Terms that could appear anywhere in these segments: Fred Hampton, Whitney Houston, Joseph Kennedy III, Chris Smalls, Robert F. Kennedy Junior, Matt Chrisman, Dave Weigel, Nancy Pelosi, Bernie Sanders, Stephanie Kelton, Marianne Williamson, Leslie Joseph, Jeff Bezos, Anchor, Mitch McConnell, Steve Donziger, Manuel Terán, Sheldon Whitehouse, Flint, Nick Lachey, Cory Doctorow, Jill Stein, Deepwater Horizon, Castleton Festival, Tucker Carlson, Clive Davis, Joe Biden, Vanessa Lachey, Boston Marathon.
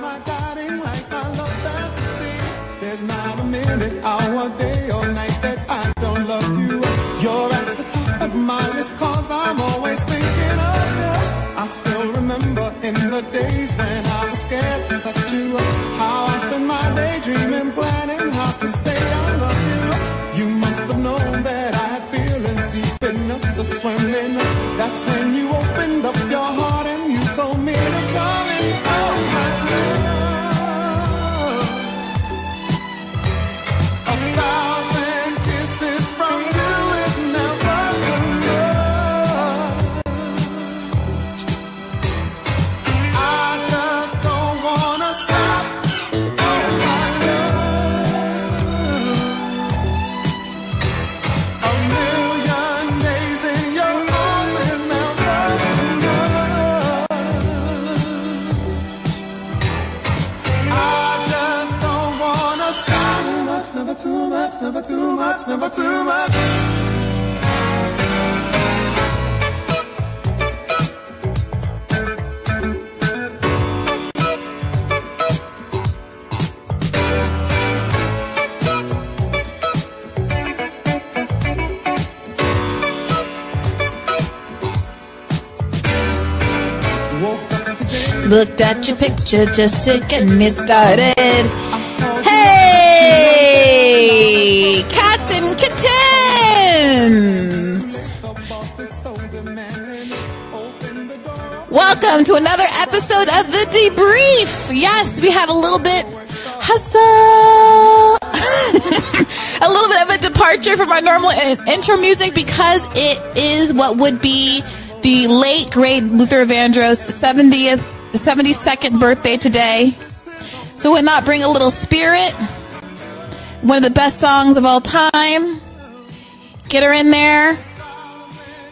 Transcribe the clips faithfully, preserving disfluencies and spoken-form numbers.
my guiding light, my love fantasy. There's not a minute, hour, day or night that I don't love you. You're at the top of my list, cause I'm always thinking of you. I still remember in the days when I was scared to touch you, how I spent my day dreaming, planning how to say I love you. You must have known that I had feelings deep enough to swim in. That's when you opened up your heart and you told me to come in. Oh my love, a thousand kisses from you is never enough. I just don't wanna stop. Oh my love, a million days in your arms is never enough. I just don't wanna stop. Too much, never too much, never too much, never too much. Woke up today, Looked at your picture just to get me started. Hey, cats and kittens! the boss is so demanding. Open the door. Welcome to another episode of The Debrief. Yes, we have a little bit hustle, a little bit of a departure from our normal in- intro music because it is what would be the late great Luther Vandross' seventieth, seventy-second birthday today. So would not bring a little spirit. One of the best songs of all time. Get her in there.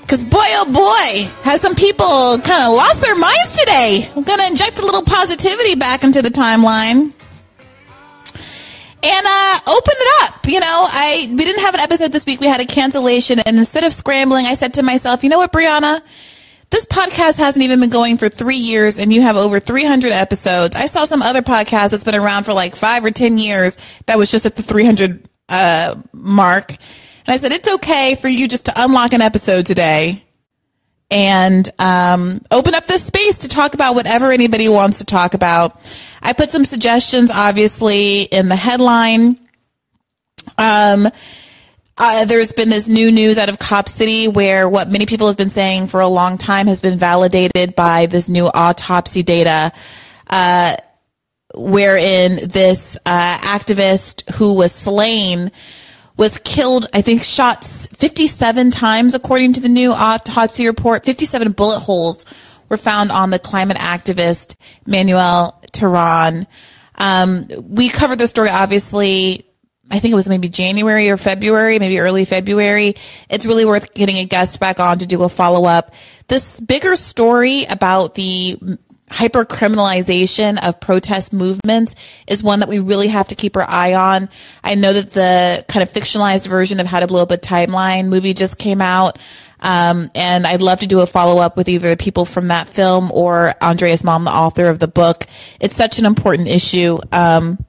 Because boy, oh boy, has some people kind of lost their minds today. I'm going to inject a little positivity back into the timeline. And uh, open it up. You know, I we didn't have an episode this week. We had a cancellation. And instead of scrambling, I said to myself, you know what, Brianna? This podcast hasn't even been going for three years and you have over three hundred episodes. I saw some other podcast that's been around for like five or ten years that was just at the three hundred uh, mark. And I said, it's okay for you just to unlock an episode today and um, open up this space to talk about whatever anybody wants to talk about. I put some suggestions, obviously, in the headline. Um Uh, there's been this new news out of Cop City where what many people have been saying for a long time has been validated by this new autopsy data, uh, wherein this uh, activist who was slain was killed, I think shot fifty-seven times, according to the new autopsy report. fifty-seven bullet holes were found on the climate activist Manuel Terán. Um, we covered this story, obviously, I think it was maybe January or February, maybe early February. It's really worth getting a guest back on to do a follow-up. This bigger story about the hyper-criminalization of protest movements is one that we really have to keep our eye on. I know that the kind of fictionalized version of How to Blow Up a Timeline movie just came out, um, and I'd love to do a follow-up with either the people from that film or Andrea's mom, the author of the book. It's such an important issue. Um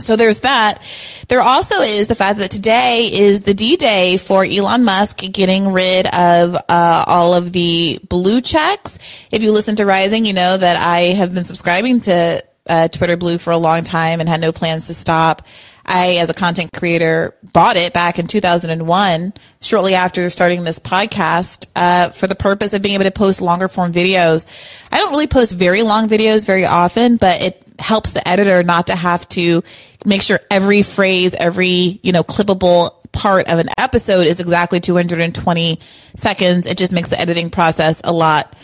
So there's that. There also is the fact that today is the D-Day for Elon Musk getting rid of uh, all of the blue checks. If you listen to Rising, you know that I have been subscribing to uh, Twitter Blue for a long time and had no plans to stop. I, as a content creator, bought it back in two thousand one, shortly after starting this podcast, uh, for the purpose of being able to post longer form videos. I don't really post very long videos very often, but it helps the editor not to have to make sure every phrase, every, you know, clippable part of an episode is exactly two hundred twenty seconds. It just makes the editing process a lot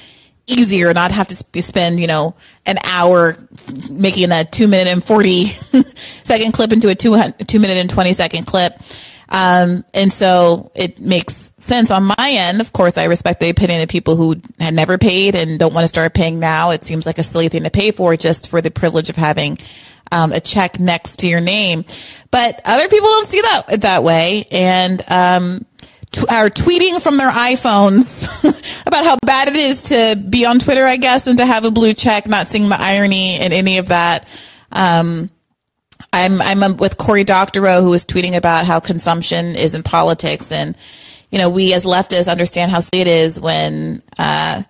easier, not have to spend, you know, an hour making a two minute and forty second clip into a two minute and twenty second clip. Um, and so it makes sense on my end. Of course, I respect the opinion of people who had never paid and don't want to start paying now. It seems like a silly thing to pay for just for the privilege of having um, a check next to your name. But other people don't see that that way. And um, t- are tweeting from their iPhones about how bad it is to be on Twitter, I guess, and to have a blue check, not seeing the irony in any of that. Um, I'm, I'm with Cory Doctorow, who was tweeting about how consumption is in politics. And, you know, we as leftists understand how silly it is when uh,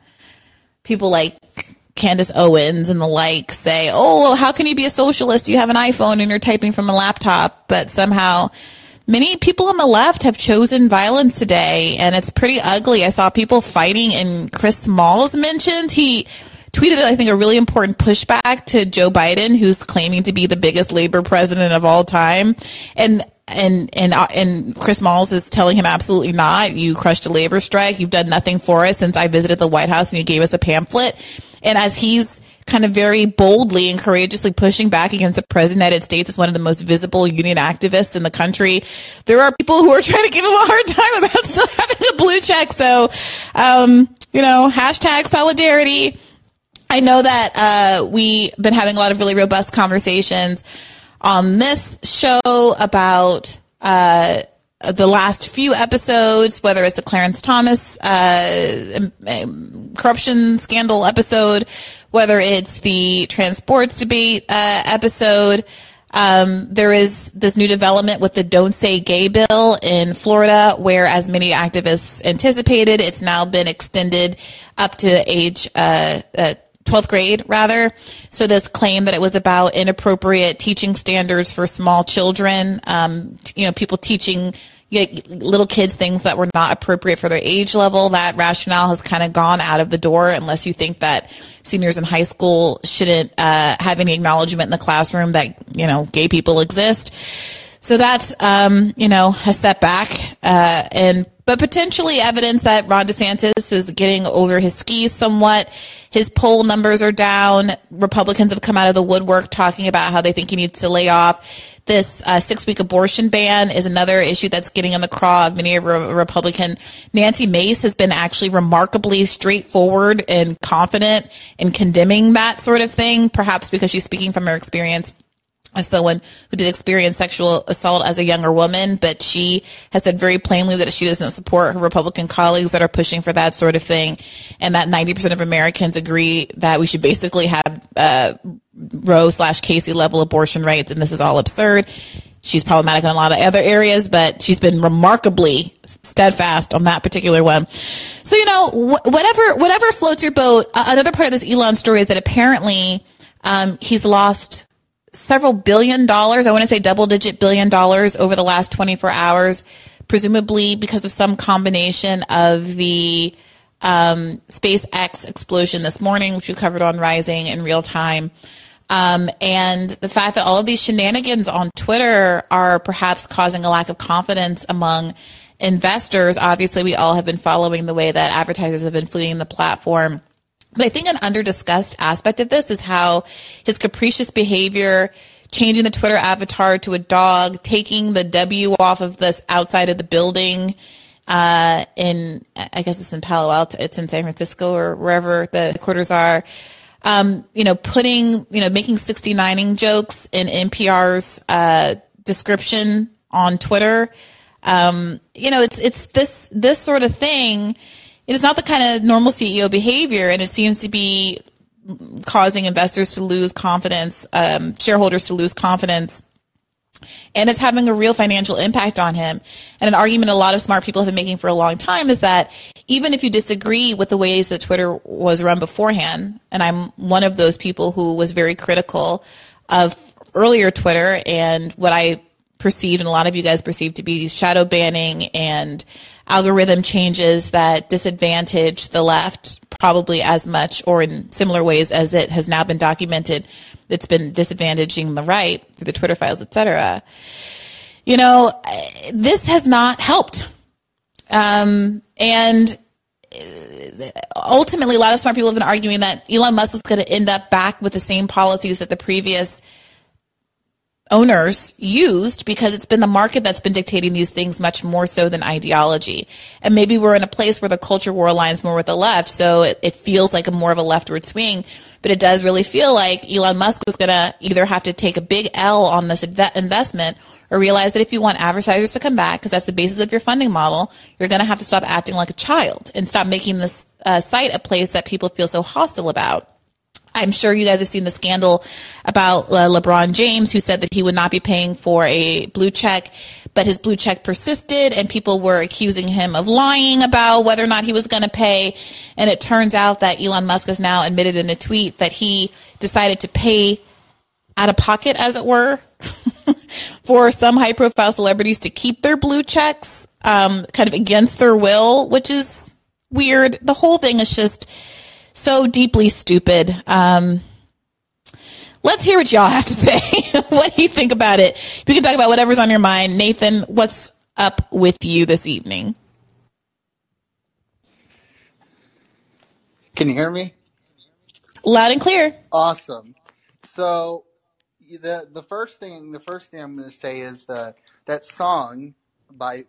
people like Candace Owens and the like say, oh, how can you be a socialist? You have an iPhone and you're typing from a laptop. But somehow many people on the left have chosen violence today, and it's pretty ugly. I saw people fighting, and Chris Smalls mentioned, he tweeted, I think, a really important pushback to Joe Biden, who's claiming to be the biggest labor president of all time. And And and and Chris Smalls is telling him, absolutely not. You crushed a labor strike. You've done nothing for us since I visited the White House and you gave us a pamphlet. And as he's kind of very boldly and courageously pushing back against the president of the United States as one of the most visible union activists in the country, there are people who are trying to give him a hard time about still having a blue check. So, um, you know, hashtag solidarity. I know that uh, we've been having a lot of really robust conversations on this show about uh, the last few episodes, whether it's the Clarence Thomas uh, corruption scandal episode, whether it's the trans sports debate uh, episode. Um, there is this new development with the Don't Say Gay bill in Florida, where, as many activists anticipated, it's now been extended up to age uh, uh twelfth grade, rather. So this claim that it was about inappropriate teaching standards for small children, um, you know, people teaching you know, little kids things that were not appropriate for their age level, that rationale has kind of gone out of the door, unless you think that seniors in high school shouldn't uh, have any acknowledgement in the classroom that, you know, gay people exist. So that's, um, you know, a setback, uh, and but potentially evidence that Ron DeSantis is getting over his skis somewhat. His poll numbers are down. Republicans have come out of the woodwork talking about how they think he needs to lay off. This uh, six-week abortion ban is another issue that's getting on the craw of many a re- Republican. Nancy Mace has been actually remarkably straightforward and confident in condemning that sort of thing, perhaps because she's speaking from her experience as someone who did experience sexual assault as a younger woman, but she has said very plainly that she doesn't support her Republican colleagues that are pushing for that sort of thing, and that ninety percent of Americans agree that we should basically have uh, Roe slash Casey level abortion rights, and this is all absurd. She's problematic in a lot of other areas, but she's been remarkably steadfast on that particular one. So, you know, wh- whatever whatever floats your boat, uh, another part of this Elon story is that apparently um, he's lost several billion dollars, I want to say double digit billion dollars over the last twenty-four hours, presumably because of some combination of the um, SpaceX explosion this morning, which we covered on Rising in real time. Um, and the fact that all of these shenanigans on Twitter are perhaps causing a lack of confidence among investors. Obviously, we all have been following the way that advertisers have been fleeing the platform. But I think an under-discussed aspect of this is how his capricious behavior, changing the Twitter avatar to a dog, taking the W off of this outside of the building uh, in, I guess it's in Palo Alto, it's in San Francisco or wherever the quarters are, um, you know, putting, you know, making sixty-nining jokes in N P R's uh, description on Twitter. Um, you know, it's it's this this sort of thing. It's not the kind of normal C E O behavior, and it seems to be causing investors to lose confidence, um, shareholders to lose confidence, and it's having a real financial impact on him. And an argument a lot of smart people have been making for a long time is that even if you disagree with the ways that Twitter was run beforehand, and I'm one of those people who was very critical of earlier Twitter and what I perceived and a lot of you guys perceived to be shadow banning and algorithm changes that disadvantage the left probably as much or in similar ways as it has now been documented it's been disadvantaging the right through the Twitter files, et cetera. You know, this has not helped. Um, and ultimately, a lot of smart people have been arguing that Elon Musk is going to end up back with the same policies that the previous owners used, because it's been the market that's been dictating these things much more so than ideology. And maybe we're in a place where the culture war aligns more with the left, so it, it feels like a more of a leftward swing. But it does really feel like Elon Musk is going to either have to take a big L on this investment or realize that if you want advertisers to come back, because that's the basis of your funding model, you're going to have to stop acting like a child and stop making this uh, site a place that people feel so hostile about. I'm sure you guys have seen the scandal about uh, LeBron James, who said that he would not be paying for a blue check, but his blue check persisted and people were accusing him of lying about whether or not he was going to pay. And it turns out that Elon Musk has now admitted in a tweet that he decided to pay out of pocket, as it were, for some high profile celebrities to keep their blue checks um, kind of against their will, which is weird. The whole thing is just so deeply stupid. Um, let's hear what y'all have to say. What do you think about it? You can talk about whatever's on your mind. Nathan, what's up with you this evening? Can you hear me? Loud and clear. Awesome. So the the first thing the first thing I'm going to say is that that song by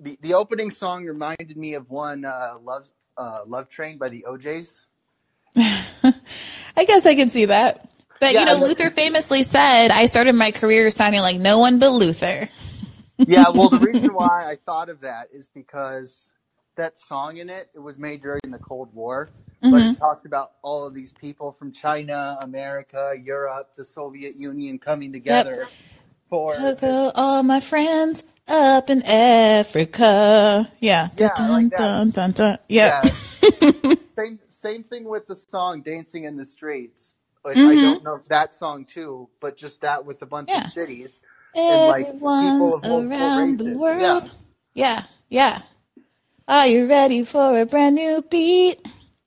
the the opening song reminded me of one uh, love. Uh, Love Train by the O Js. I guess I can see that. But, yeah, you know, Luther famously said, I started my career sounding like no one but Luther. Yeah, well, the reason why I thought of that is because that song in it, it was made during the Cold War. Mm-hmm. But it talked about all of these people from China, America, Europe, the Soviet Union coming together. Yep. For Took all my friends up in Africa. Yeah. Yeah. Dun, like dun, dun, dun. Yep. Yeah. same, same thing with the song Dancing in the Streets. Like, mm-hmm. I don't know that song too, but just that with a bunch yeah. of cities. Everyone and like people of around the world. Yeah. Yeah. Yeah. Are you ready for a brand new beat?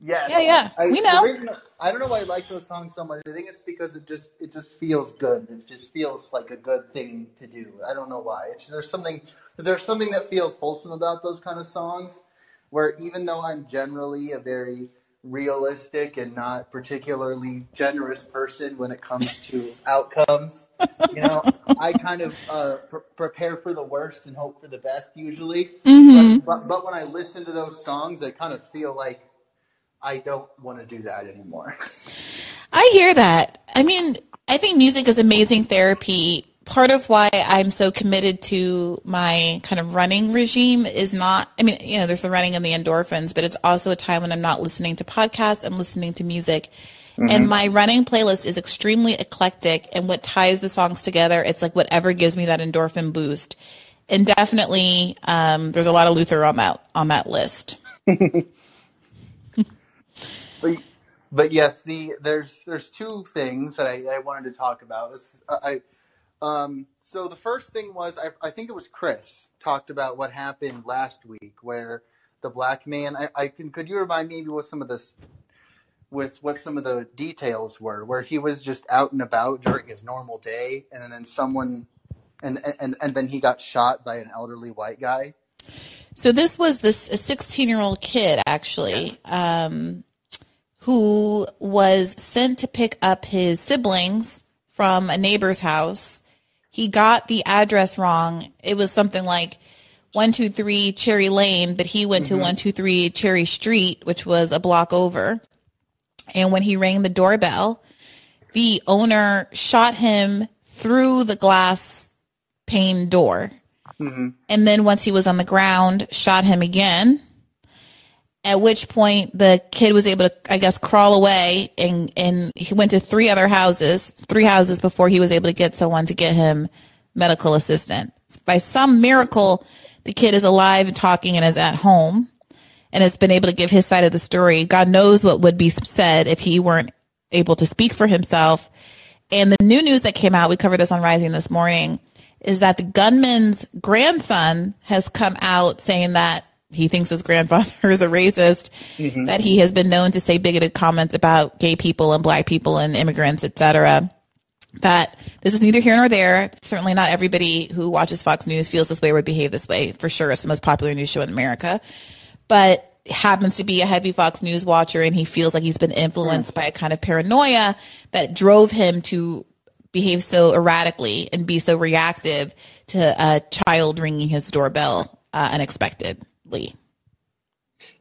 Yeah. Yeah. Yeah. I, we know. Reason, I don't know why I like those songs so much. I think it's because it just it just feels good. It just feels like a good thing to do. I don't know why. It's, there's something there's something that feels wholesome about those kind of songs, where even though I'm generally a very realistic and not particularly generous person when it comes to outcomes, you know, I kind of uh, pr- prepare for the worst and hope for the best usually. Mm-hmm. But, but but when I listen to those songs, I kind of feel like I don't want to do that anymore. I hear that. I mean, I think music is amazing therapy. Part of why I'm so committed to my kind of running regime is not, I mean, you know, there's the running and the endorphins, but it's also a time when I'm not listening to podcasts, I'm listening to music. Mm-hmm. And my running playlist is extremely eclectic. And what ties the songs together, it's like whatever gives me that endorphin boost. And definitely, um, there's a lot of Luther on that, on that list. But, but yes, the there's there's two things that I, I wanted to talk about. This, I, um, so the first thing was I, I think it was Chris talked about what happened last week, where the black man. I, I can could you remind me what some of this, with what some of the details were, where he was just out and about during his normal day, and then someone, and and and then he got shot by an elderly white guy. So this was this a sixteen-year-old kid actually. Yeah. Um, who was sent to pick up his siblings from a neighbor's house. He got the address wrong. It was something like one two three Cherry Lane, but he went mm-hmm. to one two three Cherry Street, which was a block over. And when he rang the doorbell, the owner shot him through the glass pane door. Mm-hmm. And then once he was on the ground, shot him again. At which point the kid was able to, I guess, crawl away, and, and he went to three other houses, three houses before he was able to get someone to get him medical assistance. By some miracle, the kid is alive and talking and is at home and has been able to give his side of the story. God knows what would be said if he weren't able to speak for himself. And the new news that came out, we covered this on Rising this morning, is that the gunman's grandson has come out saying that he thinks his grandfather is a racist, mm-hmm. that he has been known to say bigoted comments about gay people and black people and immigrants, et cetera. That this is neither here nor there. Certainly not everybody who watches Fox News feels this way or would behave this way. For sure, it's the most popular news show in America. But happens to be a heavy Fox News watcher, and he feels like he's been influenced mm-hmm. by a kind of paranoia that drove him to behave so erratically and be so reactive to a child ringing his doorbell uh, unexpected. Lee.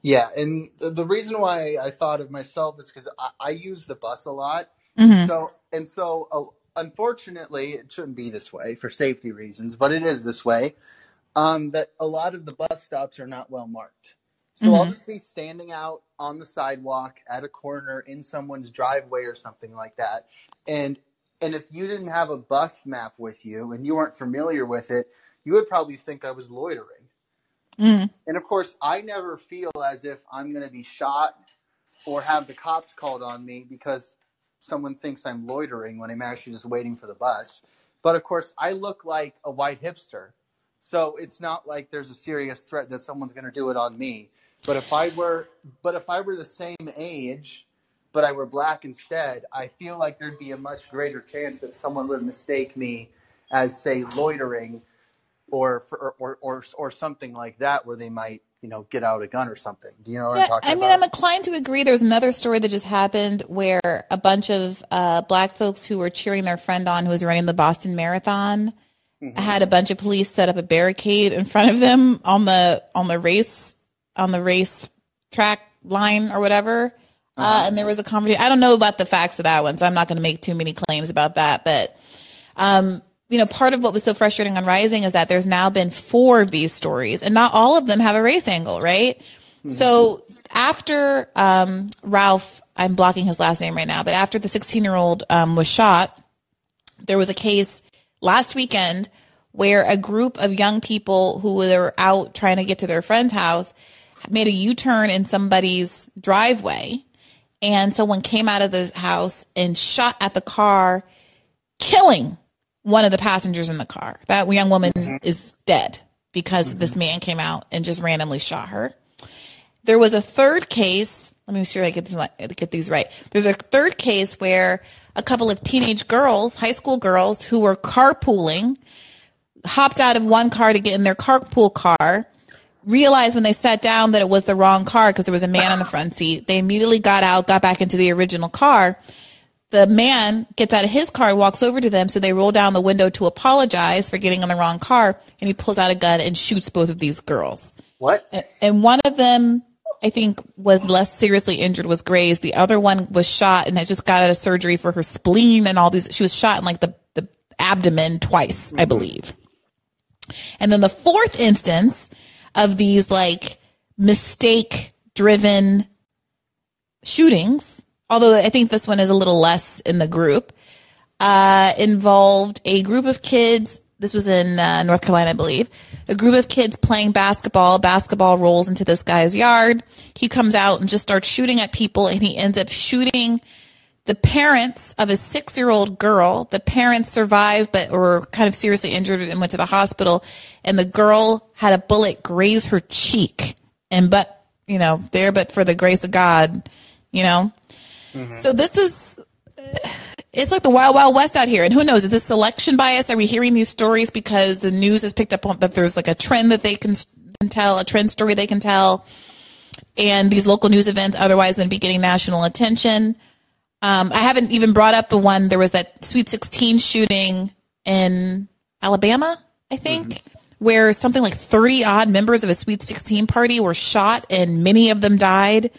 Yeah, and the reason why I thought of myself is because I, I use the bus a lot. Mm-hmm. So and so, uh, unfortunately, it shouldn't be this way for safety reasons, but it is this way. Um, that a lot of the bus stops are not well marked, so mm-hmm. I'll just be standing out on the sidewalk at a corner in someone's driveway or something like that. And and if you didn't have a bus map with you and you weren't familiar with it, you would probably think I was loitering. Mm. And, of course, I never feel as if I'm going to be shot or have the cops called on me because someone thinks I'm loitering when I'm actually just waiting for the bus. But, of course, I look like a white hipster. So it's not like there's a serious threat that someone's going to do it on me. But if I were but if I were the same age, but I were black instead, I feel like there'd be a much greater chance that someone would mistake me as, say, loitering. Or, for, or or or something like that, where they might, you know, get out a gun or something. Do you know what yeah, I'm talking I mean, about? I mean, I'm inclined to agree. There was another story that just happened where a bunch of uh, black folks who were cheering their friend on who was running the Boston Marathon mm-hmm. had a bunch of police set up a barricade in front of them on the on the race on the race track line or whatever. Uh-huh. Uh, and there was a conversation. I don't know about the facts of that one, so I'm not going to make too many claims about that. But um. You know, part of what was so frustrating on Rising is that there's now been four of these stories and not all of them have a race angle, right? Mm-hmm. So after um, Ralph, I'm blocking his last name right now, but after the sixteen-year-old um, was shot, there was a case last weekend where a group of young people who were out trying to get to their friend's house made a U-turn in somebody's driveway. And someone came out of the house and shot at the car, killing one of the passengers in the car. That young woman mm-hmm. is dead because mm-hmm. this man came out and just randomly shot her. There was a third case. Let me make sure I get, this, get these right. There's a third case where a couple of teenage girls, high school girls, who were carpooling, hopped out of one car to get in their carpool car, realized when they sat down that it was the wrong car because there was a man on the front seat. They immediately got out, got back into the original car. The man gets out of his car and walks over to them, so they roll down the window to apologize for getting on the wrong car, and he pulls out a gun and shoots both of these girls. What? And, and one of them, I think, was less seriously injured, was grazed. The other one was shot and had just got out of surgery for her spleen and all these. She was shot in, like, the, the abdomen twice, mm-hmm. I believe. And then the fourth instance of these, like, mistake-driven shootings, although I think this one is a little less in the group, uh, involved a group of kids. This was in uh, North Carolina, I believe. A group of kids playing basketball. Basketball rolls into this guy's yard. He comes out and just starts shooting at people, and he ends up shooting the parents of a six-year-old girl. The parents survived but were kind of seriously injured and went to the hospital, and the girl had a bullet graze her cheek. And but, you know, there but for the grace of God, you know. So this is, it's like the wild, wild west out here. And who knows, is this selection bias? Are we hearing these stories because the news has picked up on that there's like a trend that they can tell, a trend story they can tell, and these local news events otherwise wouldn't be getting national attention? Um, I haven't even brought up the one, there was that Sweet sixteen shooting in Alabama, I think, mm-hmm. where something like thirty-odd members of a Sweet sixteen party were shot and many of them died,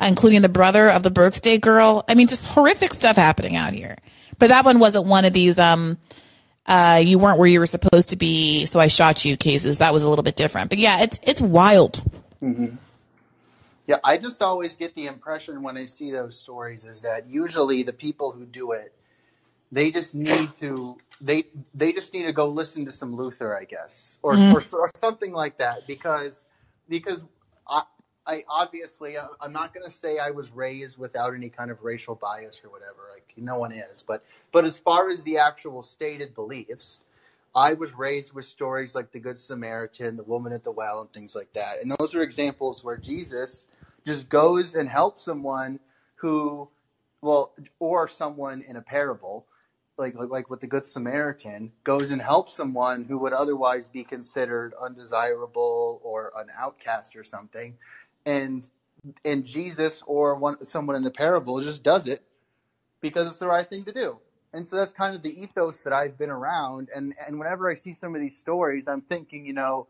including the brother of the birthday girl. I mean, just horrific stuff happening out here. But that one wasn't one of these, um, uh, you weren't where you were supposed to be, so I shot you cases. That was a little bit different. But, yeah, it's it's wild. Mm-hmm. Yeah, I just always get the impression when I see those stories is that usually the people who do it, they just need to they they just need to go listen to some Luther, I guess, or, mm-hmm. or, or something like that because because I, I obviously, I'm not going to say I was raised without any kind of racial bias or whatever. Like, no one is. But but as far as the actual stated beliefs, I was raised with stories like the Good Samaritan, the woman at the well, and things like that. And those are examples where Jesus just goes and helps someone who, well, or someone in a parable, like like with the Good Samaritan, goes and helps someone who would otherwise be considered undesirable or an outcast or something. And and Jesus or one, someone in the parable just does it because it's the right thing to do. And so that's kind of the ethos that I've been around. And, and whenever I see some of these stories, I'm thinking, you know,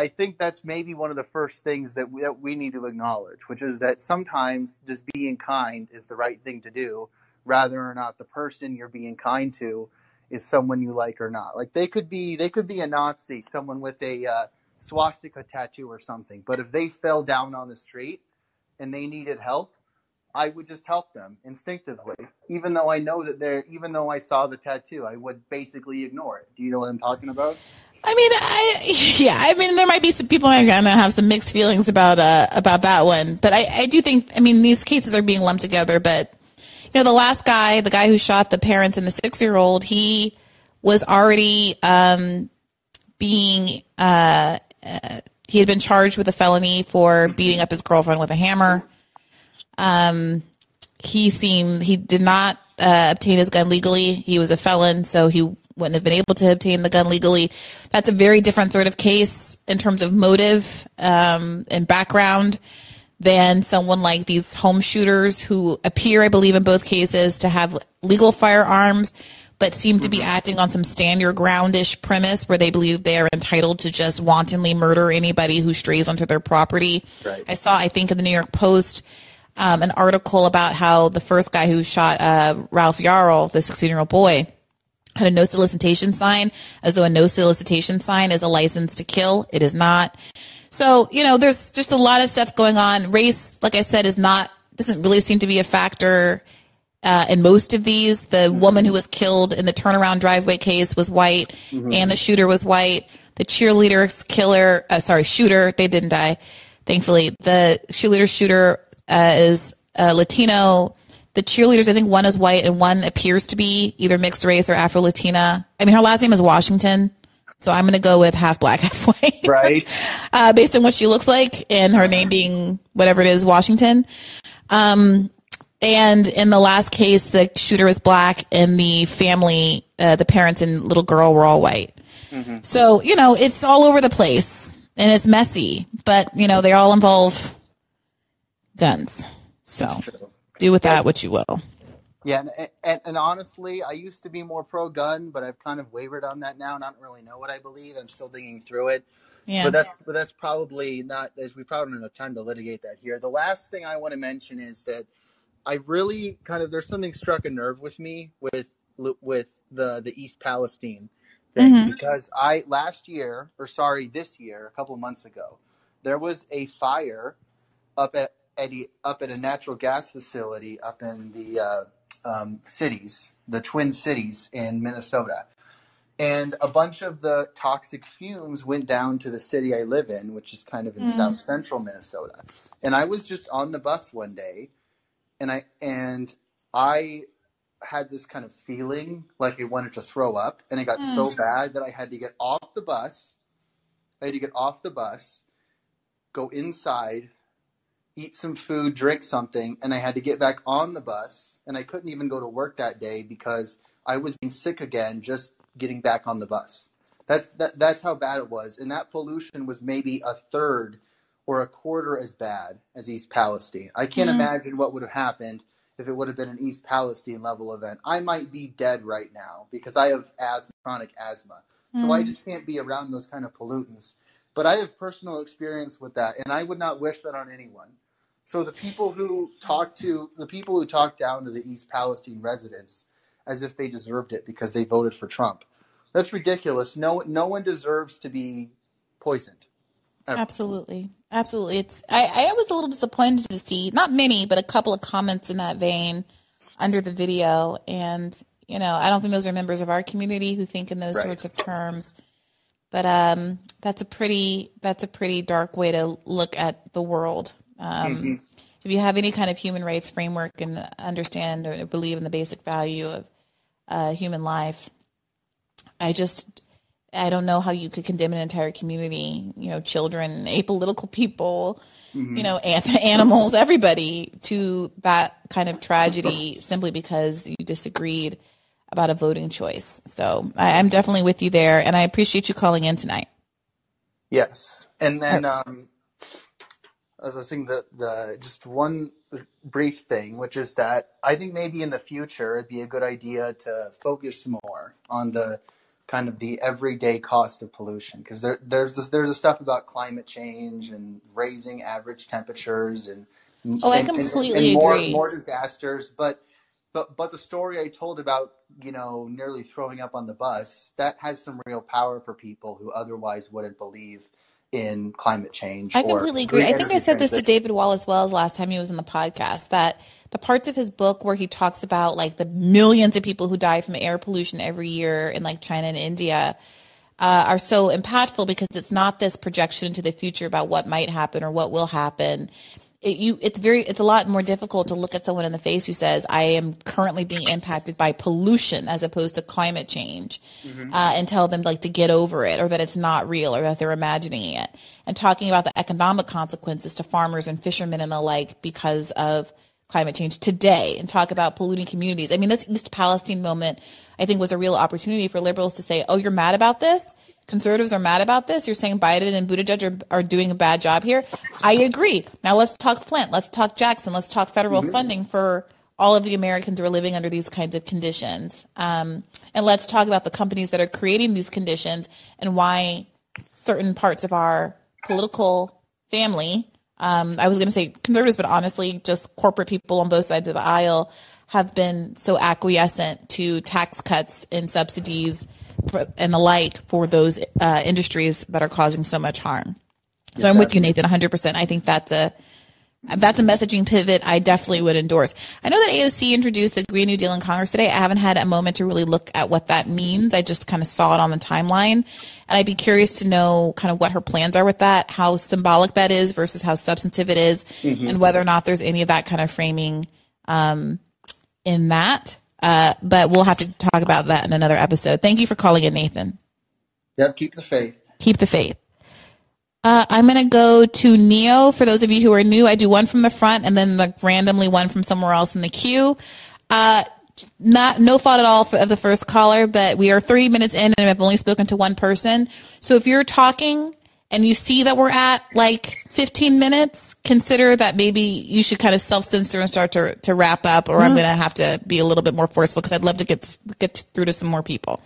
I think that's maybe one of the first things that we, that we need to acknowledge, which is that sometimes just being kind is the right thing to do, rather or not the person you're being kind to is someone you like or not. Like they could be, they could be a Nazi, someone with a uh, swastika tattoo or something. But if they fell down on the street and they needed help, I would just help them instinctively, even though I know that they're, even though I saw the tattoo, I would basically ignore it. Do you know what I'm talking about? I mean, I, yeah, I mean, there might be some people who are going to have some mixed feelings about, uh, about that one. But I, I do think, I mean, these cases are being lumped together. But, you know, the last guy, the guy who shot the parents and the six-year-old, he was already um, being, uh, uh, he had been charged with a felony for beating up his girlfriend with a hammer. Um, he seemed, he did not uh, obtain his gun legally. He was a felon, so he wouldn't have been able to obtain the gun legally. That's a very different sort of case in terms of motive um, and background than someone like these home shooters who appear, I believe, in both cases to have legal firearms, but seem to be acting on some stand your ground-ish premise where they believe they are entitled to just wantonly murder anybody who strays onto their property. Right. I saw, I think, in the New York Post um, an article about how the first guy who shot uh, Ralph Yarl, the sixteen-year-old boy, had a no solicitation sign, as though a no solicitation sign is a license to kill. It is not. So, you know, there's just a lot of stuff going on. Race, like I said, is not, doesn't really seem to be a factor uh, in most of these. The woman who was killed in the turnaround driveway case was white, mm-hmm. and the shooter was white. The cheerleader's killer, uh, sorry, shooter, they didn't die, thankfully. The cheerleader shooter uh, is uh, Latino. The cheerleaders, I think one is white and one appears to be either mixed race or Afro-Latina. I mean, her last name is Washington, so I'm going to go with half black, half white. Right. uh, based on what she looks like and her name being whatever it is, Washington. Um, and in the last case, the shooter is black and the family, uh, the parents and little girl were all white. Mm-hmm. So, you know, it's all over the place and it's messy, but, you know, they all involve guns. So. Do with that what you will. Yeah, and, and, and honestly, I used to be more pro-gun, but I've kind of wavered on that now, and I don't really know what I believe. I'm still digging through it. Yeah. But that's but that's probably not, as we probably don't have time to litigate that here. The last thing I want to mention is that I really kind of, there's something struck a nerve with me with with the, the East Palestine thing. Mm-hmm. Because I, last year, or sorry, this year, a couple of months ago, there was a fire up at, up at a natural gas facility up in the uh, um, cities, the Twin Cities in Minnesota. And a bunch of the toxic fumes went down to the city I live in, which is kind of in mm. south central Minnesota. And I was just on the bus one day, and I and I had this kind of feeling like I wanted to throw up, and it got mm. so bad that I had to get off the bus. I had to get off the bus, go inside, eat some food, drink something, and I had to get back on the bus, and I couldn't even go to work that day because I was getting sick again just getting back on the bus. That's that, that's how bad it was, and that pollution was maybe a third or a quarter as bad as East Palestine. I can't mm. imagine what would have happened if it would have been an East Palestine level event. I might be dead right now because I have asthma, chronic asthma, mm. so I just can't be around those kind of pollutants. But I have personal experience with that, and I would not wish that on anyone. So the people who talk to the people who talk down to the East Palestine residents as if they deserved it because they voted for Trump, that's ridiculous. No, no one deserves to be poisoned. Ever. Absolutely, absolutely. It's I, I was a little disappointed to see not many, but a couple of comments in that vein under the video, and you know I don't think those are members of our community who think in those right. sorts of terms. But um, that's a pretty that's a pretty dark way to look at the world. Um, mm-hmm. If you have any kind of human rights framework and understand or believe in the basic value of uh, human life, I just I don't know how you could condemn an entire community, you know, children, apolitical people, mm-hmm. you know, animals, everybody to that kind of tragedy simply because you disagreed about a voting choice. So I, I'm definitely with you there. And I appreciate you calling in tonight. Yes. And then um, as I was saying, the, the, just one brief thing, which is that I think maybe in the future, it'd be a good idea to focus more on the kind of the everyday cost of pollution, because there, there's this, there's the stuff about climate change and raising average temperatures and oh, and, I completely and, and more, agree. more disasters. But but but the story I told about, you know, nearly throwing up on the bus, that has some real power for people who otherwise wouldn't believe in climate change. I completely agree. I think I said this to David Wallace Wells last time he was on the podcast, that the parts of his book where he talks about like the millions of people who die from air pollution every year in like China and India uh, are so impactful because it's not this projection into the future about what might happen or what will happen. It, you, it's very, it's a lot more difficult to look at someone in the face who says, I am currently being impacted by pollution as opposed to climate change, mm-hmm. uh, and tell them like to get over it, or that it's not real, or that they're imagining it. And talking about the economic consequences to farmers and fishermen and the like because of climate change today, and talk about polluting communities. I mean, this East Palestine moment, I think, was a real opportunity for liberals to say, oh, you're mad about this? Conservatives are mad about this. You're saying Biden and Buttigieg are, are doing a bad job here. I agree. Now let's talk Flint. Let's talk Jackson. Let's talk federal mm-hmm. funding for all of the Americans who are living under these kinds of conditions. Um, and let's talk about the companies that are creating these conditions and why certain parts of our political family, um, I was going to say conservatives, but honestly, just corporate people on both sides of the aisle have been so acquiescent to tax cuts and subsidies and the like for those uh, industries that are causing so much harm. So yes, I'm with you, Nathan, one hundred percent. I think that's a that's a messaging pivot I definitely would endorse. I know that A O C introduced the Green New Deal in Congress today. I haven't had a moment to really look at what that means. I just kind of saw it on the timeline. And I'd be curious to know kind of what her plans are with that, how symbolic that is versus how substantive it is, mm-hmm. and whether or not there's any of that kind of framing um, in that. Uh, but we'll have to talk about that in another episode. Thank you for calling in, Nathan. Yep, keep the faith. Keep the faith. Uh, I'm going to go to Neo. For those of you who are new, I do one from the front and then like randomly one from somewhere else in the queue. Uh, not no fault at all for, of the first caller, but we are three minutes in and I've only spoken to one person. So if you're talking and you see that we're at like fifteen minutes, consider that maybe you should kind of self-censor and start to to wrap up, or mm-hmm. I'm going to have to be a little bit more forceful because I'd love to get get through to some more people.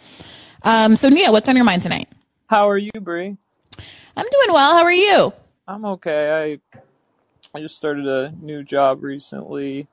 Um, so, Nia, what's on your mind tonight? How are you, Bree? I'm doing well. How are you? I'm okay. I I just started a new job recently,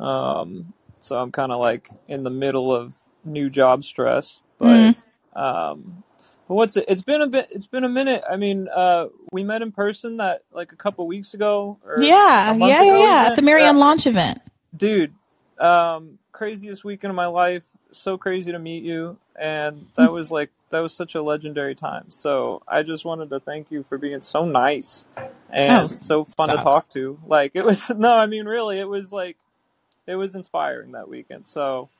um, so I'm kind of like in the middle of new job stress, but. Mm-hmm. Um, But what's it? It's been a bit. It's been a minute. I mean, uh, we met in person that like a couple weeks ago. Or yeah, yeah, ago yeah. Event. At the Marianne yeah. launch event. Dude, um, craziest weekend of my life. So crazy to meet you, and that was like that was such a legendary time. So I just wanted to thank you for being so nice and oh, so fun stop. to talk to. Like it was. No, I mean, really, it was like it was inspiring that weekend. So.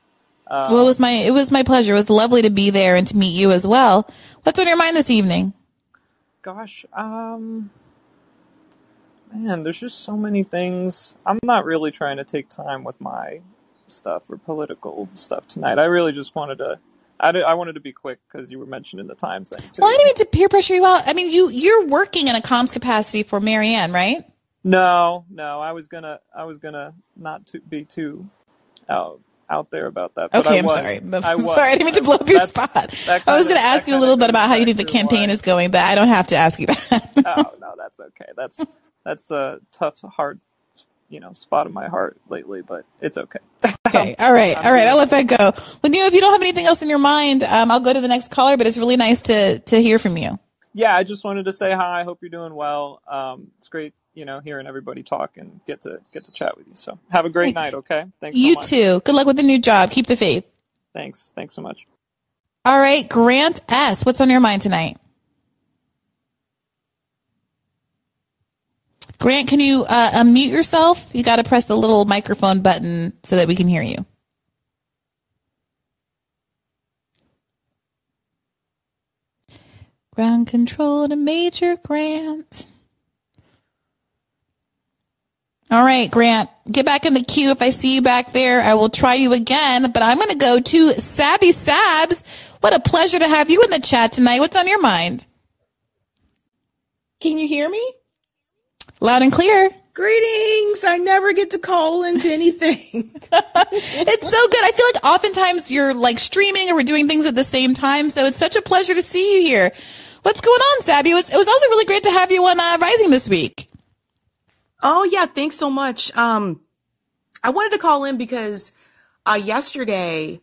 Um, well, it was my it was my pleasure. It was lovely to be there and to meet you as well. What's on your mind this evening? Gosh, um, man, there's just so many things. I'm not really trying to take time with my stuff or political stuff tonight. I really just wanted to. I, did, I wanted to be quick because you were mentioning the time thing too. Well, I didn't mean to peer pressure you out. I mean, you you're working in a comms capacity for Marianne, right? No, no, I was gonna I was gonna not to be too out. out there about that. But okay, I I'm was. sorry. I'm I sorry, I didn't mean to blow up your That's, spot. I was going to ask you a little bit about how you think the campaign is going, but I don't have to ask you that. Oh, no, that's okay. That's that's a tough, hard, you know, spot in my heart lately, but it's okay. Okay, all right, all right, I'll let that go. Well, Neil, if you don't have anything else in your mind, um, I'll go to the next caller, but it's really nice to, to hear from you. Yeah, I just wanted to say hi. I hope you're doing well. Um, it's great. You know, hearing everybody talk and get to get to chat with you. So have a great night, okay? Thanks so much. You too. Good luck with the new job. Keep the faith. Thanks. Thanks so much. All right, Grant S., what's on your mind tonight? Grant, can you uh, unmute yourself? You got to press the little microphone button so that we can hear you. Ground control to Major Grant. All right, Grant, get back in the queue. If I see you back there, I will try you again, but I'm going to go to Sabby Sabs. What a pleasure to have you in the chat tonight. What's on your mind? Can you hear me? Loud and clear. greetings. I never get to call into anything. It's so good. I feel like oftentimes you're like streaming or we're doing things at the same time. So it's such a pleasure to see you here. What's going on, Sabby? It was, it was also really great to have you on uh, Rising this week. Oh, yeah. Thanks so much. Um, I wanted to call in because uh, yesterday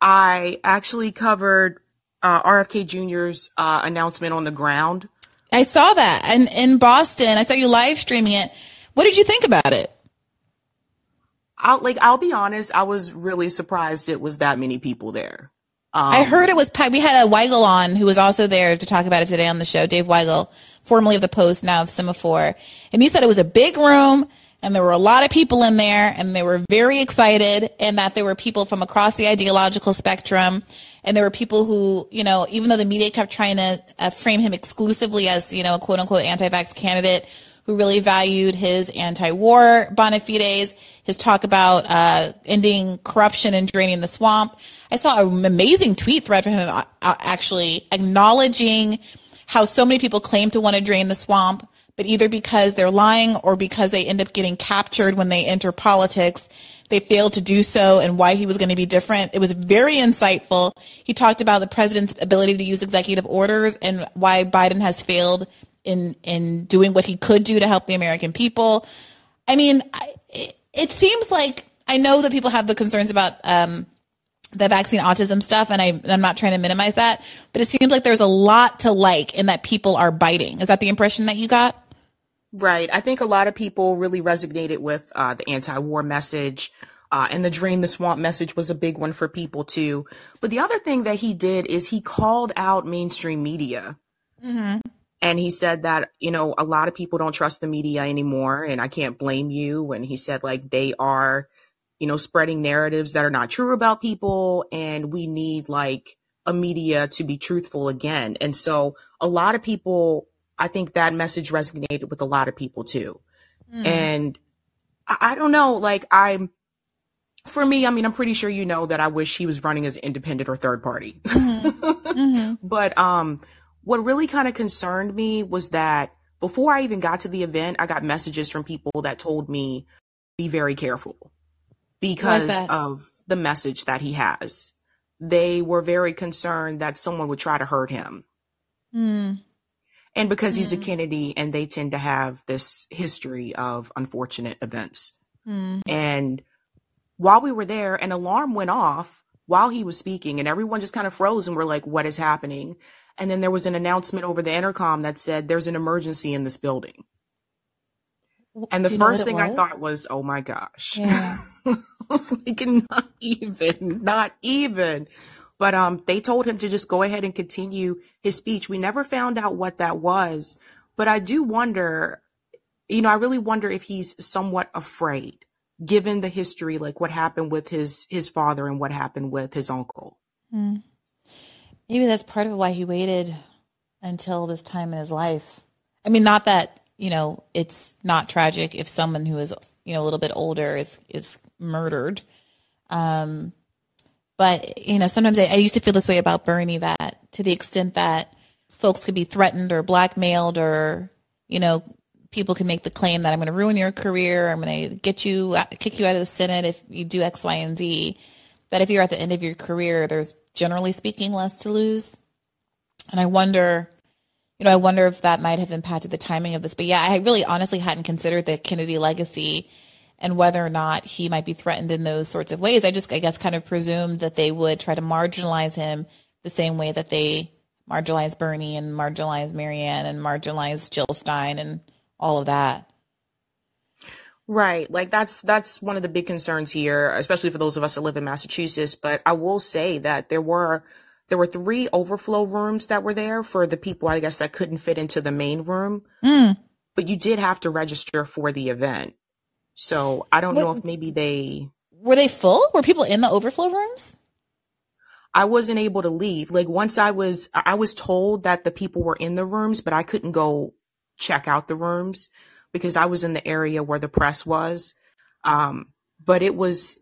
I actually covered uh, R F K Junior's uh, announcement on the ground. I saw that. And in Boston, I saw you live streaming it. What did you think about it? I'll, like, I'll be honest. I was really surprised it was that many people there. Um, I heard it was, we had a Weigel on who was also there to talk about it today on the show, Dave Weigel, formerly of The Post, now of Semaphore. And he said it was a big room and there were a lot of people in there and they were very excited, and that there were people from across the ideological spectrum. And there were people who, you know, even though the media kept trying to uh, frame him exclusively as, you know, a quote unquote anti-vax candidate, who really valued his anti-war bona fides, his talk about uh, ending corruption and draining the swamp. I saw an amazing tweet thread from him actually acknowledging how so many people claim to want to drain the swamp, but either because they're lying or because they end up getting captured when they enter politics, they failed to do so, and why he was going to be different. It was very insightful. He talked about the president's ability to use executive orders and why Biden has failed in in doing what he could do to help the American people. I mean, I, it, it seems like, I know that people have the concerns about um, the vaccine autism stuff, and I, I'm not trying to minimize that, but it seems like there's a lot to like and that people are biting. Is that the impression that you got? Right. I think a lot of people really resonated with uh, the anti-war message, uh, and the drain the swamp message was a big one for people too. But the other thing that he did is he called out mainstream media. Mm-hmm. And he said that, you know, a lot of people don't trust the media anymore, and I can't blame you. And he said, like, they are, you know, spreading narratives that are not true about people, and we need, like, a media to be truthful again. And so a lot of people, I think that message resonated with a lot of people, too. Mm. And I, I don't know, like, I'm, for me, I mean, I'm pretty sure you know that I wish he was running as independent or third party. Mm-hmm. Mm-hmm. But, um... what really kind of concerned me was that before I even got to the event, I got messages from people that told me be very careful because of the message that he has. They were very concerned that someone would try to hurt him. Mm. And because mm. he's a Kennedy, and they tend to have this history of unfortunate events. Mm. And while we were there, an alarm went off while he was speaking, and everyone just kind of froze and were like, what is happening? And then there was an announcement over the intercom that said, there's an emergency in this building. And the first thing I thought was, oh my gosh. Yeah. I was like, not even, not even. But um, they told him to just go ahead and continue his speech. We never found out what that was. But I do wonder, you know, I really wonder if he's somewhat afraid, given the history, like what happened with his, his father and what happened with his uncle. Mm. Maybe that's part of why he waited until this time in his life. I mean, not that, you know, it's not tragic if someone who is, you know, a little bit older is, is murdered. Um, but, you know, sometimes I, I used to feel this way about Bernie, that to the extent that folks could be threatened or blackmailed, or, you know, people can make the claim that I'm going to ruin your career, I'm going to get you, kick you out of the Senate if you do X, Y, and Z, that if you're at the end of your career, there's generally speaking less to lose. And I wonder, you know, I wonder if that might have impacted the timing of this. But yeah, I really honestly hadn't considered the Kennedy legacy and whether or not he might be threatened in those sorts of ways. I just, I guess, kind of presumed that they would try to marginalize him the same way that they marginalized Bernie and marginalized Marianne and marginalized Jill Stein and all of that. Right. Like that's that's one of the big concerns here, especially for those of us that live in Massachusetts. But I will say that there were there were three overflow rooms that were there for the people, I guess, that couldn't fit into the main room. Mm. But you did have to register for the event. So I don't what, know if maybe they were they full? Were people in the overflow rooms? I wasn't able to leave. Like once I was I was told that the people were in the rooms, but I couldn't go check out the rooms, because I was in the area where the press was. Um, but it was,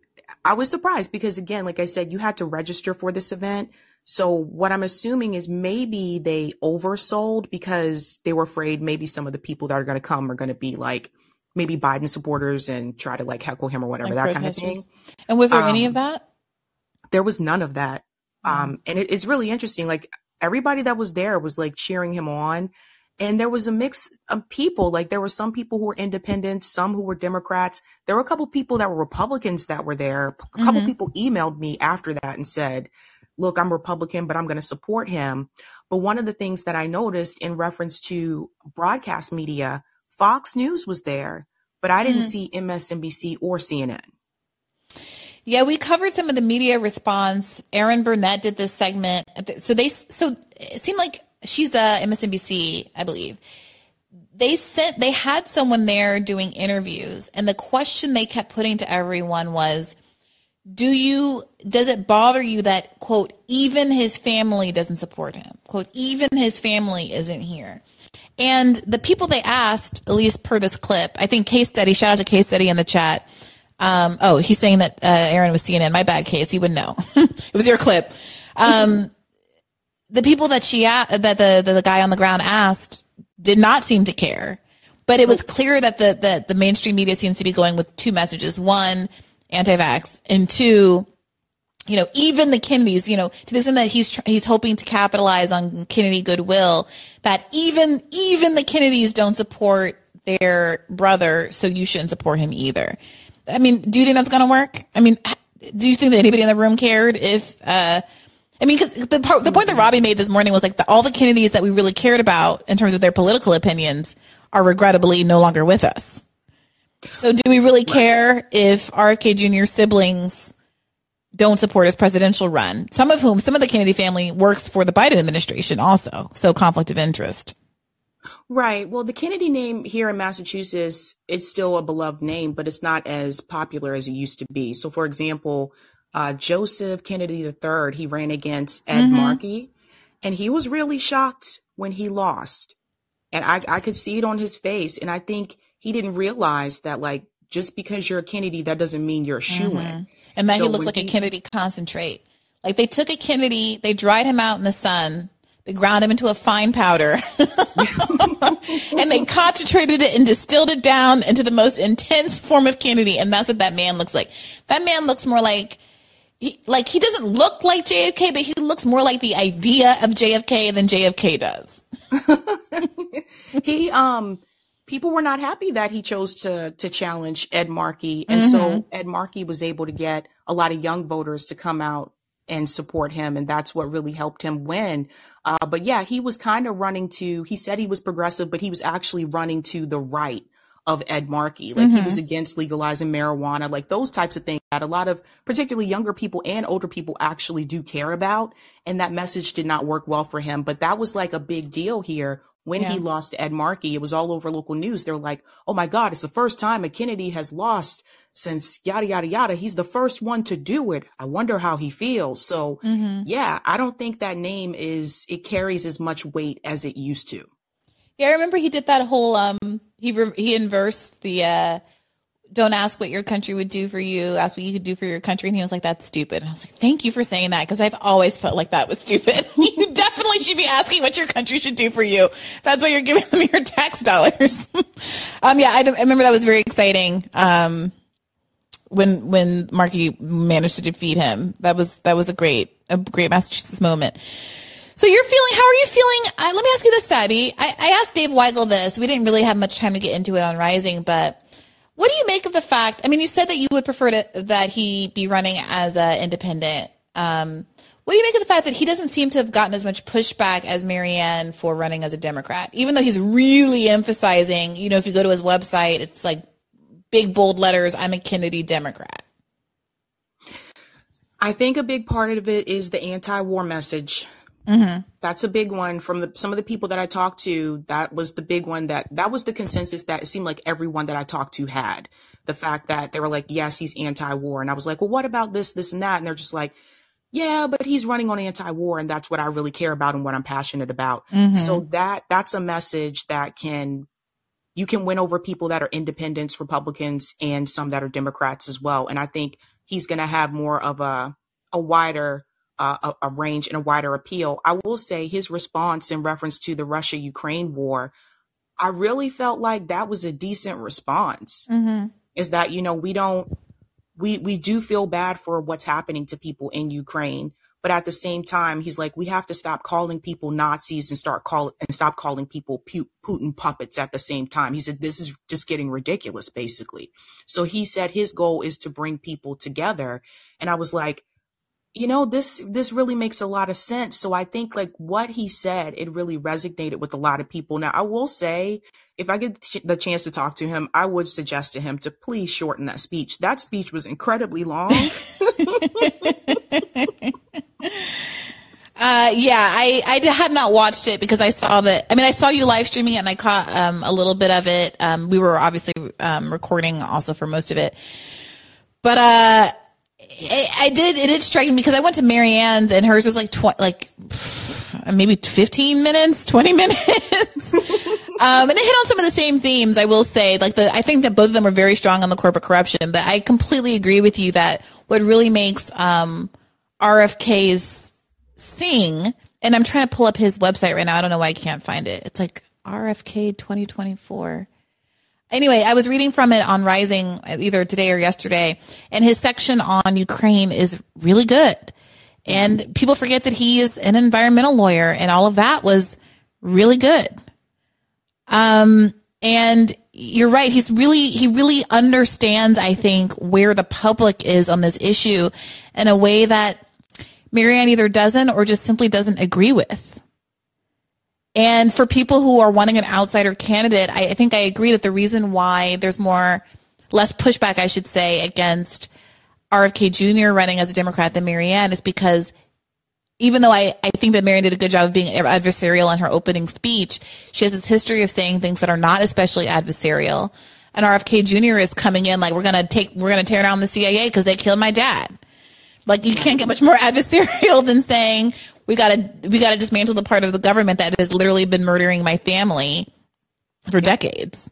I was surprised because, again, like I said, you had to register for this event. So what I'm assuming is maybe they oversold because they were afraid maybe some of the people that are going to come are going to be like maybe Biden supporters and try to like heckle him or whatever, like that kind of thing. And was there um, any of that? There was none of that. Mm. Um, and it, it's really interesting. Like everybody that was there was like cheering him on. And there was a mix of people. Like there were some people who were independents, some who were Democrats. There were a couple people that were Republicans that were there. A couple mm-hmm. people emailed me after that and said, look, I'm Republican, but I'm going to support him. But one of the things that I noticed in reference to broadcast media, Fox News was there, but I didn't mm-hmm. see M S N B C or C N N. Yeah, we covered some of the media response. Erin Burnett did this segment. So they, so it seemed like she's a M S N B C, I believe. They sent, they had someone there doing interviews, and the question they kept putting to everyone was, do you, does it bother you that, quote, even his family doesn't support him? Quote, even his family isn't here. And the people they asked, at least per this clip, I think Case Study, shout out to Case Study in the chat. Um, oh, he's saying that uh, Erin was C N N. My bad, Case. He would know. It was your clip. Um, the people that she uh, that the, the the guy on the ground asked did not seem to care, but it was clear that the the, the mainstream media seems to be going with two messages: one, anti-vax, and two, you know, even the Kennedys, you know, to the extent that he's he's hoping to capitalize on Kennedy goodwill, that even even the Kennedys don't support their brother, so you shouldn't support him either. I mean, do you think that's going to work? I mean, do you think that anybody in the room cared if? Uh, I mean, because the, part, the point that Robbie made this morning was like the, all the Kennedys that we really cared about in terms of their political opinions are regrettably no longer with us. So do we really care if R F K Junior siblings don't support his presidential run? Some of whom, some of the Kennedy family works for the Biden administration also. So conflict of interest. Right. Well, the Kennedy name here in Massachusetts, it's still a beloved name, but it's not as popular as it used to be. So, for example, uh, Joseph Kennedy the third, he ran against Ed mm-hmm. Markey, and he was really shocked when he lost. And I, I could see it on his face. And I think he didn't realize that, like, just because you're a Kennedy, that doesn't mean you're a shoo-in. Mm-hmm. And then so he looks like he, a Kennedy concentrate. Like, they took a Kennedy, they dried him out in the sun, they ground him into a fine powder, and they concentrated it and distilled it down into the most intense form of Kennedy. And that's what that man looks like. That man looks more like, he, like he doesn't look like J F K, but he looks more like the idea of J F K than J F K does. he, um, people were not happy that he chose to, to challenge Ed Markey. And mm-hmm. so Ed Markey was able to get a lot of young voters to come out and support him. And that's what really helped him win. Uh, but yeah, he was kind of running to, he said he was progressive, but he was actually running to the right of Ed Markey. Like mm-hmm. he was against legalizing marijuana, like those types of things that a lot of particularly younger people and older people actually do care about. And that message did not work well for him, but that was like a big deal here. When yeah. he lost to Ed Markey, it was all over local news. They're like, oh my God, it's the first time a Kennedy has lost since yada, yada, yada. He's the first one to do it. I wonder how he feels. So mm-hmm. yeah, I don't think that name is, it carries as much weight as it used to. Yeah. I remember he did that whole, um, he, re- he inversed the, uh, don't ask what your country would do for you, ask what you could do for your country. And he was like, that's stupid. And I was like, thank you for saying that, because I've always felt like that was stupid. You definitely should be asking what your country should do for you. That's why you're giving them your tax dollars. um, yeah, I, I remember that was very exciting um, when when Markey managed to defeat him. That was that was a great, a great Massachusetts moment. So you're feeling, how are you feeling? Uh, let me ask you this, Sabi. I, I asked Dave Weigel this. We didn't really have much time to get into it on Rising, but what do you make of the fact? I mean, you said that you would prefer to, that he be running as an independent. Um, what do you make of the fact that he doesn't seem to have gotten as much pushback as Marianne for running as a Democrat, even though he's really emphasizing, you know, if you go to his website, it's like big, bold letters, I'm a Kennedy Democrat. I think a big part of it is the anti-war message. Mm-hmm. That's a big one from the, some of the people that I talked to. That was the big one that that was the consensus that it seemed like everyone that I talked to had, the fact that they were like, yes, he's anti-war. And I was like, well, what about this, this and that? And they're just like, yeah, but he's running on anti-war. And that's what I really care about and what I'm passionate about. Mm-hmm. So that that's a message that can you can win over people that are independents, Republicans, and some that are Democrats as well. And I think he's going to have more of a a wider Uh, a, a range and a wider appeal. I will say his response in reference to the Russia Ukraine war, I really felt like that was a decent response. Mm-hmm. Is that, you know, we don't, we, we do feel bad for what's happening to people in Ukraine. But at the same time, he's like, we have to stop calling people Nazis and start call and stop calling people pu- Putin puppets at the same time. He said, this is just getting ridiculous, basically. So he said his goal is to bring people together. And I was like, you know, this this really makes a lot of sense. So I think like what he said, it really resonated with a lot of people. Now, I will say, if I get the chance to talk to him, I would suggest to him to please shorten that speech. That speech was incredibly long. Uh, yeah, I, I had not watched it because I saw that. I mean, I saw you live streaming it and I caught um, a little bit of it. Um, we were obviously um, recording also for most of it. But uh, it, I did, it did strike me because I went to Marianne's and hers was like tw- like maybe fifteen minutes, twenty minutes. um, and it hit on some of the same themes, I will say. Like the, I think that both of them were very strong on the corporate corruption. But I completely agree with you that what really makes um, R F K's thing, and I'm trying to pull up his website right now. I don't know why I can't find it. It's like R F K twenty twenty-four. Anyway, I was reading from it on Rising either today or yesterday, and his section on Ukraine is really good. And people forget that he is an environmental lawyer, and all of that was really good. Um, and you're right. He's really, he really understands, I think, where the public is on this issue in a way that Marianne either doesn't or just simply doesn't agree with. And for people who are wanting an outsider candidate, I, I think I agree that the reason why there's more, less pushback, I should say, against R F K Junior running as a Democrat than Marianne is because even though I, I think that Marianne did a good job of being adversarial in her opening speech, she has this history of saying things that are not especially adversarial. And R F K Junior is coming in like, we're going to take, we're going to tear down the C I A because they killed my dad. Like you can't get much more adversarial than saying we gotta we gotta dismantle the part of the government that has literally been murdering my family for yeah. decades.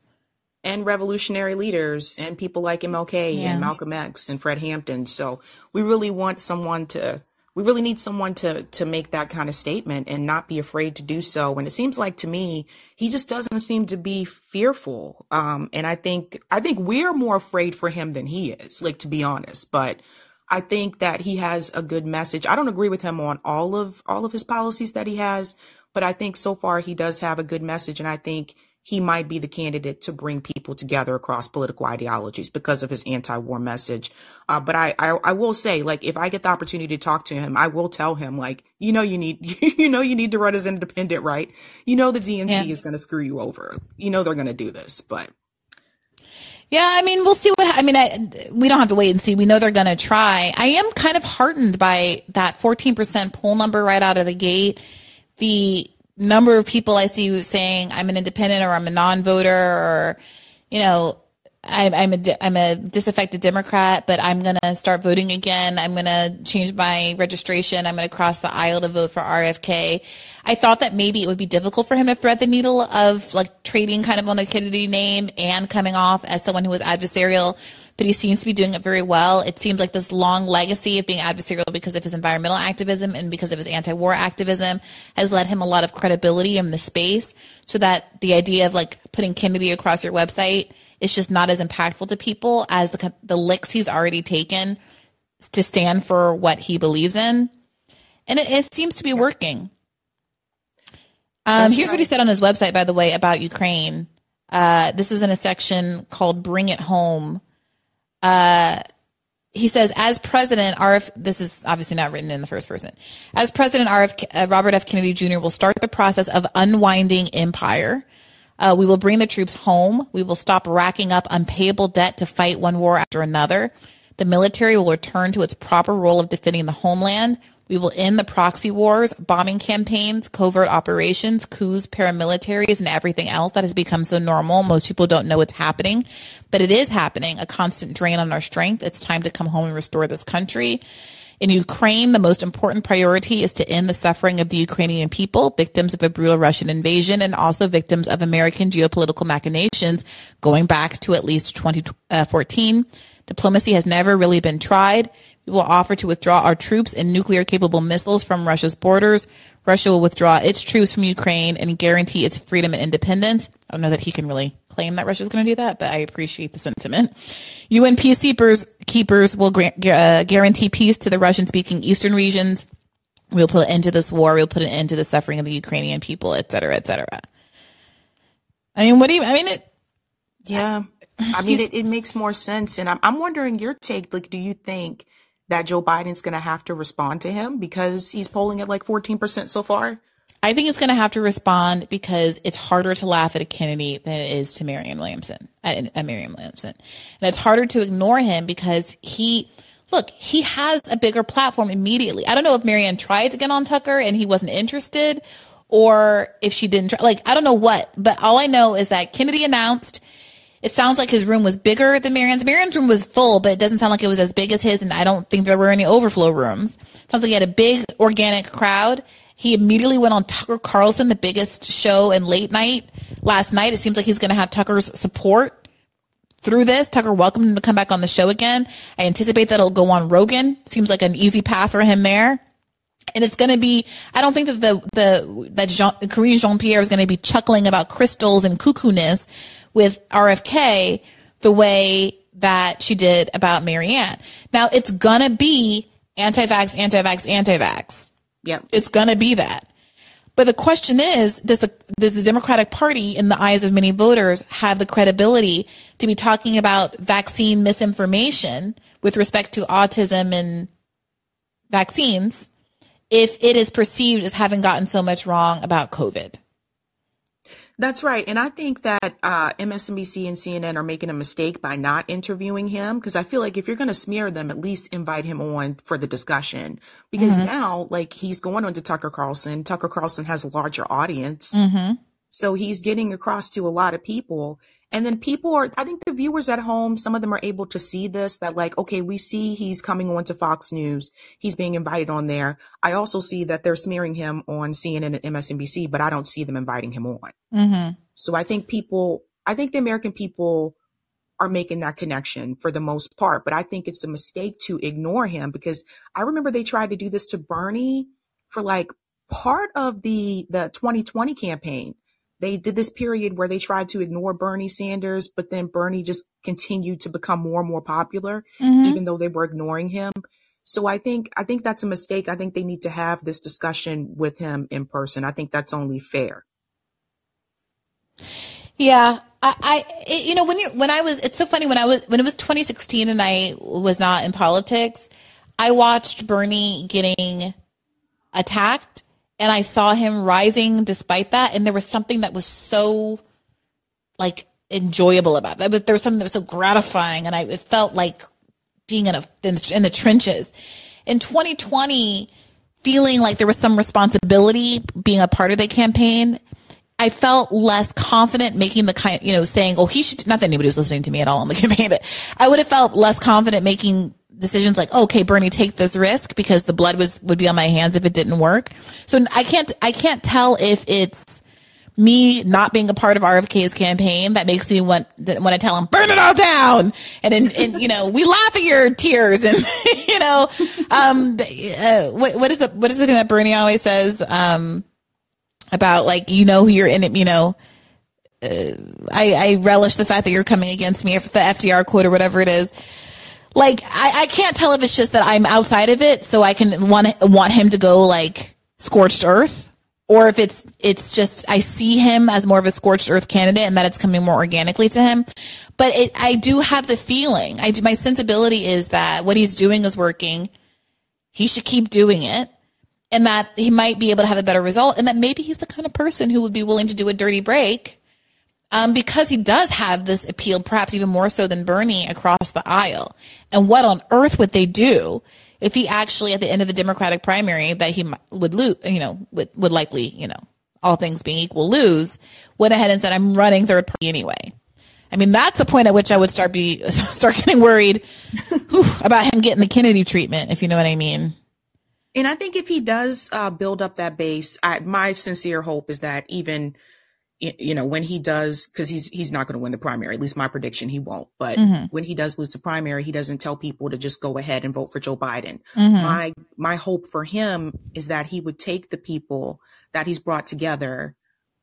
And revolutionary leaders and people like M L K yeah. and Malcolm X and Fred Hampton. So we really want someone to we really need someone to to make that kind of statement and not be afraid to do so. And it seems like to me he just doesn't seem to be fearful. Um, and I think I think we're more afraid for him than he is. Like to be honest, but. I think that he has a good message. I don't agree with him on all of all of his policies that he has, but I think so far he does have a good message. And I think he might be the candidate to bring people together across political ideologies because of his anti-war message. Uh, but I, I I will say, like, if I get the opportunity to talk to him, I will tell him, like, you know, you need you know, you need to run as independent. Right. You know, the D N C yeah. is going to screw you over. You know, they're going to do this. But. Yeah, I mean, we'll see what, I mean, I, we don't have to wait and see. We know they're going to try. I am kind of heartened by that fourteen percent poll number right out of the gate. The number of people I see saying I'm an independent or I'm a non-voter or, you know, I, I'm a, I'm a disaffected Democrat, but I'm going to start voting again. I'm going to change my registration. I'm going to cross the aisle to vote for R F K. I thought that maybe it would be difficult for him to thread the needle of like trading kind of on the Kennedy name and coming off as someone who was adversarial, but he seems to be doing it very well. It seems like this long legacy of being adversarial because of his environmental activism and because of his anti-war activism has led him a lot of credibility in the space so that the idea of like putting Kennedy across your website is just not as impactful to people as the, the licks he's already taken to stand for what he believes in. And it, it seems to be working. Um, here's right. what he said on his website, by the way, about Ukraine. Uh, this is in a section called Bring It Home. Uh, he says, as president, R F, this is obviously not written in the first person. As president, R F, uh, Robert F. Kennedy Junior will start the process of unwinding empire. Uh, we will bring the troops home. We will stop racking up unpayable debt to fight one war after another. The military will return to its proper role of defending the homeland. We will end the proxy wars, bombing campaigns, covert operations, coups, paramilitaries, and everything else that has become so normal. Most people don't know what's happening, but it is happening, a constant drain on our strength. It's time to come home and restore this country. In Ukraine, the most important priority is to end the suffering of the Ukrainian people, victims of a brutal Russian invasion, and also victims of American geopolitical machinations going back to at least twenty fourteen. Diplomacy has never really been tried. We will offer to withdraw our troops and nuclear-capable missiles from Russia's borders. Russia will withdraw its troops from Ukraine and guarantee its freedom and independence. I don't know that he can really claim that Russia's going to do that, but I appreciate the sentiment. U N peacekeepers keepers will grant, uh, guarantee peace to the Russian-speaking eastern regions. We'll put an end to this war. We'll put an end to the suffering of the Ukrainian people, et cetera, et cetera. I mean, what do you, I mean, it, yeah, I mean, it, it makes more sense. And I'm, I'm wondering your take. Like, do you think that Joe Biden's going to have to respond to him because he's polling at like fourteen percent so far? I think it's going to have to respond because it's harder to laugh at a Kennedy than it is to Marianne Williamson, at, at Marianne Williamson. And it's harder to ignore him because he, look, he has a bigger platform immediately. I don't know if Marianne tried to get on Tucker and he wasn't interested, or if she didn't try. Like, I don't know what, but all I know is that Kennedy announced. It sounds like his room was bigger than Marianne's. Marianne's room was full, but it doesn't sound like it was as big as his, and I don't think there were any overflow rooms. It sounds like he had a big organic crowd. He immediately went on Tucker Carlson, the biggest show in late night last night. It seems like he's going to have Tucker's support through this. Tucker welcomed him to come back on the show again. I anticipate that it'll go on Rogan. Seems like an easy path for him there. And it's going to be, I don't think that the, the, that Jean, Karine Jean-Pierre is going to be chuckling about crystals and cuckoo-ness with R F K the way that she did about Marianne. Now, it's going to be anti-vax, anti-vax, anti-vax. Yeah. It's going to be that. But the question is, does the, does the Democratic Party, in the eyes of many voters, have the credibility to be talking about vaccine misinformation with respect to autism and vaccines if it is perceived as having gotten so much wrong about COVID? That's right. And I think that uh, M S N B C and C N N are making a mistake by not interviewing him, because I feel like if you're going to smear them, at least invite him on for the discussion, because mm-hmm. now, like, he's going on to Tucker Carlson. Tucker Carlson has a larger audience. Mm-hmm. So he's getting across to a lot of people. And then people are, I think the viewers at home, some of them are able to see this, that like, okay, we see he's coming on to Fox News. He's being invited on there. I also see that they're smearing him on C N N and M S N B C, but I don't see them inviting him on. Mm-hmm. So I think people, I think the American people are making that connection for the most part, but I think it's a mistake to ignore him, because I remember they tried to do this to Bernie for like part of the, the twenty twenty campaign. They did this period where they tried to ignore Bernie Sanders, but then Bernie just continued to become more and more popular, mm-hmm. even though they were ignoring him. So I think I think that's a mistake. I think they need to have this discussion with him in person. I think that's only fair. Yeah, I, I it, you know, when you when I was, it's so funny, when I was when it was twenty sixteen and I was not in politics, I watched Bernie getting attacked. And I saw him rising despite that. And there was something that was so, like, enjoyable about that. But there was something that was so gratifying. And I it felt like being in, a, in, the, in the trenches. In twenty twenty, feeling like there was some responsibility being a part of the campaign, I felt less confident making the kind, you know, saying, oh, he should, not that anybody was listening to me at all on the campaign, but I would have felt less confident making decisions like, oh, okay, Bernie, take this risk, because the blood was would be on my hands if it didn't work. So I can't I can't tell if it's me not being a part of R F K's campaign that makes me want want to tell him burn it all down, and and, and you know, we laugh at your tears, and you know, um, uh, what what is the what is the thing that Bernie always says um, about, like, you know, you're in it, you know. Uh, I, I relish the fact that you're coming against me, if the F D R quote or whatever it is. Like, I, I can't tell if it's just that I'm outside of it, so I can want want him to go like scorched earth, or if it's it's just I see him as more of a scorched earth candidate, and that it's coming more organically to him. But it, I do have the feeling, I do, my sensibility is that what he's doing is working. He should keep doing it, and that he might be able to have a better result, and that maybe he's the kind of person who would be willing to do a dirty break, Um, because he does have this appeal, perhaps even more so than Bernie, across the aisle. And what on earth would they do if he actually, at the end of the Democratic primary, that he would lose, you know, would, would likely, you know, all things being equal, lose, went ahead and said, I'm running third party anyway. I mean, that's the point at which I would start be start getting worried whew, about him getting the Kennedy treatment, if you know what I mean. And I think if he does uh, build up that base, I, my sincere hope is that even you know, when he does, because he's he's not going to win the primary, at least my prediction, he won't. But mm-hmm. when he does lose the primary, he doesn't tell people to just go ahead and vote for Joe Biden. Mm-hmm. My my hope for him is that he would take the people that he's brought together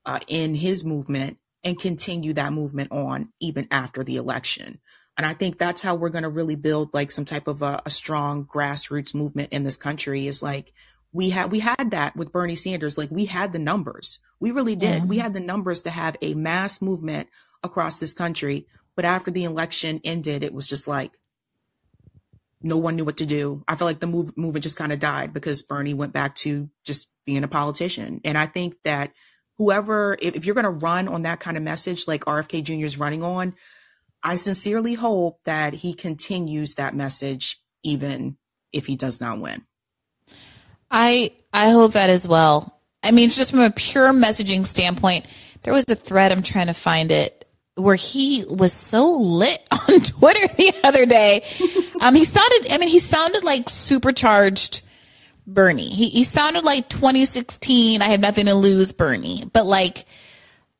uh, in his movement and continue that movement on even after the election. And I think that's how we're going to really build like some type of a, a strong grassroots movement in this country, is like, We had we had that with Bernie Sanders. Like, we had the numbers. We really did. Yeah. We had the numbers to have a mass movement across this country. But after the election ended, it was just like no one knew what to do. I feel like the move, movement just kind of died because Bernie went back to just being a politician. And I think that whoever, if, if you're going to run on that kind of message like R F K Junior is running on, I sincerely hope that he continues that message even if he does not win. I I hope that as well. I mean, it's just from a pure messaging standpoint. There was a thread, I'm trying to find it, where he was so lit on Twitter the other day. Um, he sounded, I mean, he sounded like supercharged Bernie. He he sounded like twenty sixteen, I have nothing to lose Bernie, but like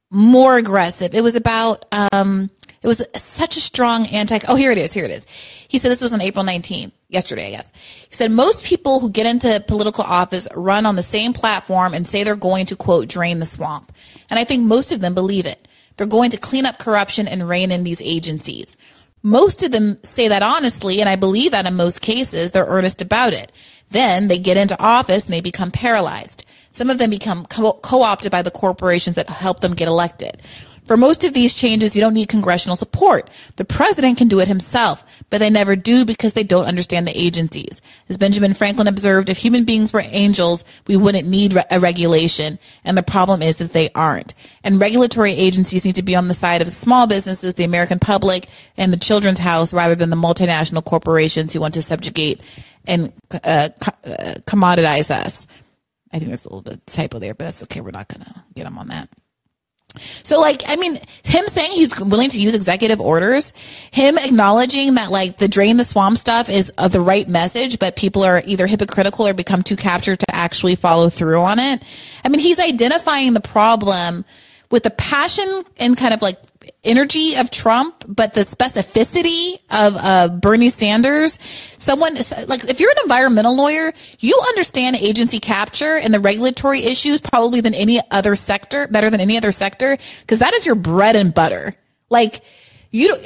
more aggressive. It was about, um, it was such a strong anti, oh, here it is, here it is. He said this was on April nineteenth. Yesterday, I guess. He said, most people who get into political office run on the same platform and say they're going to, quote, drain the swamp. And I think most of them believe it. They're going to clean up corruption and rein in these agencies. Most of them say that honestly, and I believe that in most cases, they're earnest about it. Then they get into office and they become paralyzed. Some of them become co- co-opted by the corporations that help them get elected. For most of these changes, you don't need congressional support. The president can do it himself, but they never do because they don't understand the agencies. As Benjamin Franklin observed, if human beings were angels, we wouldn't need a regulation, and the problem is that they aren't. And regulatory agencies need to be on the side of the small businesses, the American public, and the children's house rather than the multinational corporations who want to subjugate and uh, commoditize us. I think there's a little bit of typo there, but that's okay. We're not going to get them on that. So, like, I mean, him saying he's willing to use executive orders, him acknowledging that, like, the drain the swamp stuff is uh, the right message, but people are either hypocritical or become too captured to actually follow through on it. I mean, he's identifying the problem with the passion and kind of, like, energy of Trump, but the specificity of uh, Bernie Sanders. Someone, like, if you're an environmental lawyer, you understand agency capture and the regulatory issues probably than any other sector, better than any other sector, because that is your bread and butter. Like, you don't,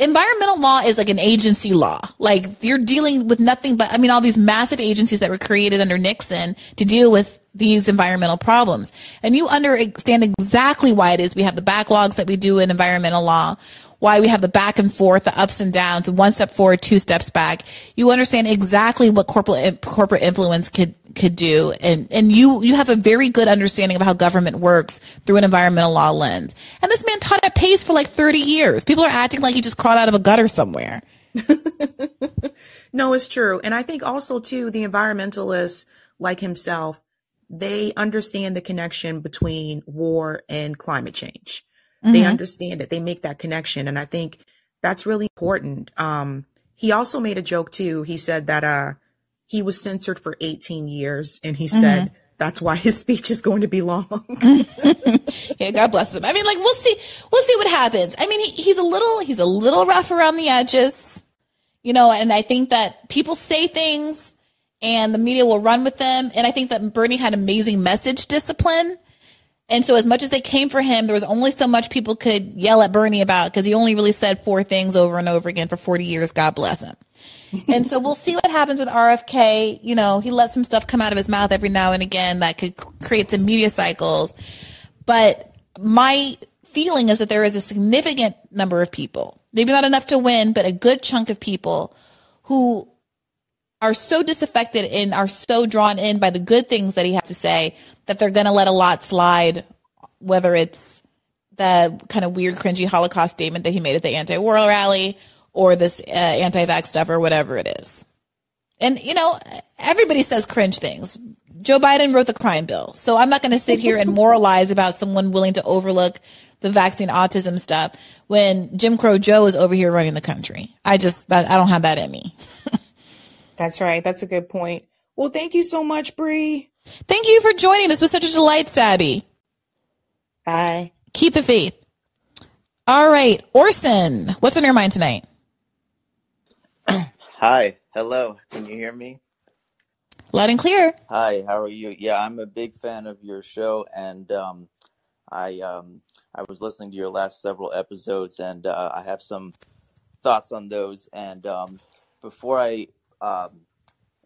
environmental law is like an agency law. Like, you're dealing with nothing but, I mean, all these massive agencies that were created under Nixon to deal with these environmental problems. And you understand exactly why it is we have the backlogs that we do in environmental law, why we have the back and forth, the ups and downs, one step forward, two steps back. You understand exactly what corporate corporate influence could could do, and and you you have a very good understanding of how government works through an environmental law lens. And this man taught at Pace for like thirty years. People are acting like he just crawled out of a gutter somewhere. No, it's true. And I think also too, the environmentalists like himself, they understand the connection between war and climate change. Mm-hmm. They understand it. They make that connection. And I think that's really important. Um, he also made a joke too. He said that uh, he was censored for eighteen years. And he mm-hmm. said, that's why his speech is going to be long. Yeah, God bless him. I mean, like, we'll see, we'll see what happens. I mean, he, he's a little, he's a little rough around the edges, you know, and I think that people say things and the media will run with them. And I think that Bernie had amazing message discipline. And so as much as they came for him, there was only so much people could yell at Bernie about, because he only really said four things over and over again for forty years. God bless him. And so we'll see what happens with R F K. You know, he lets some stuff come out of his mouth every now and again that could create some media cycles. But my feeling is that there is a significant number of people, maybe not enough to win, but a good chunk of people who are so disaffected and are so drawn in by the good things that he has to say that they're going to let a lot slide, whether it's the kind of weird, cringy Holocaust statement that he made at the anti-war rally or this uh, anti-vax stuff or whatever it is. And, you know, everybody says cringe things. Joe Biden wrote the crime bill. So I'm not going to sit here and moralize about someone willing to overlook the vaccine autism stuff when Jim Crow Joe is over here running the country. I just, I don't have that in me. That's right. That's a good point. Well, thank you so much, Bree. Thank you for joining. This was such a delight, Sabby. Bye. Keep the faith. All right. Orson, what's on your mind tonight? Hi. Hello. Can you hear me? Loud and clear. Hi. How are you? Yeah, I'm a big fan of your show. And um, I um, I was listening to your last several episodes, and uh, I have some thoughts on those. And um, before I um,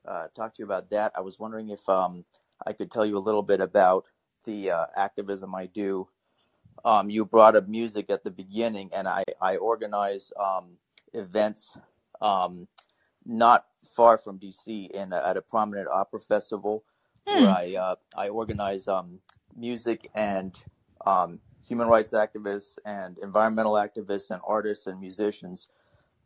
uh, talk to you about that, I was wondering if um, I could tell you a little bit about the uh, activism I do. Um, you brought up music at the beginning, and I, I organize um, events um, not far from D C in a, at a prominent opera festival hmm. where I uh, I organize um, music and um, human rights activists and environmental activists and artists and musicians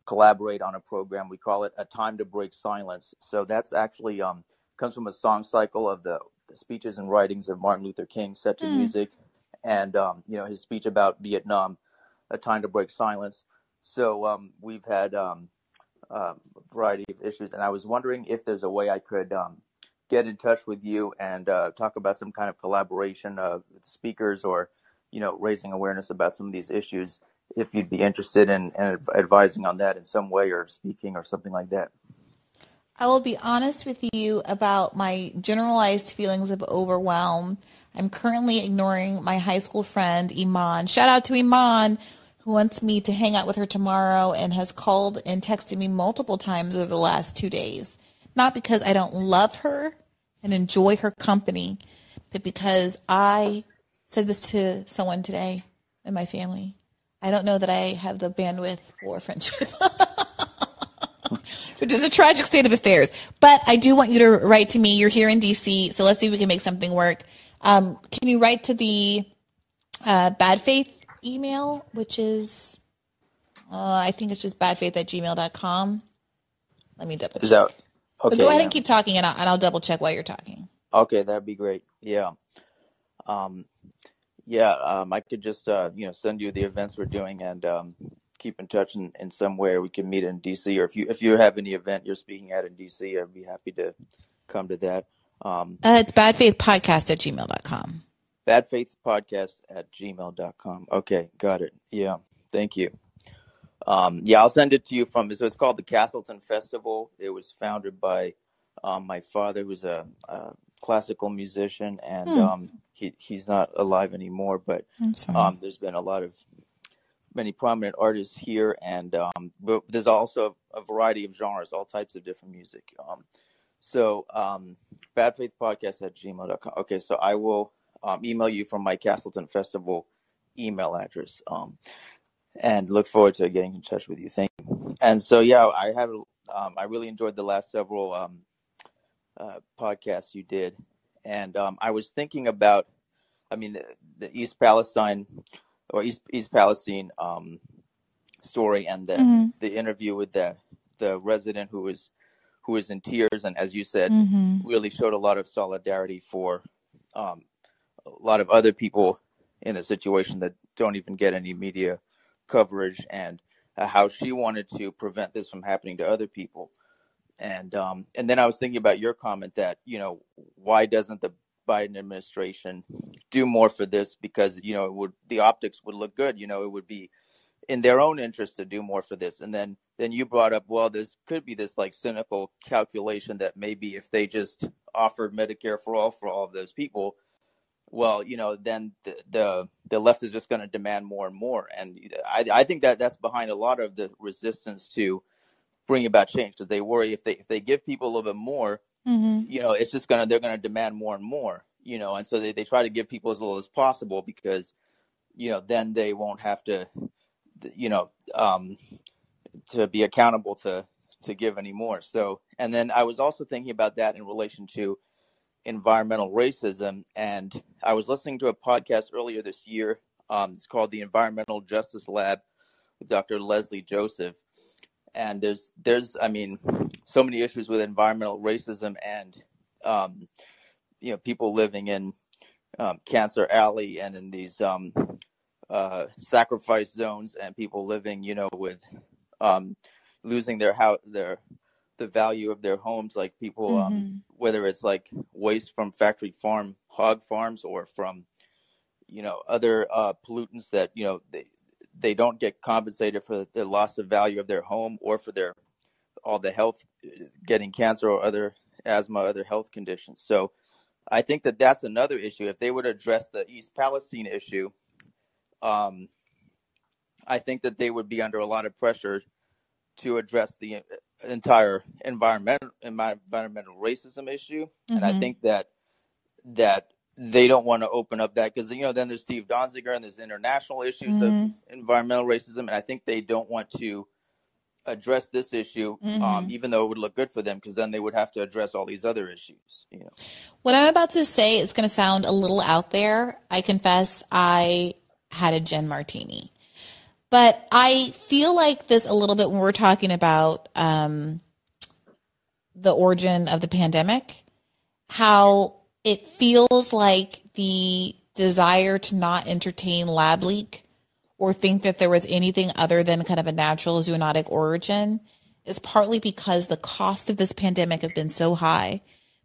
collaborate on a program. We call it A Time to Break Silence. So that's actually um, comes from a song cycle of the, the speeches and writings of Martin Luther King set to hmm. music. And, um, you know, his speech about Vietnam, A Time to Break Silence. So um, we've had um, um, a variety of issues. And I was wondering if there's a way I could um, get in touch with you and uh, talk about some kind of collaboration of speakers or, you know, raising awareness about some of these issues, if you'd be interested in, in advising on that in some way or speaking or something like that. I will be honest with you about my generalized feelings of overwhelm. I'm currently ignoring my high school friend, Iman. Shout out to Iman, who wants me to hang out with her tomorrow and has called and texted me multiple times over the last two days. Not because I don't love her and enjoy her company, but because I said this to someone today in my family. I don't know that I have the bandwidth for friendship, which is a tragic state of affairs. But I do want you to write to me. You're here in D C, so let's see if we can make something work. Um, can you write to the uh, Bad Faith email, which is, uh, I think it's just badfaith at gmail dot com. Let me double check. Is that, okay, but go ahead yeah. and keep talking, and I'll, and I'll double check while you're talking. Okay, that'd be great. Yeah. Um, yeah, um, I could just, uh, you know, send you the events we're doing and um, keep in touch in, in some way. We can meet in D C, or if you if you have any event you're speaking at in D C, I'd be happy to come to that. Um, uh, it's badfaithpodcast at gmail dot com. badfaithpodcast at gmail dot com. Okay, got it. Yeah, thank you. Um, yeah, I'll send it to you from, so it's called the Castleton Festival. It was founded by um, my father, who's a, a classical musician, and hmm. um, he, he's not alive anymore, but um, there's been a lot of many prominent artists here, and um, but there's also a variety of genres, all types of different music. Um So, um, badfaithpodcast at gmail dot com. Okay, so I will um, email you from my Castleton Festival email address, um, and look forward to getting in touch with you. Thank you. And so, yeah, I have. Um, I really enjoyed the last several um, uh, podcasts you did, and um, I was thinking about, I mean, the, the East Palestine or East East Palestine um, story, and the mm-hmm. the interview with the the resident who was. who is in tears, and as you said, mm-hmm. really showed a lot of solidarity for um, a lot of other people in the situation that don't even get any media coverage, and uh, how she wanted to prevent this from happening to other people. And um, and then I was thinking about your comment that, you know, why doesn't the Biden administration do more for this? Because, you know, it would, the optics would look good. You know, it would be in their own interest to do more for this. And then Then you brought up, well, this could be this like cynical calculation that maybe if they just offered Medicare for all for all of those people, well, you know, then the the, the left is just going to demand more and more. And I, I think that that's behind a lot of the resistance to bring about change, because they worry if they if they give people a little bit more, mm-hmm. you know, it's just gonna they're going to demand more and more, you know, and so they, they try to give people as little as possible because, you know, then they won't have to, you know. Um, to be accountable to, to give any more. So, and then I was also thinking about that in relation to environmental racism. And I was listening to a podcast earlier this year. Um, it's called the Environmental Justice Lab with Doctor Leslie Joseph. And there's, there's, I mean, so many issues with environmental racism and, um, you know, people living in um, Cancer Alley and in these um, uh, sacrifice zones, and people living, you know, with, Um, losing their house, their the value of their homes, like people, mm-hmm. um, whether it's like waste from factory farm, hog farms, or from you know, other uh, pollutants that, you know, they, they don't get compensated for the loss of value of their home or for their all the health, getting cancer or other asthma, other health conditions. So I think that that's another issue. If they would address the East Palestine issue, um, I think that they would be under a lot of pressure to address the entire environmental environmental racism issue. Mm-hmm. And I think that that they don't want to open up that because, you know, then there's Steve Donziger and there's international issues mm-hmm. of environmental racism. And I think they don't want to address this issue, mm-hmm. um, even though it would look good for them, because then they would have to address all these other issues. You know, what I'm about to say is going to sound a little out there. I confess I had a gin martini, but I feel like this a little bit when we're talking about um, the origin of the pandemic, how it feels like the desire to not entertain lab leak or think that there was anything other than kind of a natural zoonotic origin is partly because the cost of this pandemic has been so high.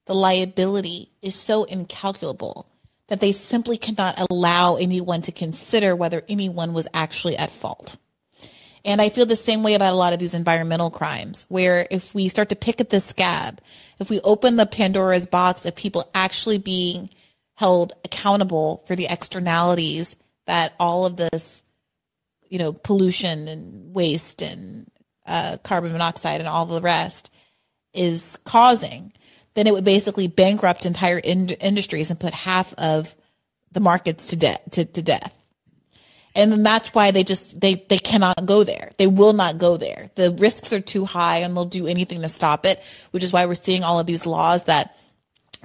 The liability is so incalculable that they simply cannot allow anyone to consider whether anyone was actually at fault. And I feel the same way about a lot of these environmental crimes, where if we start to pick at the scab, if we open the Pandora's box of people actually being held accountable for the externalities that all of this, you know, pollution and waste and uh, carbon monoxide and all the rest is causing, then it would basically bankrupt entire in- industries and put half of the markets to, de- to, to death. And then that's why they just, they, they cannot go there. They will not go there. The risks are too high and they'll do anything to stop it, which is why we're seeing all of these laws that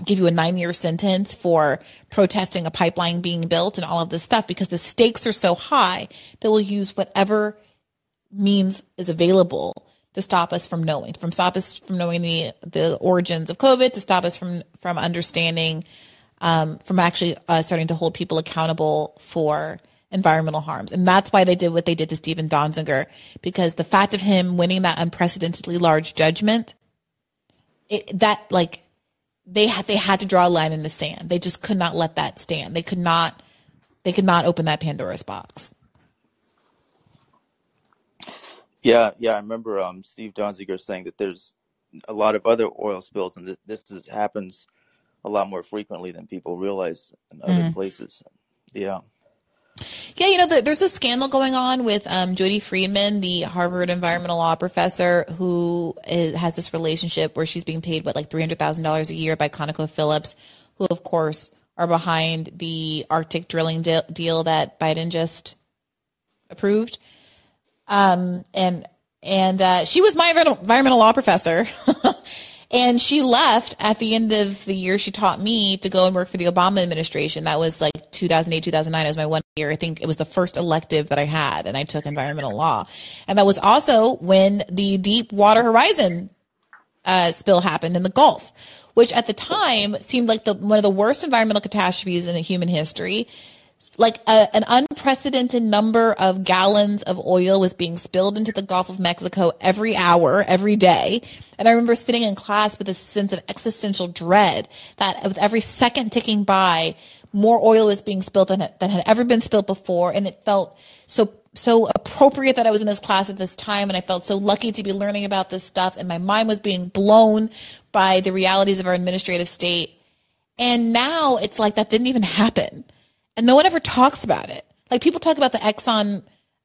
give you a nine-year sentence for protesting a pipeline being built and all of this stuff, because the stakes are so high that we'll use whatever means is available to stop us from knowing, from stop us from knowing the, the origins of COVID, to stop us from, from understanding, um, from actually uh, starting to hold people accountable for environmental harms. And that's why they did what they did to Stephen Donziger, because the fact of him winning that unprecedentedly large judgment, it, that like, They had they had to draw a line in the sand. They just could not let that stand. They could not they could not open that Pandora's box. Yeah, yeah, I remember um, Steve Donziger saying that there's a lot of other oil spills, and th- this is, happens a lot more frequently than people realize in other mm-hmm. places. Yeah, yeah, you know, the, there's a scandal going on with um, Jody Friedman, the Harvard environmental law professor, who is, has this relationship where she's being paid what, like three hundred thousand dollars a year by ConocoPhillips, who of course are behind the Arctic drilling de- deal that Biden just approved. Um, and and uh, she was my environmental law professor, and she left at the end of the year she taught me to go and work for the Obama administration. That was like two thousand eight, two thousand nine. It was my one year. I think it was the first elective that I had, and I took environmental law. And that was also when the Deepwater Horizon uh, spill happened in the Gulf, which at the time seemed like the one of the worst environmental catastrophes in human history. Like a, an unprecedented number of gallons of oil was being spilled into the Gulf of Mexico every hour, every day. And I remember sitting in class with a sense of existential dread that with every second ticking by, more oil was being spilled than, than had ever been spilled before. And it felt so, so appropriate that I was in this class at this time. And I felt so lucky to be learning about this stuff. And my mind was being blown by the realities of our administrative state. And now it's like that didn't even happen. And no one ever talks about it. Like, people talk about the Exxon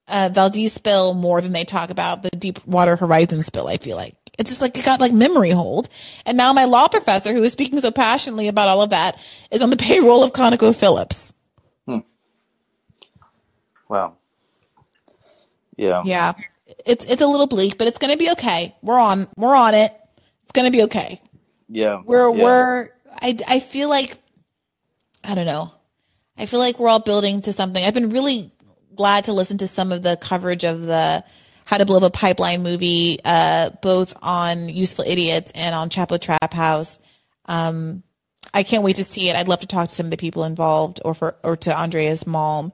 uh, Valdez spill more than they talk about the Deepwater Horizon spill, I feel like. It's just like it got like memory hold. And now my law professor, who is speaking so passionately about all of that, is on the payroll of ConocoPhillips. Hmm. Wow. Yeah. Yeah. It's it's a little bleak, but it's going to be okay. We're on we're on it. It's going to be okay. Yeah. We're yeah. we're I I feel like I don't know. I feel like we're all building to something. I've been really glad to listen to some of the coverage of the How to Blow Up a Pipeline movie, uh, both on Useful Idiots and on Chapo Trap House. Um, I can't wait to see it. I'd love to talk to some of the people involved, or for or to Andrea's mom.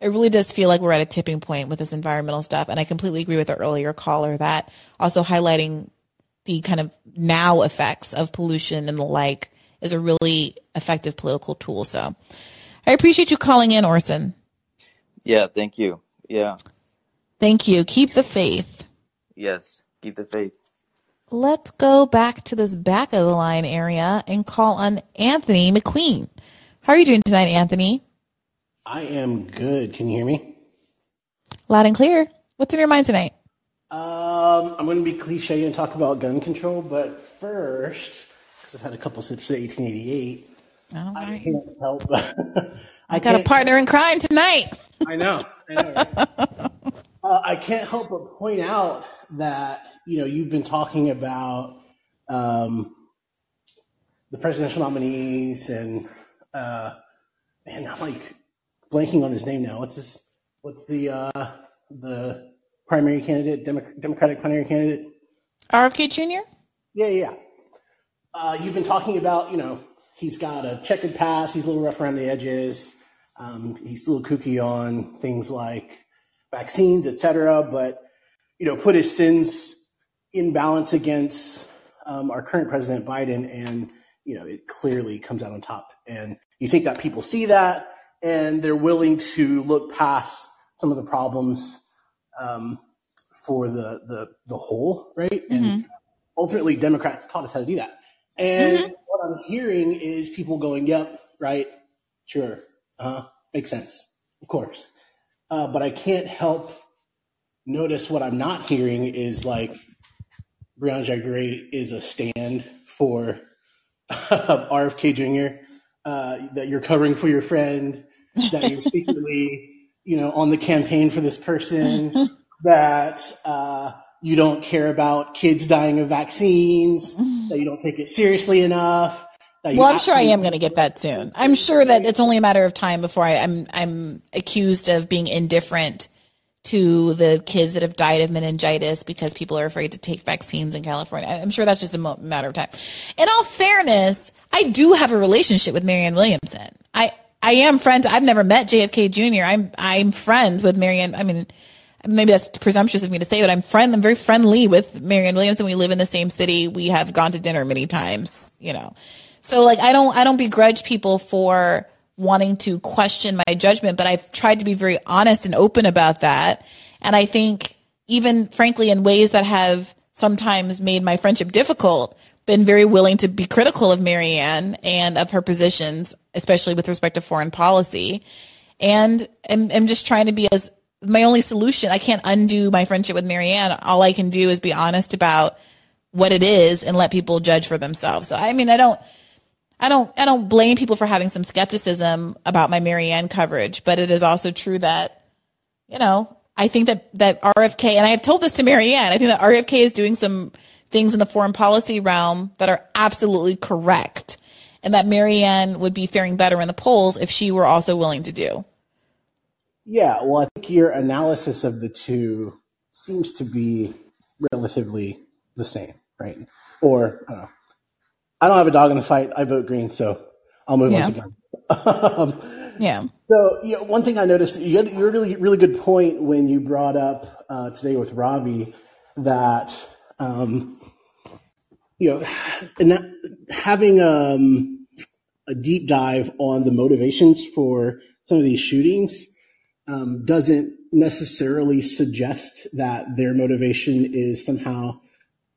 It really does feel like we're at a tipping point with this environmental stuff. And I completely agree with the earlier caller that also highlighting the kind of now effects of pollution and the like is a really effective political tool. So I appreciate you calling in, Orson. Yeah, thank you. Yeah. Thank you. Keep the faith. Yes, keep the faith. Let's go back to this back of the line area and call on Anthony McQueen. How are you doing tonight, Anthony? I am good. Can you hear me? Loud and clear. What's in your mind tonight? Um, I'm going to be cliche and talk about gun control, but first, because I've had a couple sips of eighteen eighty-eight, oh, I right. can't help. I got a partner in crime tonight. I know. I know. Right? uh, I can't help but point out that, you know, you've been talking about um, the presidential nominees and, uh, man, I'm like blanking on his name now. What's his, what's the, uh, the primary candidate, Demo- Democratic primary candidate? R F K Junior? Yeah, yeah. Uh, you've been talking about, you know, he's got a checkered past. He's a little rough around the edges. Um, he's a little kooky on things like vaccines, et cetera, but, you know, put his sins in balance against um, our current president, Biden, and, you know, it clearly comes out on top. And you think that people see that, and they're willing to look past some of the problems um, for the, the the whole, right? Mm-hmm. And ultimately, Democrats taught us how to do that. And mm-hmm. what I'm hearing is people going, yep, right, sure, uh, makes sense, of course. Uh, but I can't help notice what I'm not hearing is, like, Breonna Taylor Greene is a stand for R F K Junior, uh, that you're covering for your friend, that you're secretly, you know, on the campaign for this person, that uh, you don't care about kids dying of vaccines, that you don't take it seriously enough. That well, I'm sure I am going to get that soon. I'm sure that it's only a matter of time before I, I'm I'm accused of being indifferent to the kids that have died of meningitis because people are afraid to take vaccines in California. I'm sure that's just a matter of time. In all fairness, I do have a relationship with Marianne Williamson. I, I am friends. I've never met J F K Junior I'm I'm friends with Marianne. I mean, maybe that's presumptuous of me to say, but I'm friend. I'm very friendly with Marianne Williamson. We live in the same city. We have gone to dinner many times. You know, so like I don't I don't begrudge people for wanting to question my judgment, but I've tried to be very honest and open about that. And I think even frankly, in ways that have sometimes made my friendship difficult, been very willing to be critical of Marianne and of her positions, especially with respect to foreign policy. And I'm, I'm just trying to be as my only solution. I can't undo my friendship with Marianne. All I can do is be honest about what it is and let people judge for themselves. So, I mean, I don't, I don't I don't blame people for having some skepticism about my Marianne coverage, but it is also true that, you know, I think that, that R F K, and I have told this to Marianne, I think that R F K is doing some things in the foreign policy realm that are absolutely correct, and that Marianne would be faring better in the polls if she were also willing to do. Yeah, well, I think your analysis of the two seems to be relatively the same, right? Or, I don't know. I don't have a dog in the fight. I vote green, so I'll move yeah. on to green. um, yeah. So, you know, one thing I noticed, you had a really, really good point when you brought up uh, today with Robbie that, um, you know, and that, having um, a deep dive on the motivations for some of these shootings um, doesn't necessarily suggest that their motivation is somehow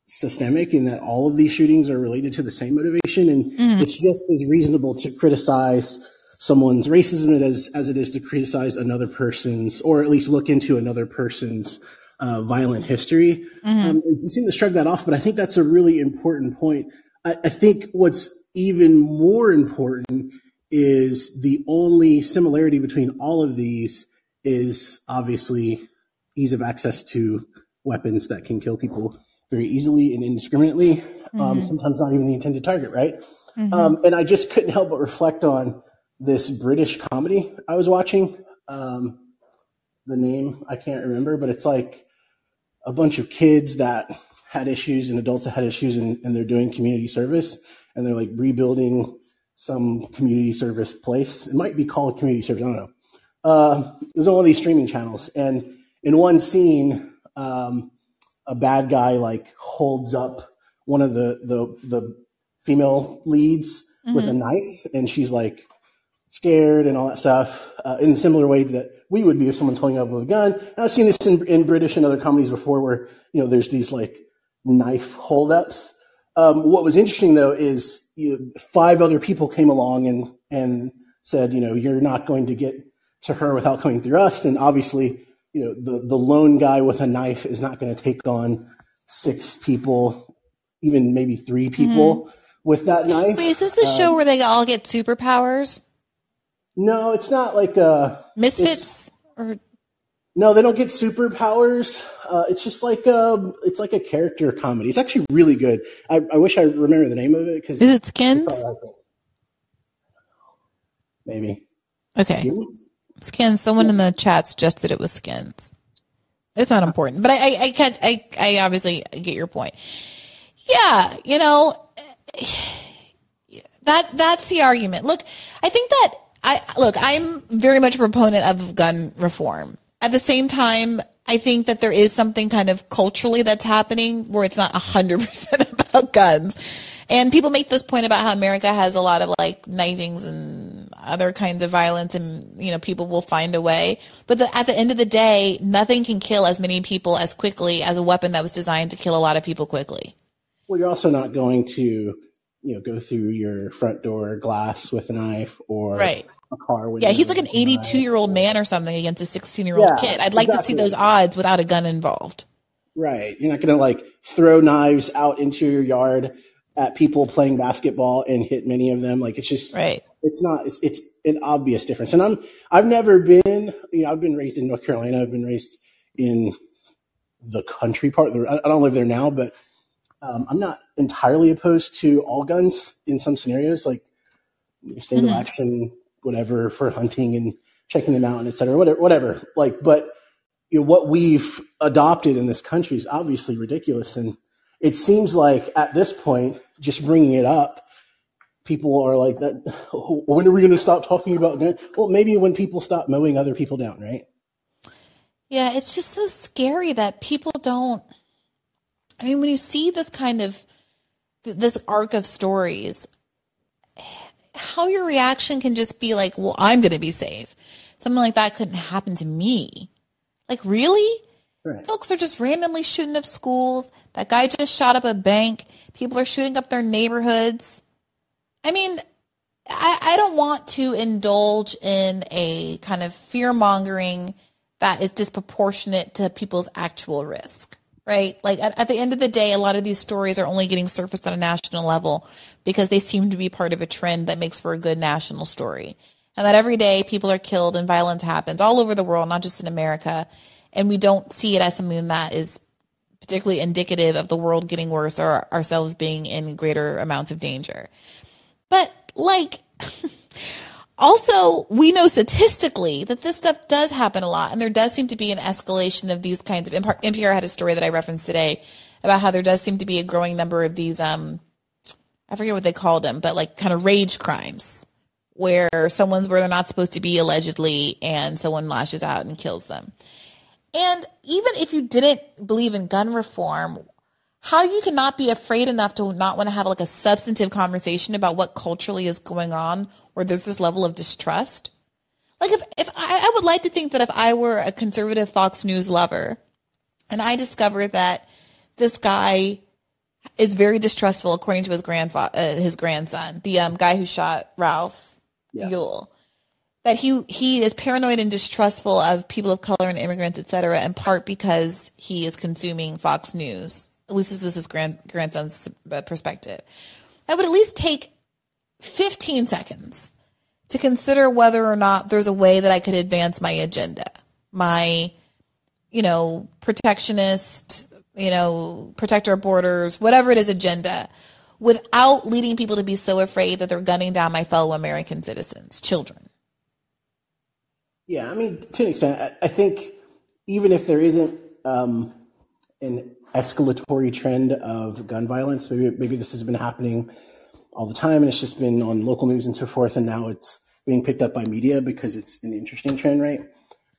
systemic in that all of these shootings are related to the same motivation, and mm. it's just as reasonable to criticize someone's racism as as it is to criticize another person's, or at least look into another person's uh, violent history. Mm-hmm. Um, you seem to shrug that off, but I think that's a really important point. I, I think what's even more important is the only similarity between all of these is obviously ease of access to weapons that can kill people very easily and indiscriminately, mm-hmm. um, sometimes not even the intended target, right? Mm-hmm. Um, and I just couldn't help but reflect on this British comedy I was watching. Um, the name I can't remember, but it's like a bunch of kids that had issues and adults that had issues, and, and they're doing community service, and they're like rebuilding some community service place. It might be called community service, I don't know. Uh, it was on one of these streaming channels, and in one scene, um, a bad guy like holds up one of the, the, the female leads mm-hmm. with a knife, and she's like, scared and all that stuff, uh, in a similar way that we would be if someone's holding up with a gun. And I've seen this in, in British and other comedies before where, you know, there's these like knife holdups. Um, what was interesting though is you know, five other people came along and, and said, you know, you're not going to get to her without coming through us. And obviously, you know, the, the lone guy with a knife is not going to take on six people, even maybe three people mm-hmm. with that knife. Wait, is this the um, show where they all get superpowers? No, it's not like a Misfits or no, they don't get superpowers. Uh, it's just like a, it's like a character comedy. It's actually really good. I, I wish I remember the name of it because is it Skins? Maybe. Okay. Skins? Skins. Someone in the chat suggested it was Skins. It's not important, but I, I, I can't. I, I obviously get your point. Yeah, you know that that's the argument. Look, I think that. I, look, I'm very much a proponent of gun reform. At the same time, I think that there is something kind of culturally that's happening where it's not one hundred percent about guns. And people make this point about how America has a lot of like knifings and other kinds of violence and, you know, people will find a way. But the, at the end of the day, nothing can kill as many people as quickly as a weapon that was designed to kill a lot of people quickly. Well, you're also not going to, you know, go through your front door glass with a knife or... Right. A car yeah, he's like an eighty-two-year-old man or something against a sixteen-year-old yeah, kid. I'd like exactly. to see those odds without a gun involved. Right. You're not going to, like, throw knives out into your yard at people playing basketball and hit many of them. Like, it's just right. – it's not it's, – it's an obvious difference. And I'm, I've never been – you know, I've been raised in North Carolina. I've been raised in the country part. I don't live there now, but um, I'm not entirely opposed to all guns in some scenarios, like single mm-hmm. action – whatever for hunting and checking them out and et cetera, whatever, whatever. Like, but you know, what we've adopted in this country is obviously ridiculous. And it seems like at this point, just bringing it up, people are like that. Oh, when are we going to stop talking about guns? Well, maybe when people stop mowing other people down. Right. Yeah. It's just so scary that people don't, I mean, when you see this kind of this arc of stories, how your reaction can just be like, well, I'm going to be safe. Something like that couldn't happen to me. Like, really? Right. Folks are just randomly shooting up schools. That guy just shot up a bank. People are shooting up their neighborhoods. I mean, I, I don't want to indulge in a kind of fear-mongering that is disproportionate to people's actual risk. Right? Like at, at the end of the day, a lot of these stories are only getting surfaced on a national level because they seem to be part of a trend that makes for a good national story. And that every day people are killed and violence happens all over the world, not just in America. And we don't see it as something that is particularly indicative of the world getting worse or ourselves being in greater amounts of danger. But like, also, we know statistically that this stuff does happen a lot, and there does seem to be an escalation of these kinds of – N P R had a story that I referenced today about how there does seem to be a growing number of these um, – I forget what they called them, but like kind of rage crimes where someone's where they're not supposed to be allegedly and someone lashes out and kills them. And even if you didn't believe in gun reform, how you cannot be afraid enough to not want to have like a substantive conversation about what culturally is going on where there's this level of distrust. Like if, if I, I would like to think that if I were a conservative Fox News lover and I discovered that this guy is very distrustful, according to his grandfather, uh, his grandson, the um, guy who shot Ralph yeah. Ewell, that he, he is paranoid and distrustful of people of color and immigrants, et cetera, in part because he is consuming Fox News. At least this is his grand, grandson's perspective. I would at least take fifteen seconds to consider whether or not there's a way that I could advance my agenda, my, you know, protectionist, you know, protect our borders, whatever it is agenda, without leading people to be so afraid that they're gunning down my fellow American citizens, children. Yeah, I mean, to an extent, I, I think even if there isn't um, an escalatory trend of gun violence, maybe maybe this has been happening all the time, and it's just been on local news and so forth, and now it's being picked up by media because it's an interesting trend, right?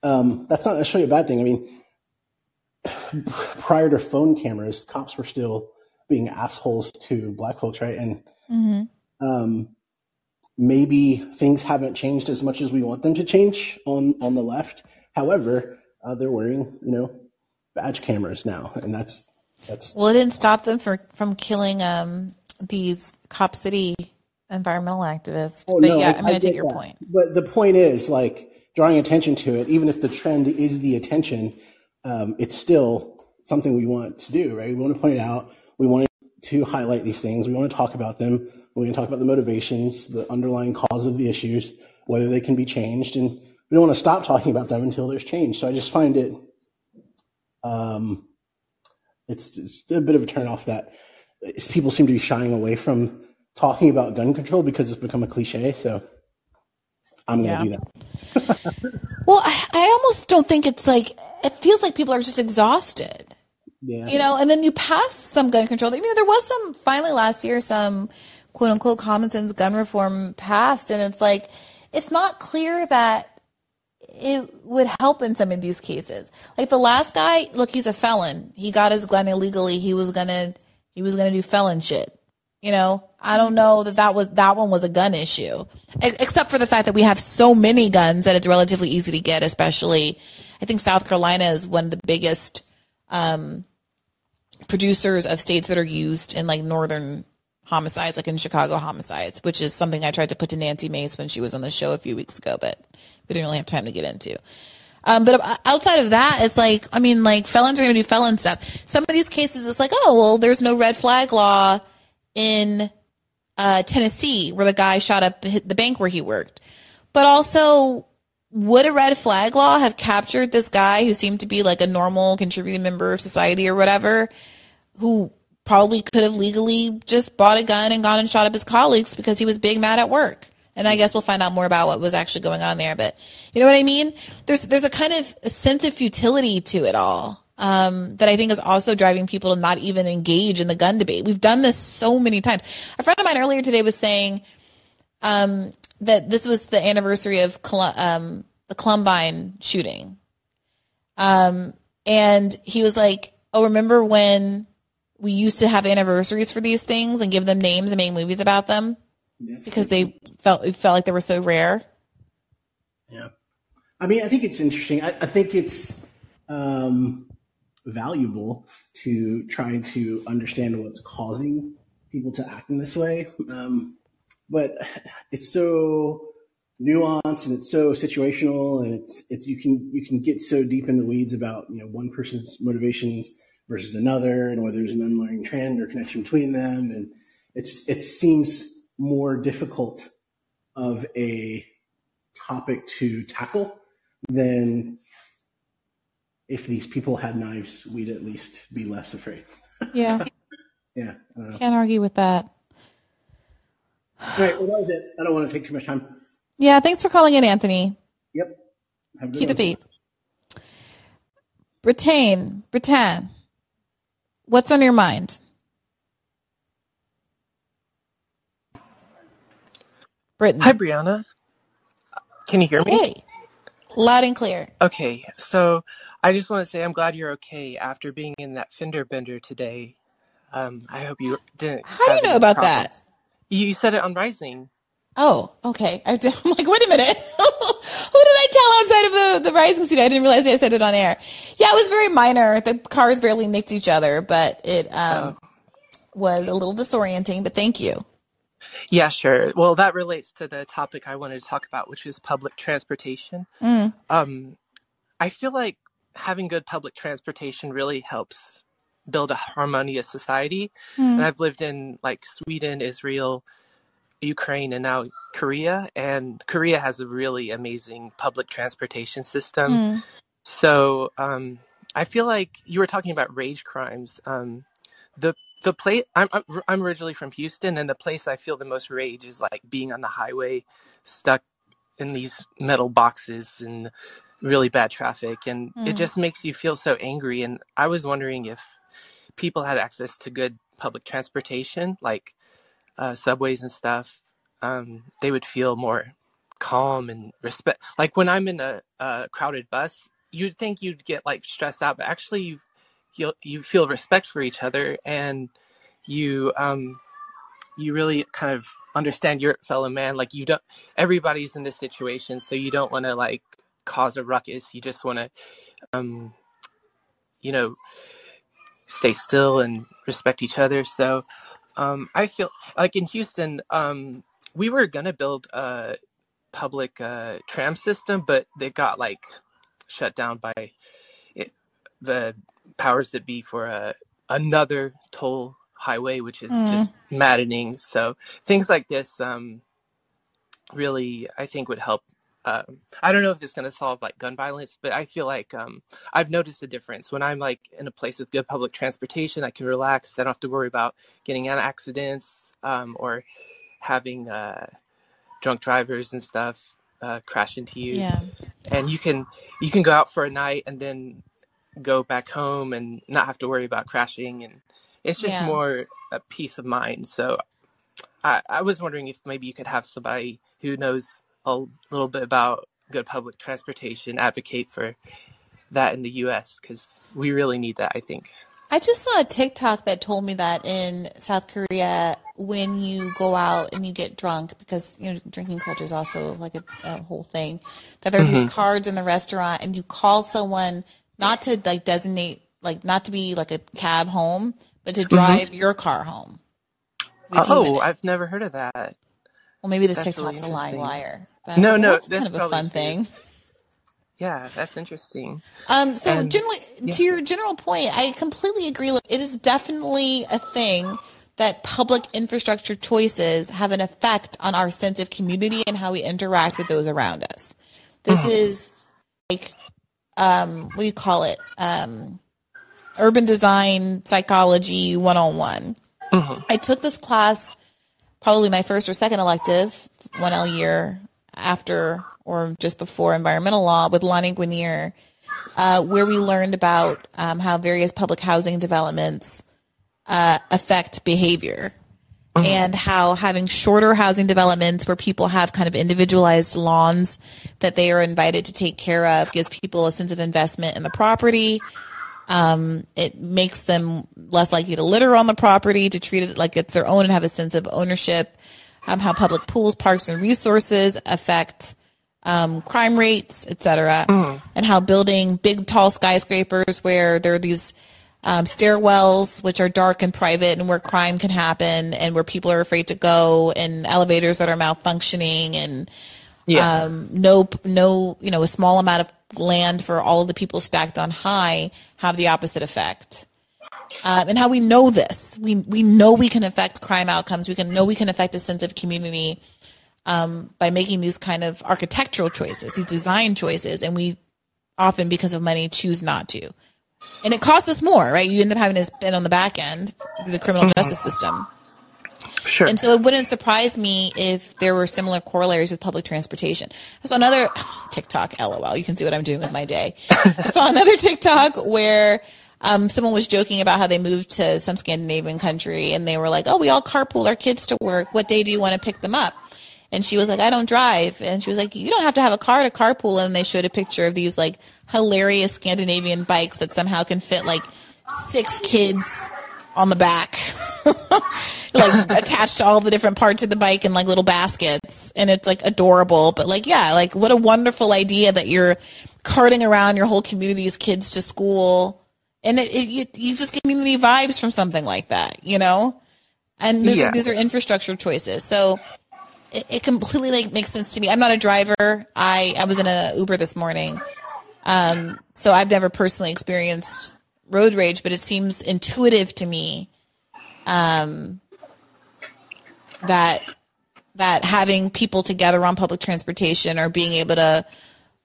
Um, that's not necessarily a bad thing. I mean, prior to phone cameras, cops were still being assholes to black folks, right? And mm-hmm. um, maybe things haven't changed as much as we want them to change on, on the left. However, uh, they're wearing, you know, badge cameras now, and that's that's. Well, it didn't stop them for, from killing um, these Cop City environmental activists. Oh, but no, yeah, I, I'm going to take your that. point. But the point is, like, drawing attention to it, even if the trend is the attention, um, it's still something we want to do, right? We want to point it out. We want to highlight these things. We want to talk about them. We want to talk about the motivations, the underlying cause of the issues, whether they can be changed. And we don't want to stop talking about them until there's change. So I just find it, um, it's, it's a bit of a turnoff that people seem to be shying away from talking about gun control because it's become a cliche. So I'm going to yeah. do that. Well, I, I almost don't think it's like, it feels like people are just exhausted. Yeah. You know, and then you pass some gun control. I mean, there was some, finally last year, some quote unquote common sense gun reform passed. And it's like, it's not clear that it would help in some of these cases. Like the last guy, look, he's a felon. He got his gun illegally. He was going to, he was going to do felon shit. You know, I don't know that that was, that one was a gun issue, except for the fact that we have so many guns that it's relatively easy to get, especially I think South Carolina is one of the biggest, um, producers of states that are used in like northern homicides, like in Chicago homicides, which is something I tried to put to Nancy Mace when she was on the show a few weeks ago, but we didn't really have time to get into. Um, but outside of that, it's like, I mean, like felons are going to do felon stuff. Some of these cases, it's like, oh, well, there's no red flag law in uh, Tennessee where the guy shot up the bank where he worked. But also, would a red flag law have captured this guy who seemed to be like a normal contributing member of society or whatever, who probably could have legally just bought a gun and gone and shot up his colleagues because he was big mad at work? And I guess we'll find out more about what was actually going on there. But you know what I mean? There's there's a kind of a sense of futility to it all um, that I think is also driving people to not even engage in the gun debate. We've done this so many times. A friend of mine earlier today was saying um, that this was the anniversary of Col- um, the Columbine shooting. Um, and he was like, oh, remember when we used to have anniversaries for these things and give them names and make movies about them because they felt it felt like they were so rare. Yeah. I mean, I think it's interesting. I, I think it's um, valuable to try to understand what's causing people to act in this way. Um, but it's so nuanced and it's so situational, and it's, it's, you can, you can get so deep in the weeds about, you know, one person's motivations versus another, and whether there's an underlying trend or connection between them. And it's, it seems more difficult of a topic to tackle than if these people had knives, we'd at least be less afraid. Yeah. Yeah. I don't know. Can't argue with that. All right. Well, that was it. I don't want to take too much time. Yeah. Thanks for calling in, Anthony. Yep. Have a good Keep one. the faith. Britain, Britain. What's on your mind? Britain. Hi, Brianna. Can you hear me? Hey, loud and clear. Okay, so I just want to say I'm glad you're okay after being in that fender bender today. Um, I hope you didn't. How do you know about problems. that? You said it on Rising. Oh, okay. I did. I'm like, wait a minute. Who did I tell outside of the, the Rising studio? I didn't realize I said it on air. Yeah, it was very minor. The cars barely nicked each other, but it um, oh. was a little disorienting, but thank you. Yeah, sure. Well, that relates to the topic I wanted to talk about, which is public transportation. Mm. Um, I feel like having good public transportation really helps build a harmonious society. Mm. And I've lived in like Sweden, Israel, Ukraine, and now Korea. And Korea has a really amazing public transportation system. Mm. So um, I feel like you were talking about rage crimes. Um, the The place I'm I'm originally from Houston, and the place I feel the most rage is like being on the highway, stuck in these metal boxes and really bad traffic, and mm. it just makes you feel so angry. And I was wondering if people had access to good public transportation, like uh, subways and stuff, um, they would feel more calm and respect. Like when I'm in a, a crowded bus, you'd think you'd get like stressed out, but actually you. You you feel respect for each other, and you um, you really kind of understand your fellow man. Like, you don't, everybody's in this situation, so you don't want to like cause a ruckus. You just want to, um, you know, stay still and respect each other. So um, I feel like in Houston, um, we were going to build a public uh, tram system, but they got like shut down by it, the powers that be for uh, another toll highway, which is mm. just maddening. So things like this um, really, I think, would help. Uh, I don't know if it's going to solve like gun violence, but I feel like um, I've noticed a difference when I'm like in a place with good public transportation. I can relax. I don't have to worry about getting in accidents um, or having uh, drunk drivers and stuff uh, crash into you. Yeah. And you can you can go out for a night and then go back home and not have to worry about crashing. And it's just yeah. more a peace of mind. So I, I was wondering if maybe you could have somebody who knows a little bit about good public transportation advocate for that in the U S, because we really need that, I think. I just saw a TikTok that told me that in South Korea, when you go out and you get drunk, because, you know, drinking culture is also like a, a whole thing, that there are mm-hmm. these cards in the restaurant and you call someone not to like designate, like not to be like a cab home, but to drive mm-hmm. your car home. Oh, I've never heard of that. Well, maybe this TikTok's a lying liar. But no, like, no, well, that's, that's kind of a fun thing. Yeah, that's interesting. Um, so and, generally, yeah. to your general point, I completely agree. It is definitely a thing that public infrastructure choices have an effect on our sense of community and how we interact with those around us. This oh. is like, um, what do you call it? Um, Urban Design Psychology one oh one. Mm-hmm. I took this class, probably my first or second elective, one L year after or just before environmental law with Lonnie Guinier, uh, where we learned about um, how various public housing developments uh, affect behavior mm-hmm. and how having shorter housing developments where people have kind of individualized lawns that they are invited to take care of gives people a sense of investment in the property. Um, it makes them less likely to litter on the property, to treat it like it's their own and have a sense of ownership. Um, how public pools, parks, and resources affect um, crime rates, et cetera. Mm. And how building big, tall skyscrapers where there are these um, stairwells, which are dark and private and where crime can happen and where people are afraid to go, and elevators that are malfunctioning and yeah. um, no, no, you know, a small amount of land for all of the people stacked on high have the opposite effect. Um, and how we know this. We we know we can affect crime outcomes. We can know we can affect a sense of community um, by making these kind of architectural choices, these design choices, and we often, because of money, choose not to. And it costs us more, right? You end up having to spend on the back end, the criminal mm-hmm. justice system. Sure. And so it wouldn't surprise me if there were similar corollaries with public transportation. I saw another TikTok, LOL, you can see what I'm doing with my day. I saw another TikTok where um, someone was joking about how they moved to some Scandinavian country and they were like, oh, we all carpool our kids to work. What day do you want to pick them up? And she was like, I don't drive. And she was like, you don't have to have a car to carpool. And they showed a picture of these like hilarious Scandinavian bikes that somehow can fit like six kids on the back. Like attached to all the different parts of the bike in like little baskets, and it's like adorable. But like, yeah, like what a wonderful idea that you're carting around your whole community's kids to school, and it, it you, you just get community vibes from something like that, you know. And these, yeah. are, these are infrastructure choices, so it, it completely like makes sense to me. I'm not a driver. I I was in a Uber this morning, um, so I've never personally experienced road rage, but it seems intuitive to me. Um. that that having people together on public transportation or being able to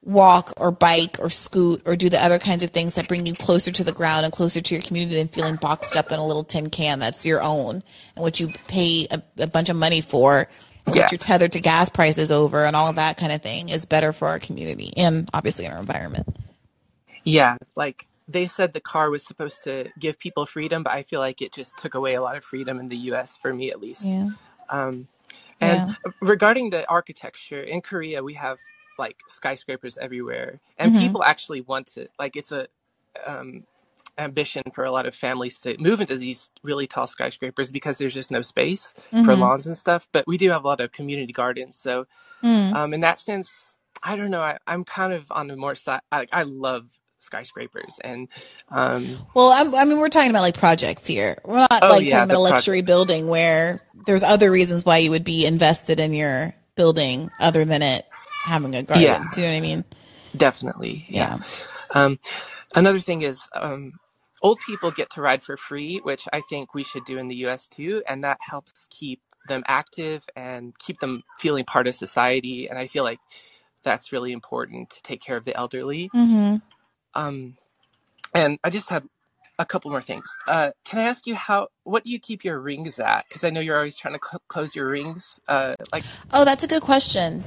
walk or bike or scoot or do the other kinds of things that bring you closer to the ground and closer to your community than feeling boxed up in a little tin can that's your own and what you pay a, a bunch of money for and yeah. what you're tethered to gas prices over and all of that kind of thing is better for our community and obviously our environment. Yeah, like they said the car was supposed to give people freedom, but I feel like it just took away a lot of freedom in the U S for me at least. Yeah. Um, and yeah. regarding the architecture in Korea, we have like skyscrapers everywhere and mm-hmm. people actually want to, like, it's a, um, ambition for a lot of families to move into these really tall skyscrapers because there's just no space mm-hmm. for lawns and stuff. But we do have a lot of community gardens. So mm. um, in that sense, I don't know. I, I'm kind of on the more side. I, I love skyscrapers. And um, well, I'm, I mean, we're talking about like projects here. We're not oh, like yeah, talking about a luxury project. Building where there's other reasons why you would be invested in your building other than it having a garden. Yeah. Do you know what I mean? Definitely. Yeah. yeah. Um, another thing is um, old people get to ride for free, which I think we should do in the U S too. And that helps keep them active and keep them feeling part of society. And I feel like that's really important to take care of the elderly. Mm-hmm. Um, and I just have a couple more things. Uh, can I ask you how, what do you keep your rings at? Because I know you're always trying to cl- close your rings. Uh, like, Oh, that's a good question.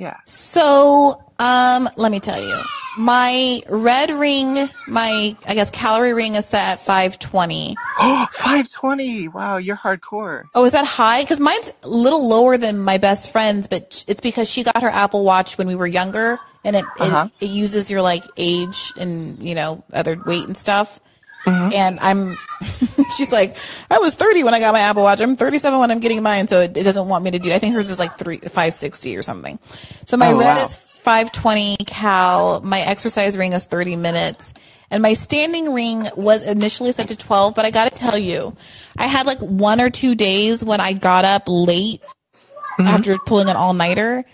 Yeah. So, um, let me tell you, my red ring, my, I guess, calorie ring is set at five twenty. Oh, five twenty. Wow. You're hardcore. Oh, is that high? Cause mine's a little lower than my best friend's, but it's because she got her Apple Watch when we were younger and it, uh-huh. it, it uses your like age and, you know, other weight and stuff. Uh-huh. And I'm, she's like, I was thirty when I got my Apple Watch. I'm thirty-seven when I'm getting mine. So it, it doesn't want me to do, I think hers is like three, five sixty or something. So my oh, red wow. is five twenty cal. My exercise ring is thirty minutes. And my standing ring was initially set to twelve, but I got to tell you, I had like one or two days when I got up late mm-hmm. after pulling an all nighter.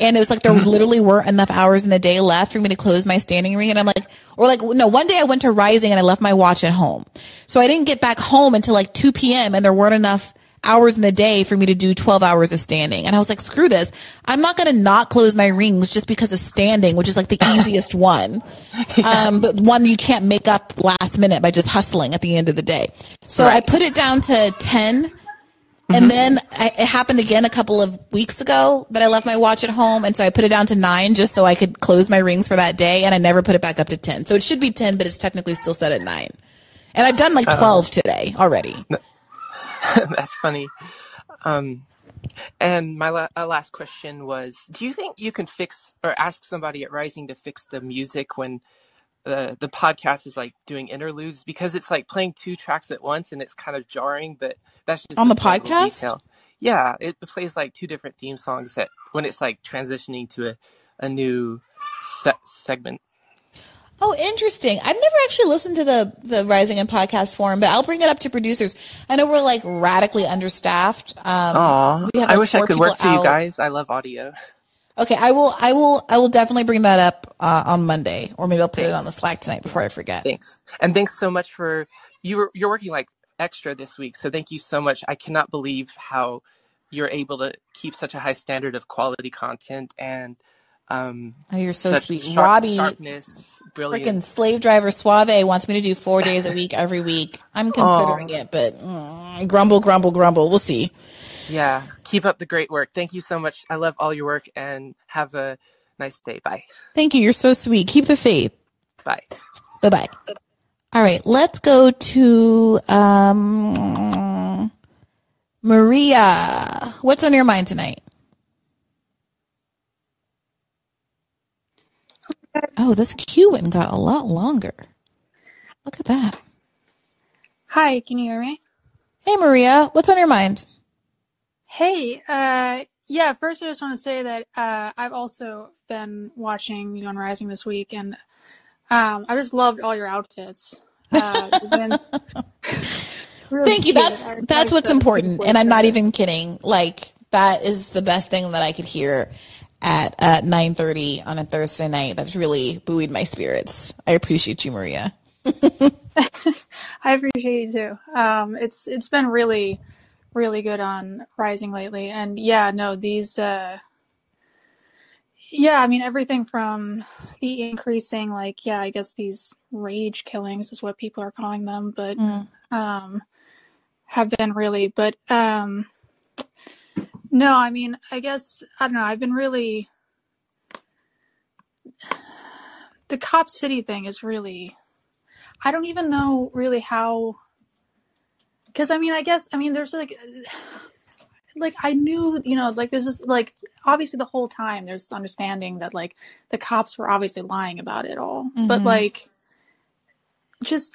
And it was like there literally weren't enough hours in the day left for me to close my standing ring. And I'm like, or like, no, one day I went to Rising and I left my watch at home. So I didn't get back home until like two p.m. and there weren't enough hours in the day for me to do twelve hours of standing. And I was like, screw this. I'm not going to not close my rings just because of standing, which is like the easiest one. Yeah. Um, but one you can't make up last minute by just hustling at the end of the day. So right. I put it down to ten. And then I, it happened again a couple of weeks ago that I left my watch at home. And so I put it down to nine just so I could close my rings for that day. And I never put it back up to ten. So it should be ten, but it's technically still set at nine. And I've done like twelve um, today already. That's funny. Um, and my la- last question was, do you think you can fix or ask somebody at Rising to fix the music when the the podcast is like doing interludes, because it's like playing two tracks at once and it's kind of jarring, but that's just on the podcast. Yeah. It plays like two different theme songs that when it's like transitioning to a, a new se- segment. Oh, interesting. I've never actually listened to the, the Rising in podcast forum, but I'll bring it up to producers. I know we're like radically understaffed. Um, we have like I wish I could work for out. You guys. I love audio. Okay, I will, I will, I will definitely bring that up uh, on Monday, or maybe I'll put thanks. It on the Slack tonight before I forget. Thanks, and thanks so much for you. Were, you're working like extra this week, so thank you so much. I cannot believe how you're able to keep such a high standard of quality content, and um, oh, you're so sweet, sharp, Robbie. Sharpness, brilliant. Freaking slave driver Suave wants me to do four days a week every week. I'm considering Aww. It, but mm, grumble, grumble, grumble. We'll see. Yeah. Keep up the great work. Thank you so much. I love all your work and have a nice day. Bye. Thank you. You're so sweet. Keep the faith. Bye. Bye-bye. All right. Let's go to um, Maria. What's on your mind tonight? Oh, this queue went and got a lot longer. Look at that. Hi. Can you hear me? Hey, Maria. What's on your mind? Hey, uh, yeah, first I just want to say that uh, I've also been watching you on Rising this week, and um, I just loved all your outfits. Uh, been really Thank you. That's I, that's I, what's important, and I'm not even kidding. Like, that is the best thing that I could hear at uh, nine thirty on a Thursday night. That's really buoyed my spirits. I appreciate you, Maria. I appreciate you, too. Um, it's it's been really... really good on Rising lately, and yeah no these uh yeah I mean everything from the increasing like yeah I guess these rage killings is what people are calling them, but mm. um have been really but um no I mean I guess I don't know I've been really the Cop City thing is really I don't even know really how. Because, I mean, I guess, I mean, there's, like, like, I knew, you know, like, there's this, like, obviously the whole time there's this understanding that, like, the cops were obviously lying about it all. Mm-hmm. But, like, just,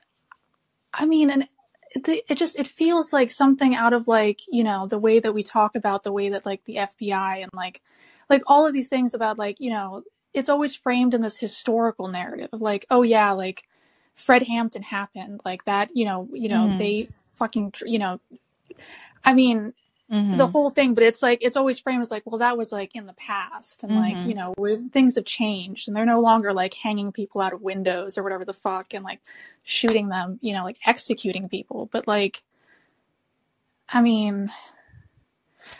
I mean, and it just, it feels like something out of, like, you know, the way that we talk about the way that, like, the F B I and like, like all of these things about, like, you know, it's always framed in this historical narrative of like, oh yeah, like Fred Hampton happened like that, you know, you know, mm-hmm. they fucking, you know, I mean, mm-hmm. the whole thing, but it's like, it's always framed as like, well, that was like in the past and mm-hmm. like, you know, we've, things have changed and they're no longer like hanging people out of windows or whatever the fuck and like shooting them, you know, like executing people. But like, I mean,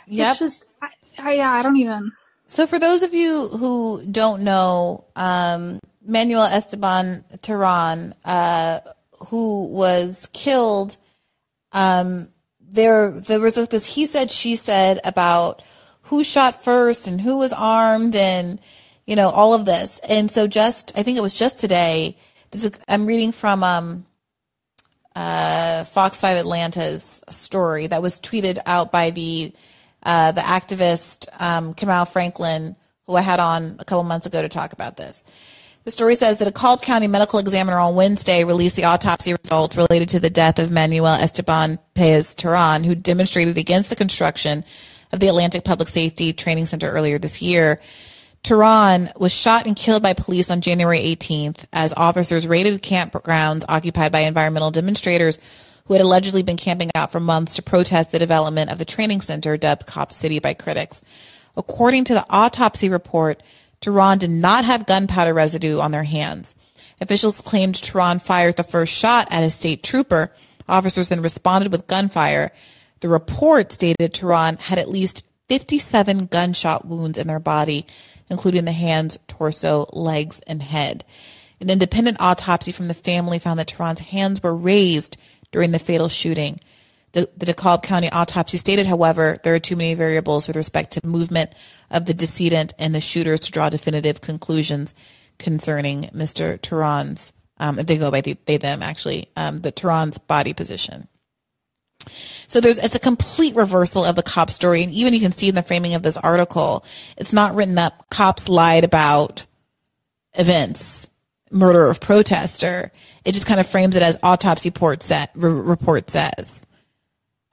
yep. it's just, I, I, I don't even. So for those of you who don't know, um, Manuel Esteban Terán, uh, who was killed, um, there there was this he said, she said about who shot first and who was armed and, you know, all of this. And so just, I think it was just today, this is, I'm reading from um, uh, Fox five Atlanta's story that was tweeted out by the Uh, the activist, um, Kamal Franklin, who I had on a couple months ago to talk about this. The story says that a Cobb County medical examiner on Wednesday released the autopsy results related to the death of Manuel Esteban Pérez Terán, who demonstrated against the construction of the Atlantic Public Safety Training Center earlier this year. Terán was shot and killed by police on January eighteenth as officers raided campgrounds occupied by environmental demonstrators who had allegedly been camping out for months to protest the development of the training center, dubbed Cop City by critics. According to the autopsy report, Terán did not have gunpowder residue on their hands. Officials claimed Terán fired the first shot at a state trooper. Officers then responded with gunfire. The report stated Terán had at least fifty-seven gunshot wounds in their body, including the hands, torso, legs, and head. An independent autopsy from the family found that Terán's hands were raised during the fatal shooting. The, the DeKalb County autopsy stated, however, there are too many variables with respect to movement of the decedent and the shooters to draw definitive conclusions concerning Mister Terán's, um, they go by the, they, them actually, um, the Terán's body position. So there's, it's a complete reversal of the cop story. And even you can see in the framing of this article, it's not written up, cops lied about events, murder of protester. It just kind of frames it as autopsy report, set, re- report says.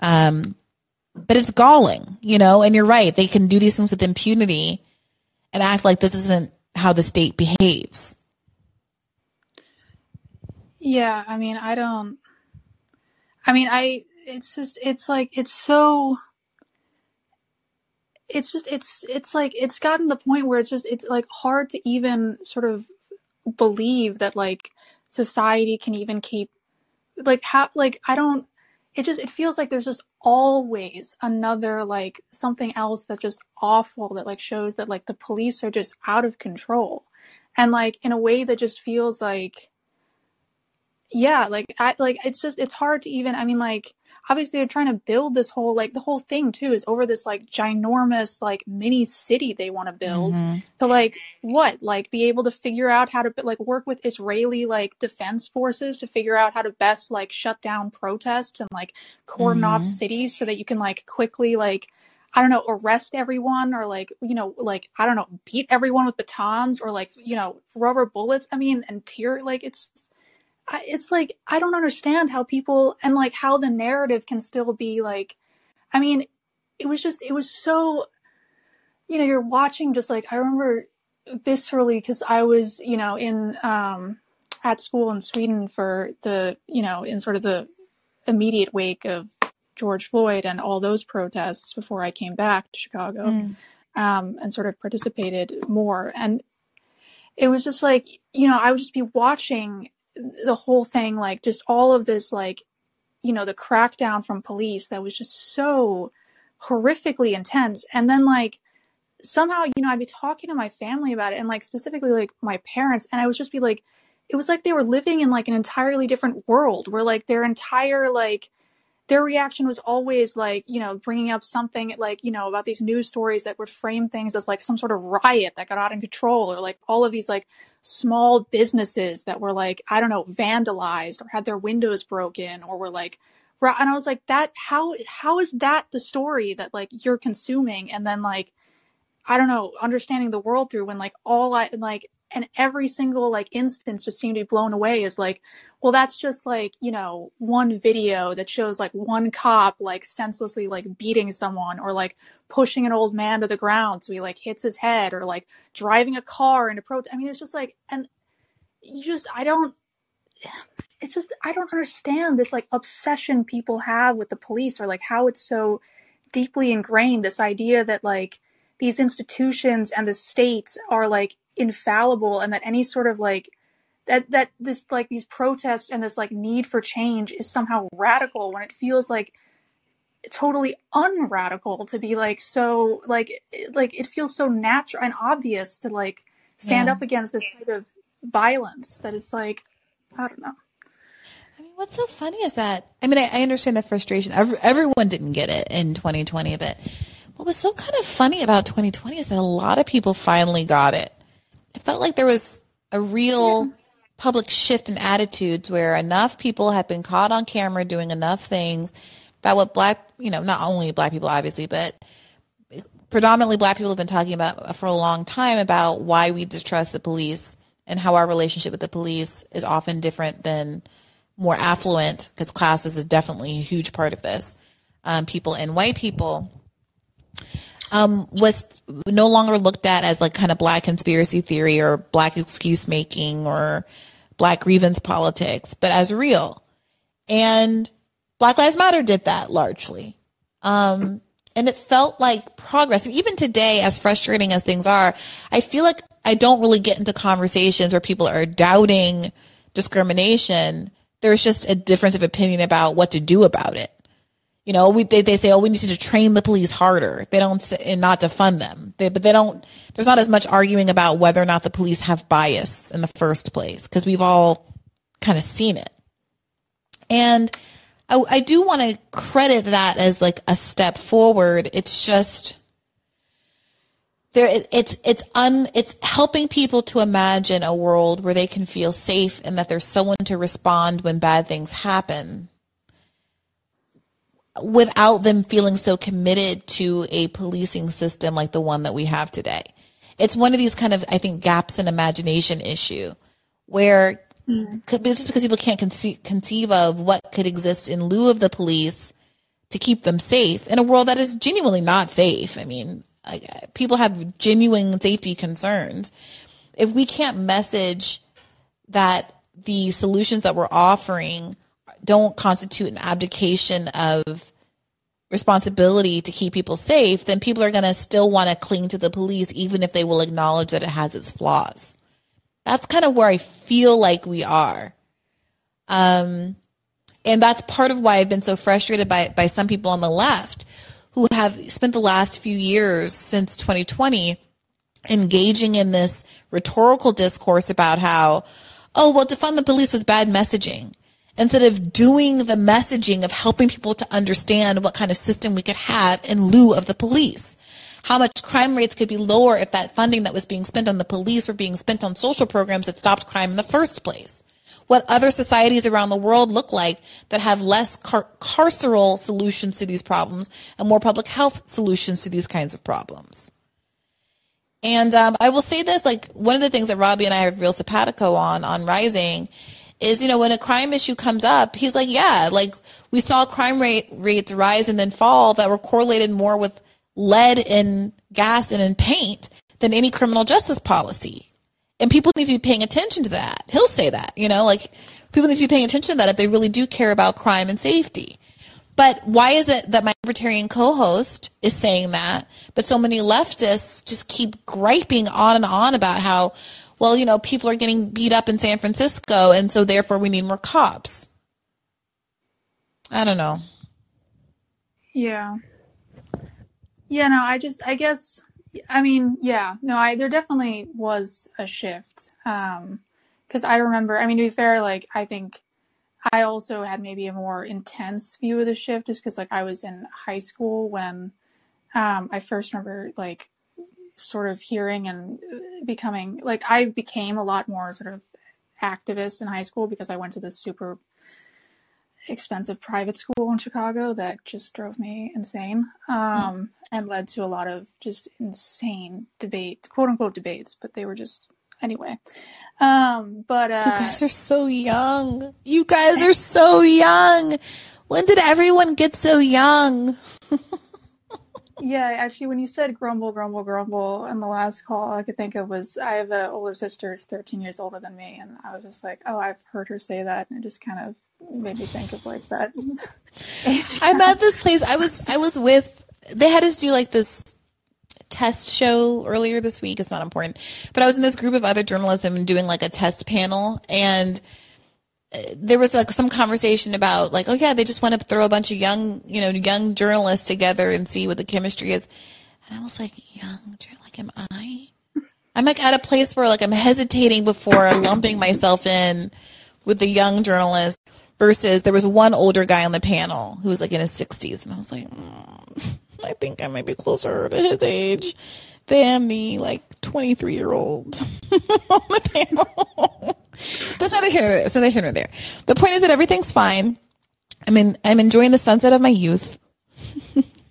Um, but it's galling, you know, and you're right. They can do these things with impunity and act like this isn't how the state behaves. Yeah, I mean, I don't, I mean, I, it's just, it's like, it's so, it's just, it's, it's like, it's gotten to the point where it's just, it's like hard to even sort of believe that like society can even keep like how like I don't it just it feels like there's just always another like something else that's just awful that like shows that like the police are just out of control and like in a way that just feels like yeah like I like it's just it's hard to even I mean like obviously they're trying to build this whole like the whole thing too is over this like ginormous like mini city they want to build mm-hmm. to like what like be able to figure out how to like work with Israeli like defense forces to figure out how to best like shut down protests and like cordon mm-hmm. off cities so that you can like quickly like I don't know arrest everyone or like you know like I don't know beat everyone with batons or like you know rubber bullets I mean and tear like it's it's like, I don't understand how people and like how the narrative can still be like, I mean, it was just, it was so, you know, you're watching just like, I remember viscerally, cause I was, you know, in, um, at school in Sweden for the, you know, in sort of the immediate wake of George Floyd and all those protests before I came back to Chicago, mm. um, and sort of participated more. And it was just like, you know, I would just be watching the whole thing, like just all of this, like, you know, the crackdown from police that was just so horrifically intense. And then like somehow, you know, I'd be talking to my family about it and like specifically like my parents. And I would just be like, it was like they were living in like an entirely different world where like their entire, like their reaction was always like, you know, bringing up something like, you know, about these news stories that would frame things as like some sort of riot that got out of control or like all of these like small businesses that were like, I don't know, vandalized or had their windows broken or were like, and I was like, that, how, how is that the story that like you're consuming? And then like, I don't know, understanding the world through when like all I, like And every single like instance just seemed to be blown away as like, well, that's just like, you know, one video that shows like one cop like senselessly like beating someone or like pushing an old man to the ground so he like hits his head or like driving a car into protest. I mean, it's just like, and you just, I don't, it's just, I don't understand this like obsession people have with the police or like how it's so deeply ingrained, this idea that like these institutions and the states are like infallible and that any sort of like that that this like these protests and this like need for change is somehow radical when it feels like totally unradical to be like so like like it feels so natural and obvious to like stand yeah. up against this type of violence that it's like I don't know. I mean, what's so funny is that I mean I, I understand the frustration. Every, everyone didn't get it in twenty twenty, but what was so kind of funny about twenty twenty is that a lot of people finally got it. It felt like there was a real yeah. public shift in attitudes where enough people had been caught on camera doing enough things that what black, you know, not only black people, obviously, but predominantly black people have been talking about for a long time about why we distrust the police and how our relationship with the police is often different than more affluent, because classes is definitely a huge part of this. Um, people and white people. Um, was no longer looked at as like kind of black conspiracy theory or black excuse making or black grievance politics, but as real. And Black Lives Matter did that largely. Um, and it felt like progress. And even today, as frustrating as things are, I feel like I don't really get into conversations where people are doubting discrimination. There's just a difference of opinion about what to do about it. You know, we, they, they say, oh, we need to train the police harder. They don't say, and not defund them. They, but they don't, there's not as much arguing about whether or not the police have bias in the first place, because we've all kind of seen it. And I, I do want to credit that as like a step forward. It's just, there, it, it's, it's, un, it's helping people to imagine a world where they can feel safe and that there's someone to respond when bad things happen, without them feeling so committed to a policing system like the one that we have today. It's one of these kind of, I think, gaps in imagination issue where mm. just because people can't conce- conceive of what could exist in lieu of the police to keep them safe in a world that is genuinely not safe. I mean, I, people have genuine safety concerns. If we can't message that the solutions that we're offering don't constitute an abdication of responsibility to keep people safe, then people are going to still want to cling to the police, even if they will acknowledge that it has its flaws. That's kind of where I feel like we are. Um, and that's part of why I've been so frustrated by, by some people on the left who have spent the last few years since twenty twenty engaging in this rhetorical discourse about how, oh, well, defund the police was bad messaging, instead of doing the messaging of helping people to understand what kind of system we could have in lieu of the police, how much crime rates could be lower if that funding that was being spent on the police were being spent on social programs that stopped crime in the first place, what other societies around the world look like that have less car- carceral solutions to these problems and more public health solutions to these kinds of problems. And um, I will say this, like one of the things that Robbie and I have real simpatico on, on Rising, is, you know, when a crime issue comes up, he's like, yeah, like we saw crime rate rates rise and then fall that were correlated more with lead and gas and in paint than any criminal justice policy. And people need to be paying attention to that. He'll say that, you know, like people need to be paying attention to that if they really do care about crime and safety. But why is it that my libertarian co-host is saying that, but so many leftists just keep griping on and on about how, well, you know, people are getting beat up in San Francisco, and so therefore we need more cops. I don't know. Yeah. Yeah, no, I just, I guess, I mean, yeah, no, I there definitely was a shift. Um, because I remember, I mean, to be fair, like, I think I also had maybe a more intense view of the shift just because, like, I was in high school when um, I first remember, like, sort of hearing and becoming like I became a lot more sort of activist in high school because I went to this super expensive private school in Chicago that just drove me insane um, mm. and led to a lot of just insane debate, quote unquote debates, but they were just Anyway. Um, but uh, you guys are so young. You guys are so young. When did everyone get so young? Yeah, actually, when you said grumble, grumble, grumble in the last call, all I could think of was I have an older sister who's thirteen years older than me, and I was just like, oh, I've heard her say that, and it just kind of made me think of like that. I'm at this place. I was I was with, they had us do like this test show earlier this week. It's not important, but I was in this group of other journalism and doing like a test panel, and there was like some conversation about like, oh yeah, they just want to throw a bunch of young, you know, young journalists together and see what the chemistry is. And I was like, young, like, am I? I'm like at a place where like I'm hesitating before lumping myself in with the young journalist versus there was one older guy on the panel who was like in his sixties. And I was like, mm, I think I might be closer to his age than the like twenty-three year old on the panel. That's neither here nor there. It's neither here nor there. The point is that everything's fine. I mean, I'm enjoying the sunset of my youth.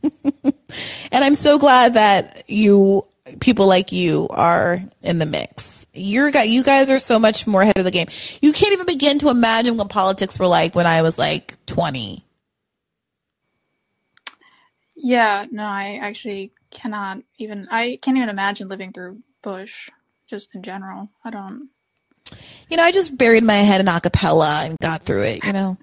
And I'm so glad that you, people like you, are in the mix. You're, you guys are so much more ahead of the game. You can't even begin to imagine what politics were like when I was like twenty. Yeah, no, I actually cannot even, I can't even imagine living through Bush just in general. I don't. You know, I just buried my head in acapella and got through it, you know.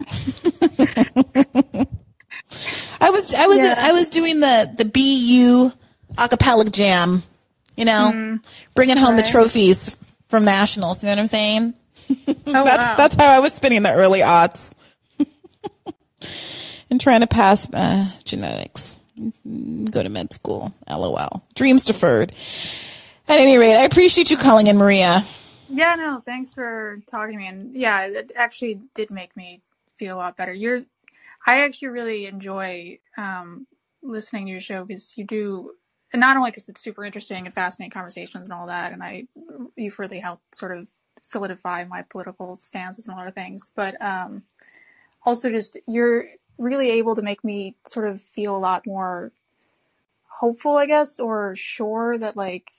I was I was yeah. I was doing the the B U acapella jam, you know, mm, bringing home right. the trophies from nationals, you know what I'm saying? Oh, that's wow. that's how I was spending the early aughts. And trying to pass uh, genetics. Go to med school. LOL. Dreams deferred. At any rate, I appreciate you calling in, Maria. Yeah, no, thanks for talking to me. And yeah, it actually did make me feel a lot better. You're, I actually really enjoy um, listening to your show because you do, and not only because it's super interesting and fascinating conversations and all that, and I, you've really helped sort of solidify my political stances and a lot of things, but um, also just you're really able to make me sort of feel a lot more hopeful, I guess, or sure that like,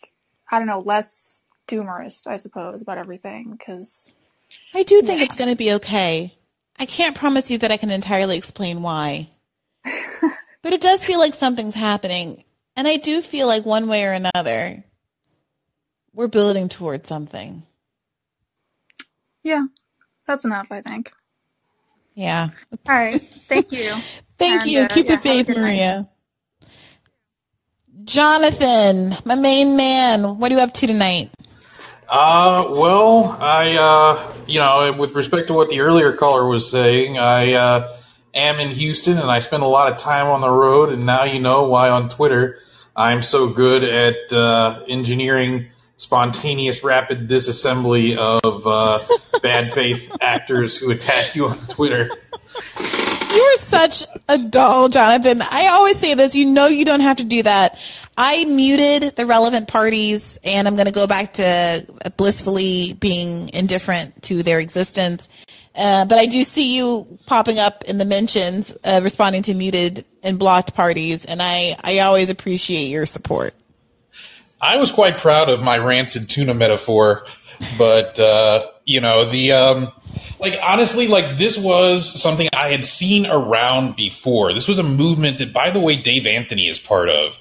I don't know, less doomerist, I suppose, about everything, because I do think yeah. it's going to be okay. I can't promise you that I can entirely explain why, but it does feel like something's happening, and I do feel like one way or another, we're building towards something. Yeah, that's enough, I think. Yeah. All right. Thank you. Thank and, you. Uh, Keep yeah, the faith, Maria. Night. Jonathan, my main man, what are you up to tonight? Uh, well, I, uh, you know, with respect to what the earlier caller was saying, I uh, am in Houston, and I spend a lot of time on the road, and now you know why on Twitter I'm so good at uh, engineering spontaneous rapid disassembly of uh, bad faith actors who attack you on Twitter. You're such a doll, Jonathan. I always say this. You know you don't have to do that. I muted the relevant parties, and I'm going to go back to blissfully being indifferent to their existence. Uh, but I do see you popping up in the mentions, uh, responding to muted and blocked parties, and I, I always appreciate your support. I was quite proud of my rancid tuna metaphor, but, uh, you know, the... Um, Like, honestly, like, this was something I had seen around before. This was a movement that, by the way, Dave Anthony is part of,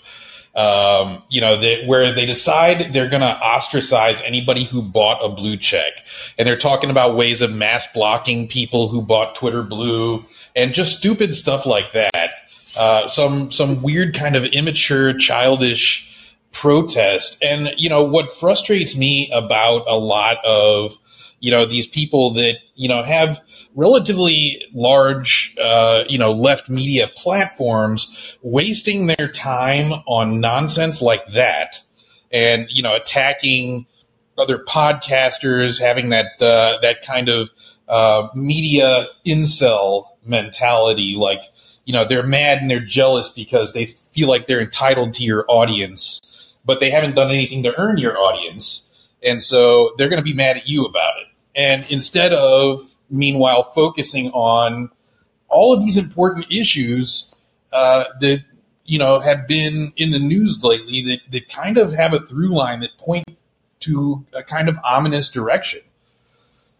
um, you know, they, where they decide they're going to ostracize anybody who bought a blue check. And they're talking about ways of mass blocking people who bought Twitter Blue and just stupid stuff like that. Uh, some some weird kind of immature, childish protest. And, you know, what frustrates me about a lot of, you know, these people that, you know, have relatively large, uh, you know, left media platforms wasting their time on nonsense like that and, you know, attacking other podcasters, having that uh, that kind of uh, media incel mentality. Like, you know, they're mad and they're jealous because they feel like they're entitled to your audience, but they haven't done anything to earn your audience. And so they're going to be mad at you about it. And instead of, meanwhile, focusing on all of these important issues uh, that, you know, have been in the news lately that, that kind of have a through line that point to a kind of ominous direction.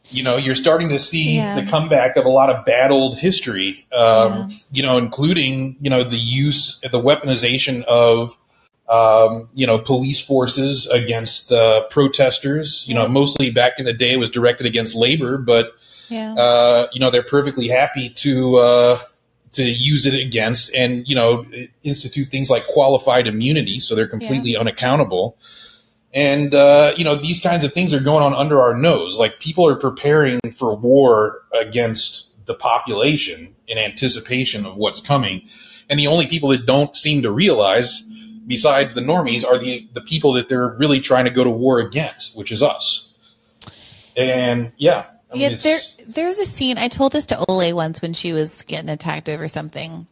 You know, you're starting to see yeah. the comeback of a lot of bad old history, um, yeah. you know, including, you know, the use, the weaponization of, um, you know, police forces against uh, protesters. You yeah. know, mostly back in the day it was directed against labor, but, yeah. uh, you know, they're perfectly happy to uh, to use it against and, you know, institute things like qualified immunity. So they're completely yeah. unaccountable. And, uh, you know, these kinds of things are going on under our nose. Like, people are preparing for war against the population in anticipation of what's coming. And the only people that don't seem to realize, besides the normies, are the, the people that they're really trying to go to war against, which is us. And, yeah. I mean, yeah there, there's a scene. I told this to Ole once when she was getting attacked over something.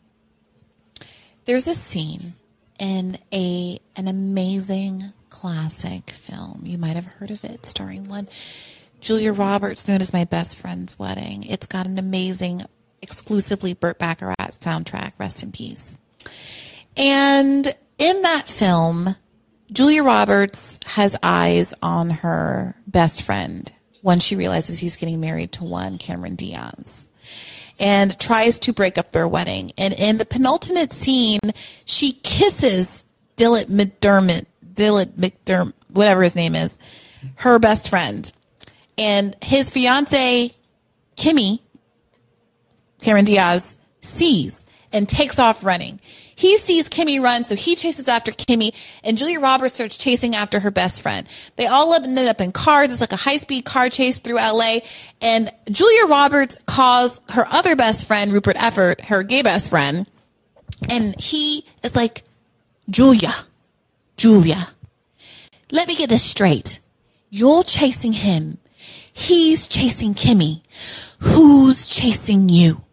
There's a scene in a an amazing classic film. You might have heard of it, starring one Julia Roberts, known as My Best Friend's Wedding. It's got an amazing, exclusively Burt Bacharach soundtrack, rest in peace. And in that film, Julia Roberts has eyes on her best friend when she realizes he's getting married to one Cameron Diaz, and tries to break up their wedding. And in the penultimate scene, she kisses Dillard McDermott, Dillard McDermott, whatever his name is, her best friend. And his fiance, Kimmy, Cameron Diaz, sees and takes off running. He sees Kimmy run, so he chases after Kimmy, and Julia Roberts starts chasing after her best friend. They all ended up in cars. It's like a high-speed car chase through L A, and Julia Roberts calls her other best friend, Rupert Everett, her gay best friend, and he is like, Julia, Julia, let me get this straight. You're chasing him. He's chasing Kimmy. Who's chasing you?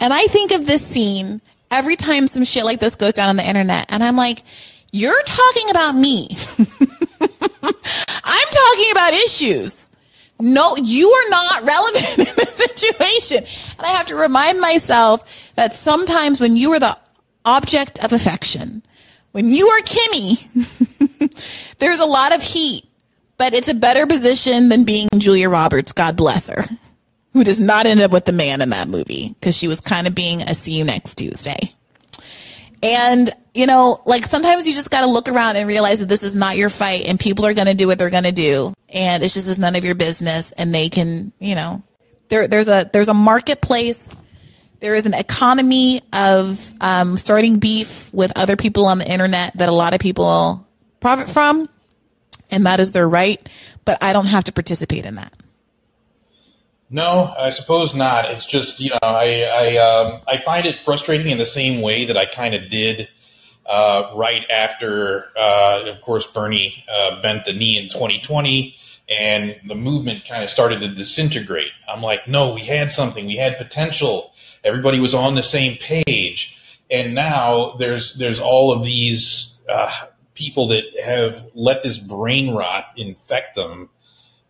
And I think of this scene every time some shit like this goes down on the internet. And I'm like, you're talking about me. I'm talking about issues. No, you are not relevant in this situation. And I have to remind myself that sometimes when you are the object of affection, when you are Kimmy, there's a lot of heat, but it's a better position than being Julia Roberts, God bless her, who does not end up with the man in that movie because she was kind of being a see you next Tuesday. And, you know, like, sometimes you just got to look around and realize that this is not your fight, and people are going to do what they're going to do. And it's just, it's none of your business. And they can, you know, there, there's a, there's a marketplace. There is an economy of um, starting beef with other people on the internet that a lot of people profit from. And that is their right. But I don't have to participate in that. No, I suppose not. It's just, you know, I I, um, I find it frustrating in the same way that I kind of did uh, right after, uh, of course, Bernie uh, bent the knee in twenty twenty, and the movement kind of started to disintegrate. I'm like, no, we had something. We had potential. Everybody was on the same page. And now there's there's all of these uh, people that have let this brain rot infect them.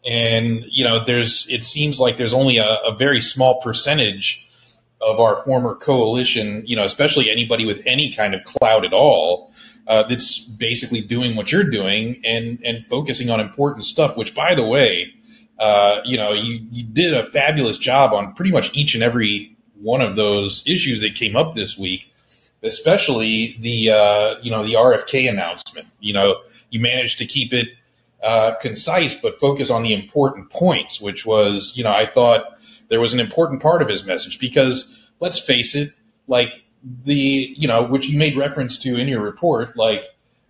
And, you know, there's, it seems like there's only a, a very small percentage of our former coalition, you know, especially anybody with any kind of clout at all, uh, that's basically doing what you're doing and, and focusing on important stuff, which, by the way, uh, you know, you, you did a fabulous job on pretty much each and every one of those issues that came up this week, especially the, uh, you know, the R F K announcement. You know, you managed to keep it Uh, concise, but focus on the important points, which was, you know, I thought there was an important part of his message because, let's face it, like the, you know, which you made reference to in your report, like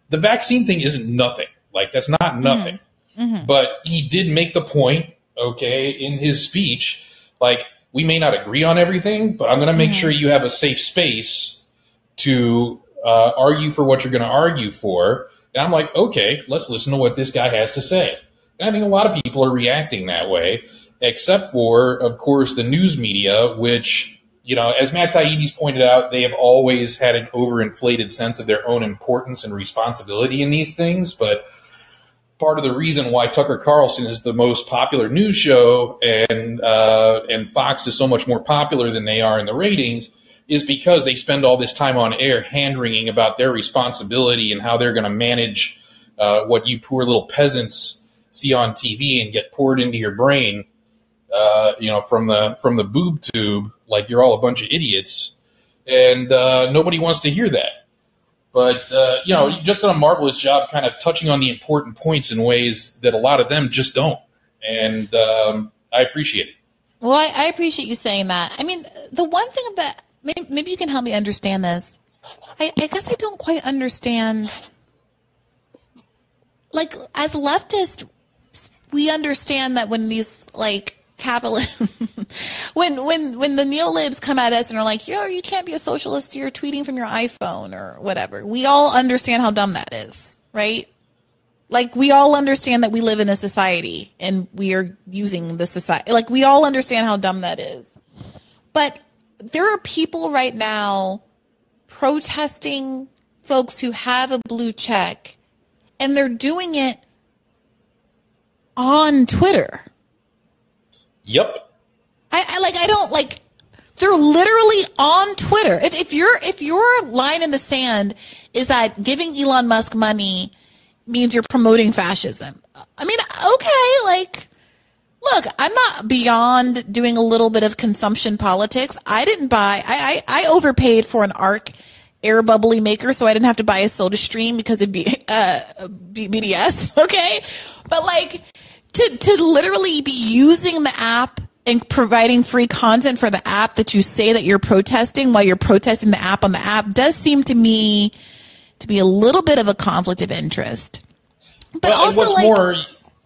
the vaccine thing isn't nothing. Like, that's not nothing. Mm-hmm. Mm-hmm. But he did make the point, okay, in his speech, like, we may not agree on everything, but I'm going to make mm-hmm. sure you have a safe space to uh, argue for what you're going to argue for. And I'm like, okay, let's listen to what this guy has to say. And I think a lot of people are reacting that way, except for, of course, the news media, which, you know, as Matt Taibbi's pointed out, they have always had an overinflated sense of their own importance and responsibility in these things. But part of the reason why Tucker Carlson is the most popular news show and uh, and Fox is so much more popular than they are in the ratings is because they spend all this time on air hand-wringing about their responsibility and how they're going to manage uh, what you poor little peasants see on T V and get poured into your brain, uh, you know, from the from the boob tube, like you're all a bunch of idiots. And uh, nobody wants to hear that. But, uh, you know, you've just done a marvelous job kind of touching on the important points in ways that a lot of them just don't. And um, I appreciate it. Well, I, I appreciate you saying that. I mean, the one thing that maybe, maybe you can help me understand this. I, I guess I don't quite understand. Like, as leftists, we understand that when these, like, capitalist, when when when the neolibs come at us and are like, yo, you can't be a socialist, you're tweeting from your iPhone or whatever. We all understand how dumb that is, right? Like, we all understand that we live in a society and we are using the society. Like, we all understand how dumb that is. But there are people right now protesting folks who have a blue check, and they're doing it on Twitter. Yep. I, I like, I don't like, they're literally on Twitter. If, if you're, if your line in the sand is that giving Elon Musk money means you're promoting fascism, I mean, okay, like, look, I'm not beyond doing a little bit of consumption politics. I didn't buy, I, I, I overpaid for an ARC air bubbly maker, so I didn't have to buy a soda stream because it'd be, uh, B D S. Okay. But like, to, to literally be using the app and providing free content for the app that you say that you're protesting while you're protesting the app on the app does seem to me to be a little bit of a conflict of interest. But well, also, what's like, more,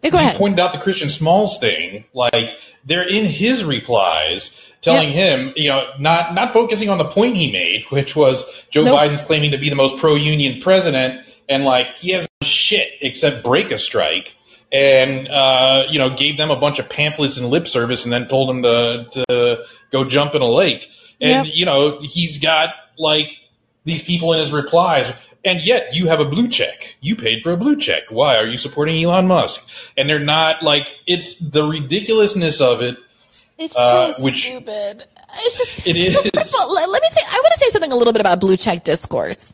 yeah, go ahead. You pointed out the Christian Smalls thing. Like, they're in his replies telling yeah. him, you know, not not focusing on the point he made, which was Joe nope. Biden's claiming to be the most pro-union president, and like he has shit except break a strike. And, uh, you know, gave them a bunch of pamphlets and lip service and then told them to, to go jump in a lake. And, yep. you know, he's got, like, these people in his replies. And yet you have a blue check. You paid for a blue check. Why are you supporting Elon Musk? And they're not, like, it's the ridiculousness of it. It's uh, so which, stupid. It's just, it is. So first of all, let me say, I want to say something a little bit about blue check discourse.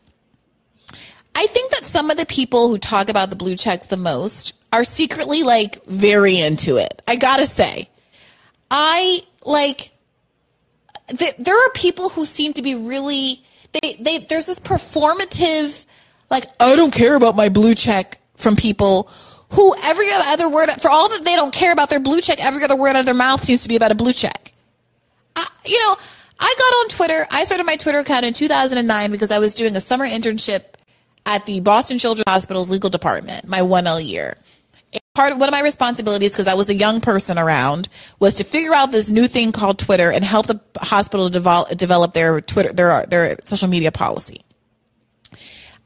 I think that some of the people who talk about the blue checks the most are secretly, like, very into it. I gotta say. I, like, th- there are people who seem to be really, they, they, there's this performative, like, I don't care about my blue check from people who every other word, for all that they don't care about their blue check, every other word out of their mouth seems to be about a blue check. I, you know, I got on Twitter, I started my Twitter account in two thousand nine because I was doing a summer internship at the Boston Children's Hospital's legal department, my one L year. Part of one of my responsibilities, because I was a young person around, was to figure out this new thing called Twitter and help the hospital develop, develop their Twitter, their their social media policy.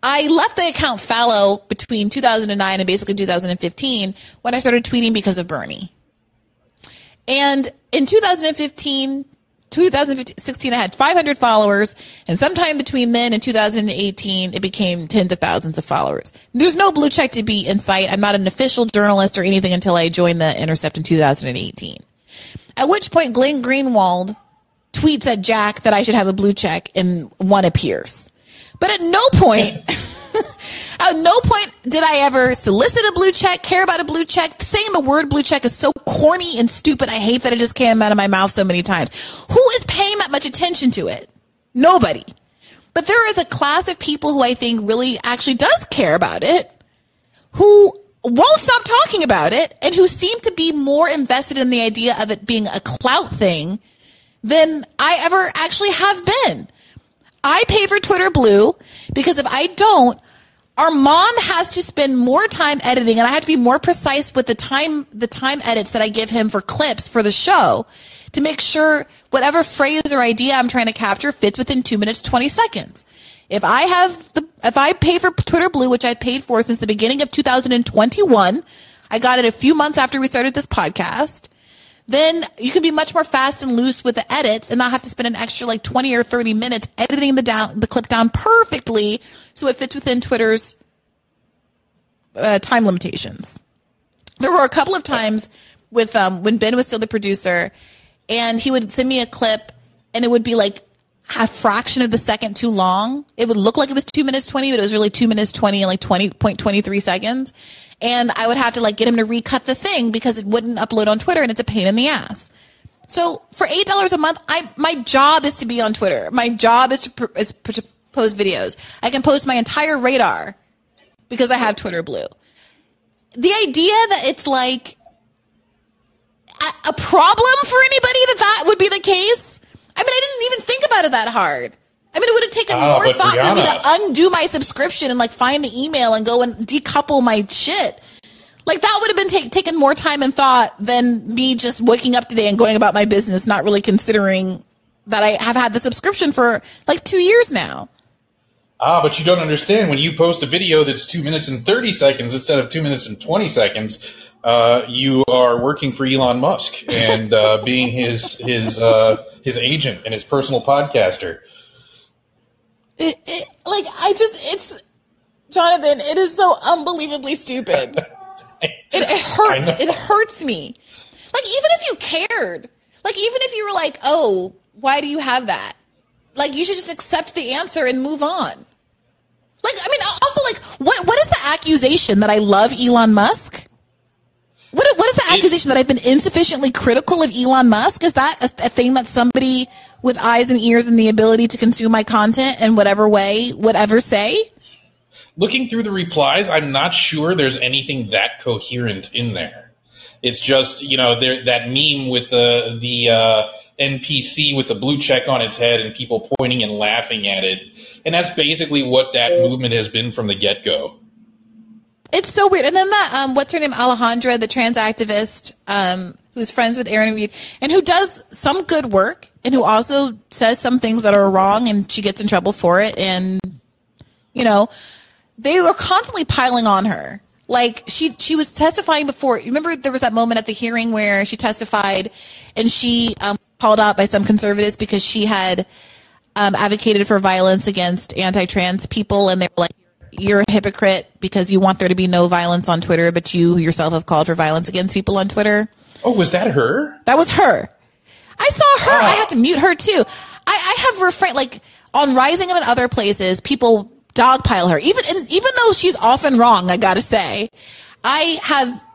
I left the account fallow between two thousand nine and basically two thousand fifteen when I started tweeting because of Bernie. And in two thousand fifteen, two thousand sixteen, I had five hundred followers, and sometime between then and two thousand eighteen, it became tens of thousands of followers. There's no blue check to be in sight. I'm not an official journalist or anything until I joined The Intercept in two thousand eighteen. At which point, Glenn Greenwald tweets at Jack that I should have a blue check, and one appears. But at no point, at no point did I ever solicit a blue check, care about a blue check. Saying the word blue check is so corny and stupid. I hate that it just came out of my mouth so many times. Who is paying that much attention to it? Nobody. But there is a class of people who I think really actually does care about it, who won't stop talking about it, and who seem to be more invested in the idea of it being a clout thing than I ever actually have been. I pay for Twitter Blue because if I don't, our mom has to spend more time editing, and I have to be more precise with the time the time edits that I give him for clips for the show to make sure whatever phrase or idea I'm trying to capture fits within two minutes, twenty seconds. If I have the if I pay for Twitter Blue, which I've paid for since the beginning of two thousand twenty-one, I got it a few months after we started this podcast. Then you can be much more fast and loose with the edits and not have to spend an extra like twenty or thirty minutes editing the down the clip down perfectly so it fits within Twitter's uh, time limitations. There were a couple of times with um, when Ben was still the producer, and he would send me a clip and it would be like a fraction of the second too long. It would look like it was two minutes twenty, but it was really two minutes twenty and like twenty point two three seconds. And I would have to like get him to recut the thing because it wouldn't upload on Twitter, and it's a pain in the ass. So for eight dollars a month, I my job is to be on Twitter. My job is to, is to post videos. I can post my entire radar because I have Twitter Blue. The idea that it's like a, a problem for anybody that that would be the case. I mean, I didn't even think about it that hard. I mean, it would have taken oh, more thought Rihanna. for me to undo my subscription and like find the email and go and decouple my shit. Like that would have been ta- taken more time and thought than me just waking up today and going about my business, not really considering that I have had the subscription for like two years now. Ah, but you don't understand. When you post a video that's two minutes and thirty seconds instead of two minutes and twenty seconds, uh, you are working for Elon Musk and uh, being his his uh, his agent and his personal podcaster. It, it, like, I just, it's, Jonathan, it is so unbelievably stupid. it, it hurts. It hurts me. Like, even if you cared, like, even if you were like, oh, why do you have that? Like, you should just accept the answer and move on. Like, I mean, also, like, what what is the accusation that I love Elon Musk? What What is the it, accusation that I've been insufficiently critical of Elon Musk? Is that a, a thing that somebody with eyes and ears and the ability to consume my content in whatever way, whatever say? Looking through the replies, I'm not sure there's anything that coherent in there. It's just, you know, there, that meme with the, the uh, N P C with the blue check on its head and people pointing and laughing at it. And that's basically what that movement has been from the get-go. It's so weird. And then that, um, what's her name, Alejandra, the trans activist, um, who's friends with Aaron Reed and who does some good work and who also says some things that are wrong, and she gets in trouble for it. And, you know, they were constantly piling on her. Like, she she was testifying before. Remember there was that moment at the hearing where she testified and she um, called out by some conservatives because she had um, advocated for violence against anti-trans people, and they were like, you're a hypocrite because you want there to be no violence on Twitter, but you yourself have called for violence against people on Twitter. Oh, was that her? That was her. I saw her. Ah. I had to mute her, too. I, I have refrained, like, on Rising and in other places, people dogpile her. Even and even though she's often wrong, I gotta say, I have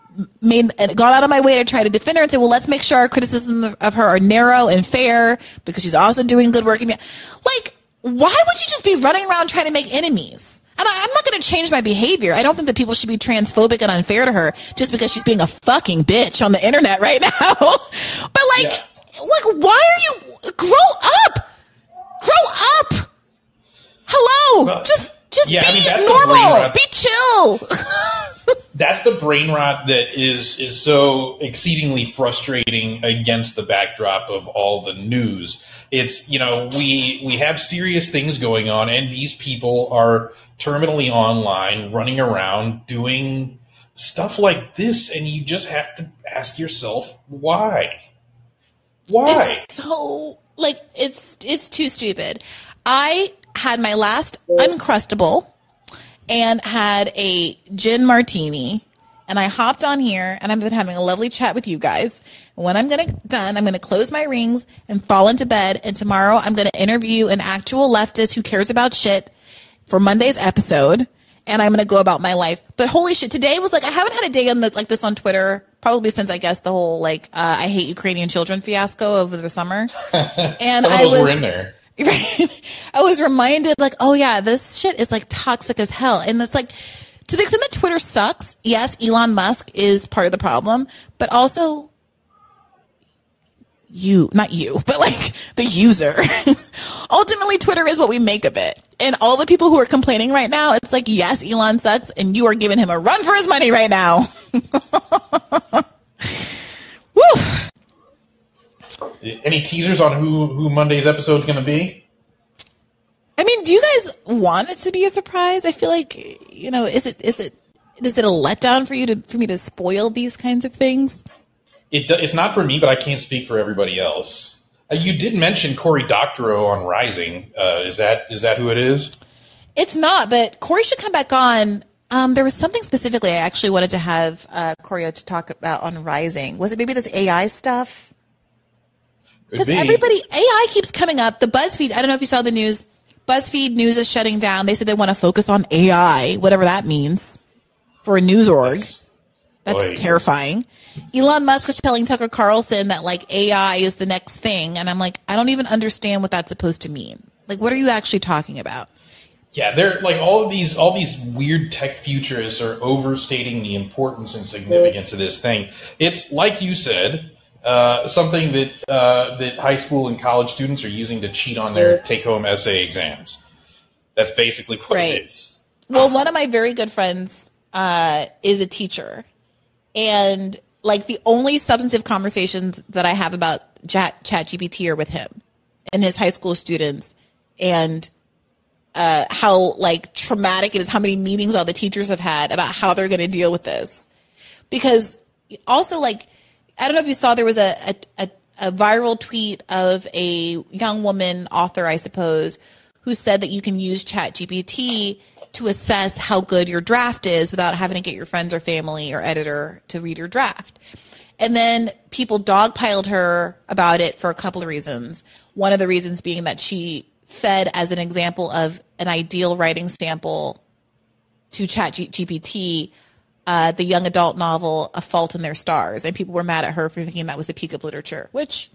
made gone out of my way to try to defend her and say, well, let's make sure our criticisms of her are narrow and fair because she's also doing good work. Like, why would you just be running around trying to make enemies? And I, I'm not going to change my behavior. I don't think that people should be transphobic and unfair to her just because she's being a fucking bitch on the internet right now. But like, yeah. Look, why are you grow up? Grow up. Hello. Well, just just yeah, be I mean, normal. Be chill. That's the brain rot that is is so exceedingly frustrating against the backdrop of all the news. It's, you know, we we have serious things going on, and these people are terminally online, running around, doing stuff like this, and you just have to ask yourself, why? Why? It's so, like, it's it's too stupid. I had my last Uncrustable and had a gin martini, and I hopped on here, and I've been having a lovely chat with you guys. And when I'm gonna done, I'm going to close my rings and fall into bed, and tomorrow I'm going to interview an actual leftist who cares about shit for Monday's episode, and I'm going to go about my life. But holy shit, today was like, I haven't had a day on the, like this on Twitter probably since, I guess, the whole like uh, I hate Ukrainian children fiasco over the summer. And Some of those I was were in there. Right? I was reminded, like, oh yeah, this shit is like toxic as hell. And it's like, to the extent that Twitter sucks, yes, Elon Musk is part of the problem, but also you, not you, but like the user. Ultimately, Twitter is what we make of it. And all the people who are complaining right now, it's like, yes, Elon sucks, and you are giving him a run for his money right now. Woo! Any teasers on who, who Monday's episode is going to be? I mean, do you guys want it to be a surprise? I feel like, you know, is it is it is it a letdown for you to for me to spoil these kinds of things? It it's not for me, but I can't speak for everybody else. Uh, you did mention Cory Doctorow on Rising. Uh, is that is that who it is? It's not, but Cory should come back on. Um, there was something specifically I actually wanted to have uh, Cory to talk about on Rising. Was it maybe this A I stuff? Because everybody, A I keeps coming up. The BuzzFeed, I don't know if you saw the news. BuzzFeed News is shutting down. They said they want to focus on A I, whatever that means, for a news org. That's Oy. terrifying. Elon Musk is telling Tucker Carlson that, like, A I is the next thing. And I'm like, I don't even understand what that's supposed to mean. Like, what are you actually talking about? Yeah, they're like all of these all these weird tech futurists are overstating the importance and significance of this thing. It's like you said, uh, something that uh, that high school and college students are using to cheat on their take-home essay exams. That's basically what right. it is. Well, one of my very good friends uh, is a teacher, and like the only substantive conversations that I have about Chat G P T are with him and his high school students, and Uh, how like traumatic it is, how many meetings all the teachers have had about how they're going to deal with this. Because also, like, I don't know if you saw, there was a, a, a viral tweet of a young woman author, I suppose, who said that you can use Chat G P T to assess how good your draft is without having to get your friends or family or editor to read your draft. And then people dogpiled her about it for a couple of reasons. One of the reasons being that she fed as an example of an ideal writing sample to Chat G P T, uh, the young adult novel A Fault in Their Stars. And people were mad at her for thinking that was the peak of literature, which,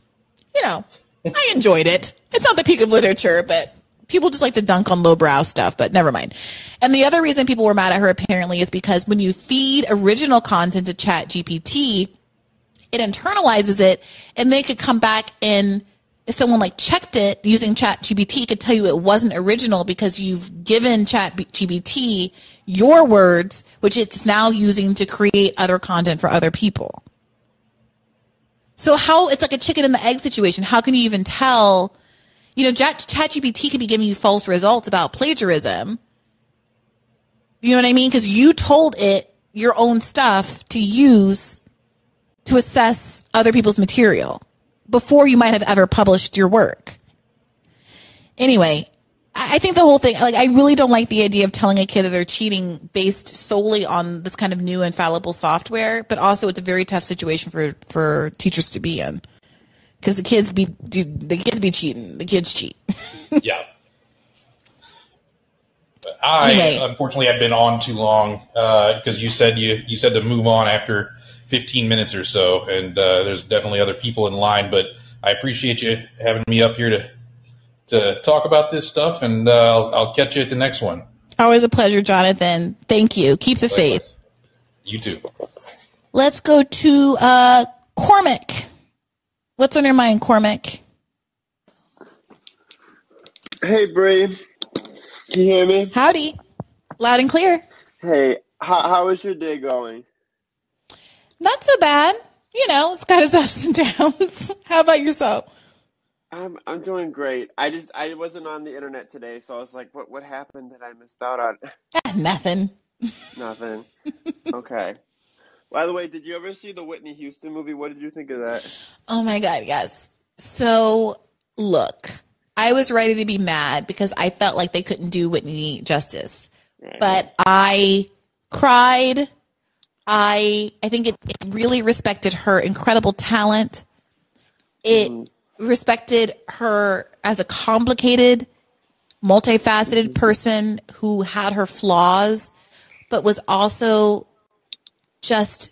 you know, I enjoyed it. It's not the peak of literature, but people just like to dunk on lowbrow stuff, but never mind. And the other reason people were mad at her apparently is because when you feed original content to Chat G P T, it internalizes it, and they could come back and if someone like checked it using Chat G P T, could tell you it wasn't original because you've given Chat G P T your words, which it's now using to create other content for other people. So how it's like a chicken and the egg situation. How can you even tell? You know, Chat G P T could be giving you false results about plagiarism. You know what I mean? Because you told it your own stuff to use to assess other people's material before you might have ever published your work. Anyway, I think the whole thing, like, I really don't like the idea of telling a kid that they're cheating based solely on this kind of new and fallible software, but also it's a very tough situation for, for teachers to be in because the kids be, dude, the kids be cheating. The kids cheat. Yeah. But I, anyway. unfortunately, I've been on too long because uh, you said you, you said to move on after fifteen minutes or so, and uh, there's definitely other people in line, but I appreciate you having me up here to to talk about this stuff, and uh, I'll, I'll catch you at the next one. Always a pleasure, Jonathan. Thank you. Keep the Likewise. faith. You too. Let's go to uh, Cormac. What's on your mind, Cormac? Hey, Bree. Can you hear me? Howdy. Loud and clear. Hey, how, how is your day going? Not so bad. You know, it's got its ups and downs. How about yourself? I'm I'm doing great. I just I wasn't on the internet today, so I was like, what what happened that I missed out on? Ah, nothing. Nothing. Okay. By the way, did you ever see the Whitney Houston movie? What did you think of that? Oh my God, yes. So look, I was ready to be mad because I felt like they couldn't do Whitney justice. Right. But I cried. I I think it, it really respected her incredible talent. It mm-hmm. respected her as a complicated, multifaceted mm-hmm. person who had her flaws, but was also just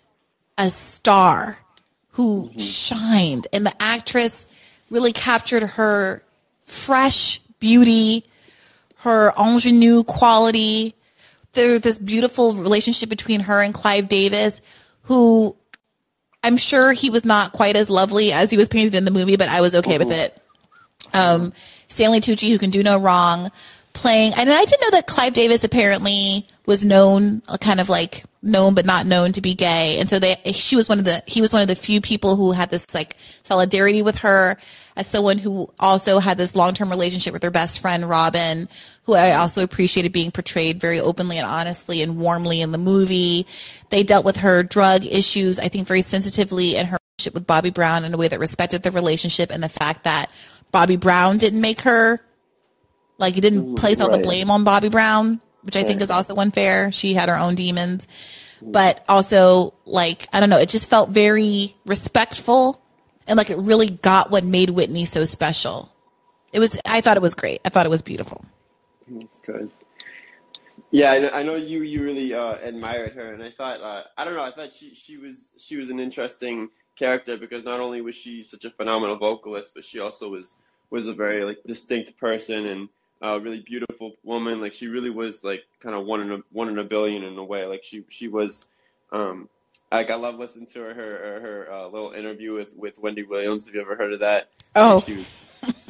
a star who mm-hmm. shined. And the actress really captured her fresh beauty, her ingenue quality. There's this beautiful relationship between her and Clive Davis, who I'm sure he was not quite as lovely as he was painted in the movie, but I was okay Ooh. with it. Um, Stanley Tucci, who can do no wrong, playing. And I didn't know that Clive Davis apparently was known, kind of like known but not known to be gay. And so they, she was one of the, he was one of the few people who had this like solidarity with her as someone who also had this long-term relationship with her best friend, Robin, who I also appreciated being portrayed very openly and honestly and warmly in the movie. They dealt with her drug issues, I think, very sensitively, and her relationship with Bobby Brown in a way that respected the relationship and the fact that Bobby Brown didn't make her, like, he didn't place right. all the blame on Bobby Brown, which I think is also unfair. She had her own demons. But also, like, I don't know, it just felt very respectful. and like it really got what made Whitney so special. It was, I thought it was great. I thought it was beautiful. That's good. Yeah, I, I know you, you really uh, admired her, and I thought, uh, I don't know, I thought she, she was she was an interesting character because not only was she such a phenomenal vocalist, but she also was, was a very like distinct person and a uh, really beautiful woman. Like she really was like kind of one in a one in a billion in a way. Like she she was, um, like I love listening to her her, her uh, little interview with, with Wendy Williams. Have you ever heard of that? Oh, she was,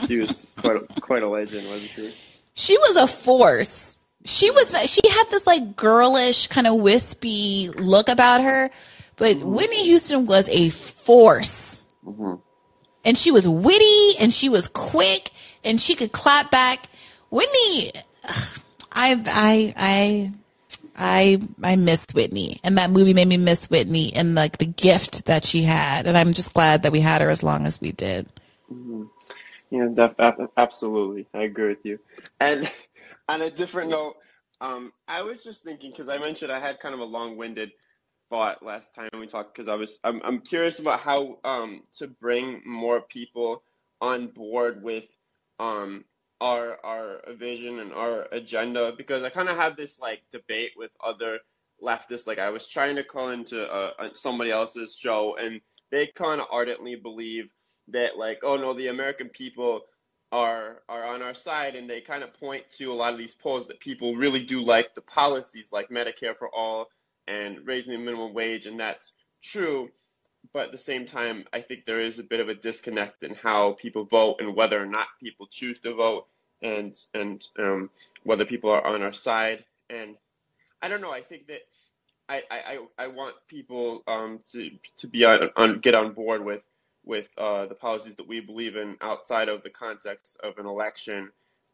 she was quite a, quite a legend, wasn't she? She was a force. She was. She had this like girlish kind of wispy look about her, but mm-hmm. Whitney Houston was a force, mm-hmm. and she was witty and she was quick and she could clap back. Whitney, I I I I I miss Whitney, and that movie made me miss Whitney and like the gift that she had, and I'm just glad that we had her as long as we did. Mm-hmm. Yeah, that, absolutely, I agree with you, and. On a different note, um, I was just thinking, because I mentioned I had kind of a long-winded thought last time we talked, because I was, I'm, I'm curious about how um, to bring more people on board with um, our our vision and our agenda, because I kind of have this like debate with other leftists. Like I was trying to call into uh, somebody else's show, and they kind of ardently believe that like, oh no, the American people are are on our side, and they kind of point to a lot of these polls that people really do like the policies like Medicare for all and raising the minimum wage, and that's true. But at the same time, I think there is a bit of a disconnect in how people vote and whether or not people choose to vote and and um, whether people are on our side. And I don't know, I think that I I, I want people um, to, to be on, on get on board with with uh, the policies that we believe in outside of the context of an election,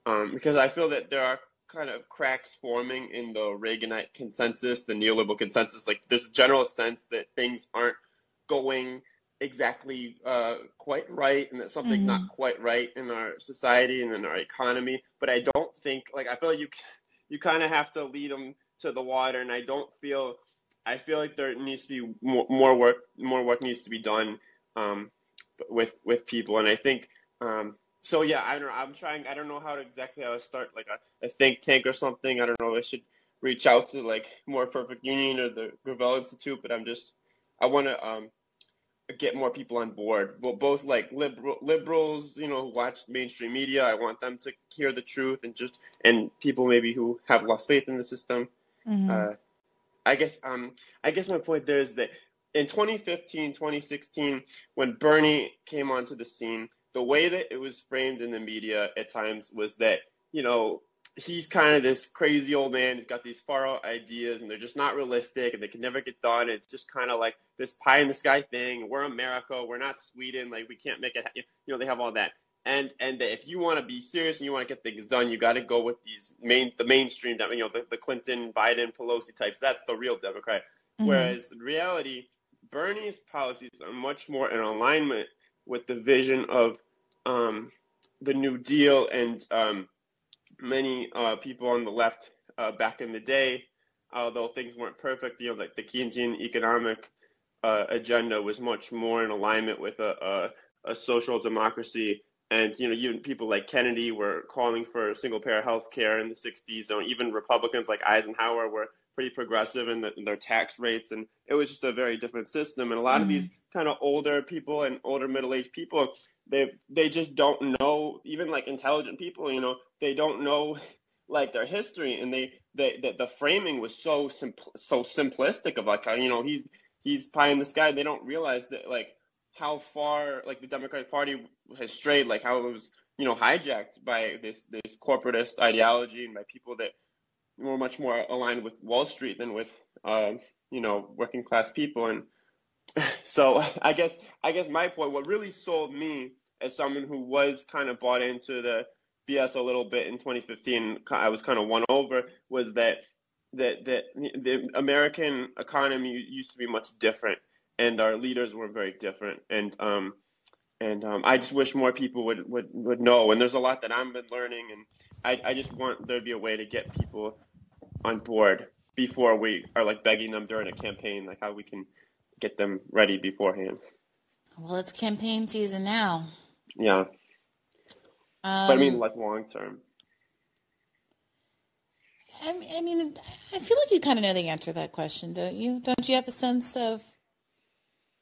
um, because I feel that there are kind of cracks forming in the Reaganite consensus, the neoliberal consensus. Like there's a general sense that things aren't going exactly uh, quite right, and that something's mm-hmm. not quite right in our society and in our economy. But I don't think, like, I feel like you, you kind of have to lead them to the water, and I don't feel, I feel like there needs to be more, more work, more work needs to be done um, with, with people. And I think, um, so yeah, I don't know. I'm trying, I don't know how to exactly how to start like a, a think tank or something. I don't know. I should reach out to like More Perfect Union or the Gravel Institute, but I'm just, I want to, um, get more people on board, but both like liberal liberals, you know, who watch mainstream media. I want them to hear the truth, and just, and people maybe who have lost faith in the system. Mm-hmm. Uh, I guess, um, I guess my point there is that in twenty fifteen, twenty sixteen, when Bernie came onto the scene, the way that it was framed in the media at times was that, you know, he's kind of this crazy old man who's got these far out ideas, and they're just not realistic, and they can never get done. It's just kind of like this pie in the sky thing. We're America. We're not Sweden. Like, we can't make it. You know, they have all that. And and if you want to be serious and you want to get things done, you got to go with these main the mainstream, you know, the, the Clinton, Biden, Pelosi types. That's the real Democrat. Mm-hmm. Whereas in reality, Bernie's policies are much more in alignment with the vision of um, the New Deal and um, many uh, people on the left uh, back in the day, although things weren't perfect. You know, like the Keynesian economic uh, agenda was much more in alignment with a, a, a social democracy. And, you know, even people like Kennedy were calling for single payer health care in the sixties. And even Republicans like Eisenhower were pretty progressive in, the, in their tax rates, and it was just a very different system. And a lot mm-hmm. of these kind of older people and older middle-aged people, they they just don't know, even like intelligent people, you know, they don't know like their history, and they, they the, the framing was so simple, so simplistic of like, you know, he's he's pie in the sky. They don't realize that like how far like the Democratic Party has strayed, like how it was, you know, hijacked by this this corporatist ideology and by people that were much more aligned with Wall Street than with, uh, you know, working class people. And so I guess, I guess my point, what really sold me as someone who was kind of bought into the B S a little bit in twenty fifteen, I was kind of won over, was that, that, that the American economy used to be much different, and our leaders were very different. And, um, and, um, I just wish more people would, would, would know. And there's a lot that I've been learning, and I, I just want there to be a way to get people on board before we are like begging them during a campaign, like how we can get them ready beforehand. Well, it's campaign season now. Yeah. Um, but I mean, like, long term. I, I mean, I feel like you kind of know the answer to that question, don't you? Don't you have a sense of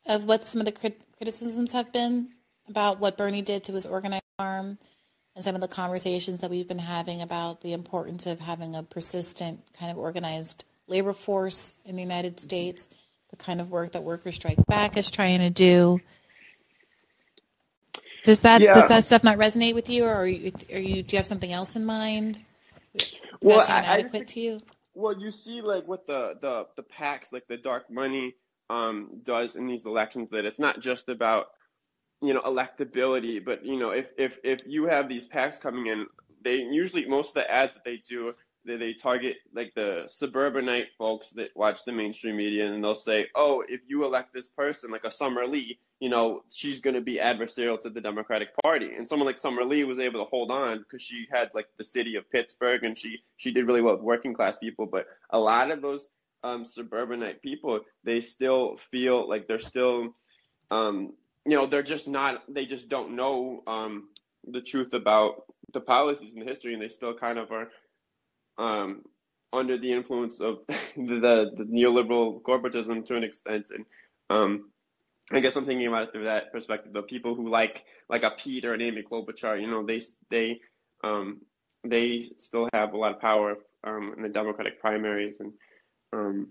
of what some of the crit- criticisms have been about what Bernie did to his organized arm and some of the conversations that we've been having about the importance of having a persistent kind of organized labor force in the United States, the kind of work that Workers Strike Back is trying to do? Does that yeah. does that stuff not resonate with you, or are you, are you do you have something else in mind? Does well, that seem I, adequate I, to you? Well, you see, like, what the, the, the PACs, like the dark money um, does in these elections, that it's not just about, you know, electability, but, you know, if, if, if you have these PACs coming in, they usually, most of the ads that they do, they, they target, like, the suburbanite folks that watch the mainstream media, and they'll say, oh, if you elect this person, like a Summer Lee, you know, she's going to be adversarial to the Democratic Party. And someone like Summer Lee was able to hold on because she had, like, the city of Pittsburgh, and she, she did really well with working class people, but a lot of those um, suburbanite people, they still feel like they're still um, – you know, they're just not, they just don't know um, the truth about the policies and the history, and they still kind of are um, under the influence of the, the neoliberal corporatism to an extent. And um, I guess I'm thinking about it through that perspective, the people who like, like a Pete or an Amy Klobuchar, you know, they, they, um, they still have a lot of power um, in the Democratic primaries. And um,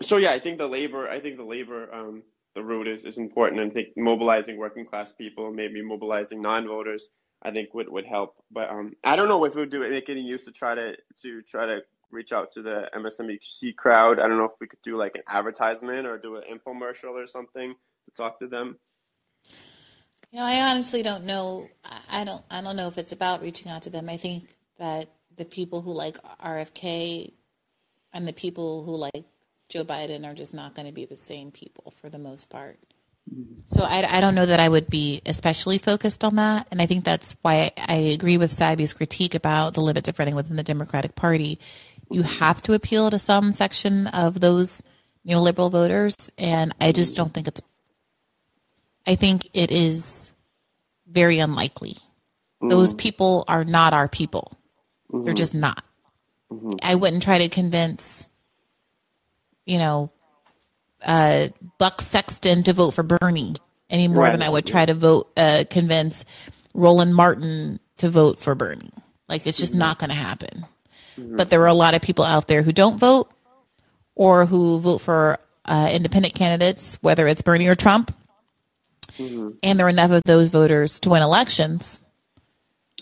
so, yeah, I think the labor, I think the labor, um, the route is, is important, and I think mobilizing working class people, maybe mobilizing non-voters, I think would, would help. But um, I don't know if we would do make any use to try to to try to reach out to the M S M E C crowd. I don't know if we could do like an advertisement or do an infomercial or something to talk to them. You know, I honestly don't know. I don't I don't know if it's about reaching out to them. I think that the people who like R F K and the people who like Joe Biden are just not going to be the same people for the most part. So I, I don't know that I would be especially focused on that. And I think that's why I, I agree with Sabi's critique about the limits of running within the Democratic Party. You have to appeal to some section of those neoliberal voters. And I just don't think it's, I think it is very unlikely. Mm-hmm. Those people are not our people. Mm-hmm. They're just not. Mm-hmm. I wouldn't try to convince, you know, uh, Buck Sexton to vote for Bernie any more right. than I would try to vote, uh, convince Roland Martin to vote for Bernie. Like, it's just mm-hmm. not going to happen. Mm-hmm. But there are a lot of people out there who don't vote or who vote for uh, independent candidates, whether it's Bernie or Trump. Mm-hmm. And there are enough of those voters to win elections.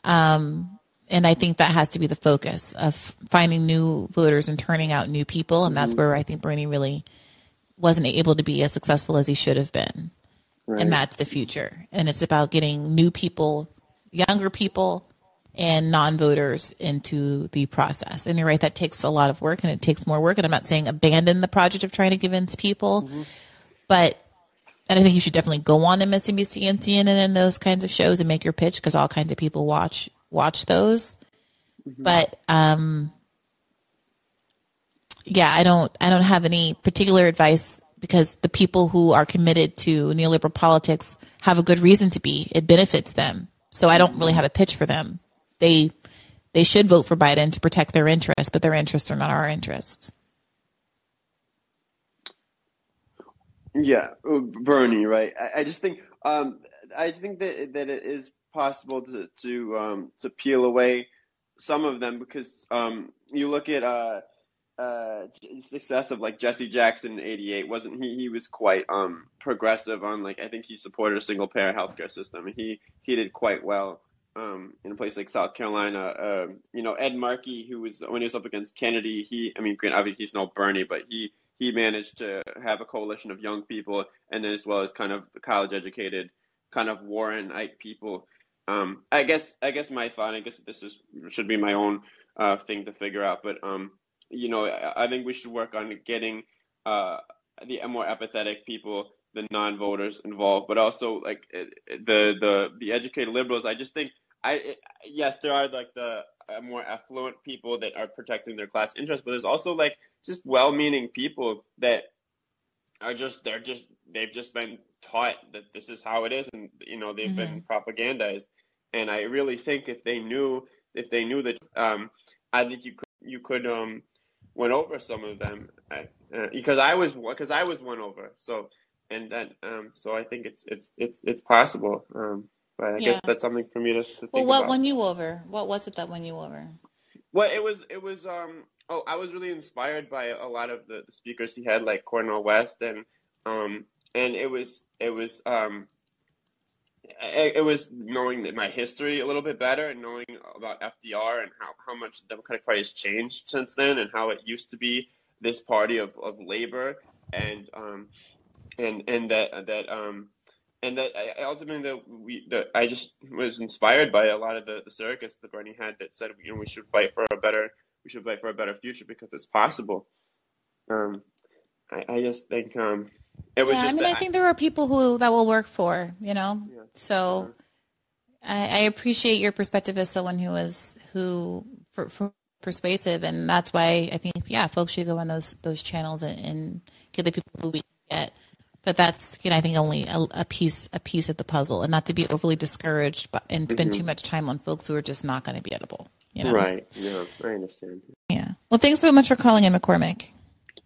Um, And I think that has to be the focus of finding new voters and turning out new people. And that's where I think Bernie really wasn't able to be as successful as he should have been. Right. And that's the future. And it's about getting new people, younger people, and non-voters into the process. And you're right, that takes a lot of work, and it takes more work. And I'm not saying abandon the project of trying to convince people. Mm-hmm. But and I think you should definitely go on M S N B C and C N N and those kinds of shows and make your pitch, because all kinds of people watch watch those. Mm-hmm. But um yeah, I don't I don't have any particular advice, because the people who are committed to neoliberal politics have a good reason to be. It benefits them. So I don't really have a pitch for them. They they should vote for Biden to protect their interests, but their interests are not our interests. Yeah, Bernie, right? I, I just think um I think that that it is possible to to um to peel away some of them, because um you look at uh uh success of like Jesse Jackson in eighty-eight. Wasn't he he was quite um progressive on, like, I think he supported a single parent healthcare system, and he he did quite well um in a place like South Carolina. Um you know, Ed Markey, who was when he was up against Kennedy, he I mean obviously he's no Bernie, but he he managed to have a coalition of young people, and then as well as kind of college educated kind of Warrenite people. Um, I guess, I guess my thought, I guess this is, should be my own, uh, thing to figure out, but, um, you know, I, I think we should work on getting, uh, the more empathetic people, the non-voters involved, but also like the, the, the educated liberals. I just think I, it, yes, there are like the more affluent people that are protecting their class interests, but there's also like just well-meaning people that are just, they're just, they've just been taught that this is how it is. And, you know, they've mm-hmm. been propagandized. And I really think if they knew, if they knew that, um, I think you could, you could, um, went over some of them I, uh, because I was, because I was won over. So, and that, um, so I think it's, it's, it's, it's possible. Um, but I yeah. guess that's something for me to, to think about. Well, what about. won you over? What was it that won you over? Well, it was, it was, um, oh, I was really inspired by a lot of the, the speakers he had, like Cornel West, and, um, and it was, it was, um, it, it was knowing that my history a little bit better and knowing about F D R and how, how much the Democratic Party has changed since then and how it used to be this party of, of labor and, um, and, and that, that, um, and that I ultimately that we that I just was inspired by a lot of the, the circus that Bernie had that said, you know, we should fight for a better we should fight for a better future because it's possible. Um, I, I just think um, it was. Yeah, just I mean, I think there are people who that will work for you know. Yeah. So yeah. I, I appreciate your perspective as someone who is who for, for persuasive, and that's why I think yeah, folks should go on those those channels and, and get the people who we get. But that's, you know, I think only a, a piece, a piece of the puzzle, and not to be overly discouraged but, and spend mm-hmm. too much time on folks who are just not going to be edible. You know? Right. Yeah, I understand. Yeah. Well, thanks so much for calling in, McCormick.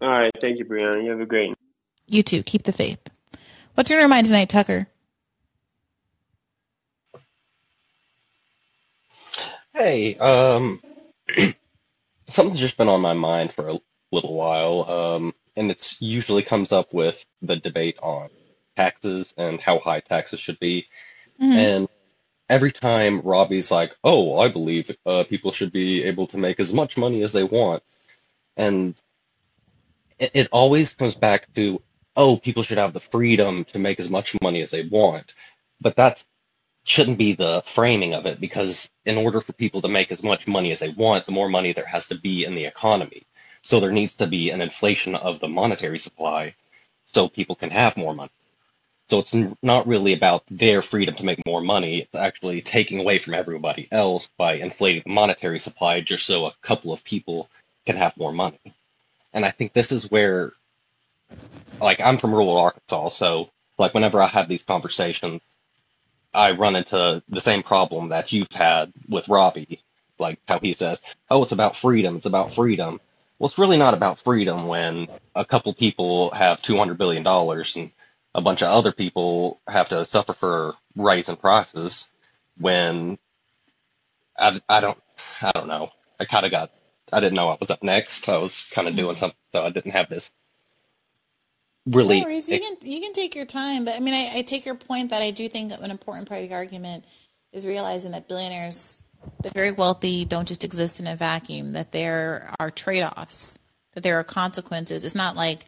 All right. Thank you, Brianna. You have a great night. You too. Keep the faith. What's on your mind tonight, Tucker? Hey, um, something's just been on my mind for a little while. Um, And it usually comes up with the debate on taxes and how high taxes should be. Mm-hmm. And every time Robbie's like, oh, I believe uh, people should be able to make as much money as they want. And it, it always comes back to, oh, people should have the freedom to make as much money as they want. But that shouldn't be the framing of it, because in order for people to make as much money as they want, the more money there has to be in the economy. So there needs to be an inflation of the monetary supply so people can have more money. So it's not really about their freedom to make more money. It's actually taking away from everybody else by inflating the monetary supply just so a couple of people can have more money. And I think this is where, like, I'm from rural Arkansas, so, like, whenever I have these conversations, I run into the same problem that you've had with Robbie, like how he says, oh, it's about freedom, it's about freedom. Well, it's really not about freedom when a couple people have two hundred billion dollars and a bunch of other people have to suffer for rising prices when I, I don't, I don't know. I kind of got, I didn't know I was up next. I was kind of doing something, so I didn't have this really. No worries. You can, you can take your time, but I mean, I, I take your point that I do think that an important part of the argument is realizing that billionaires, the very wealthy, don't just exist in a vacuum, that there are trade-offs, that there are consequences. It's not like,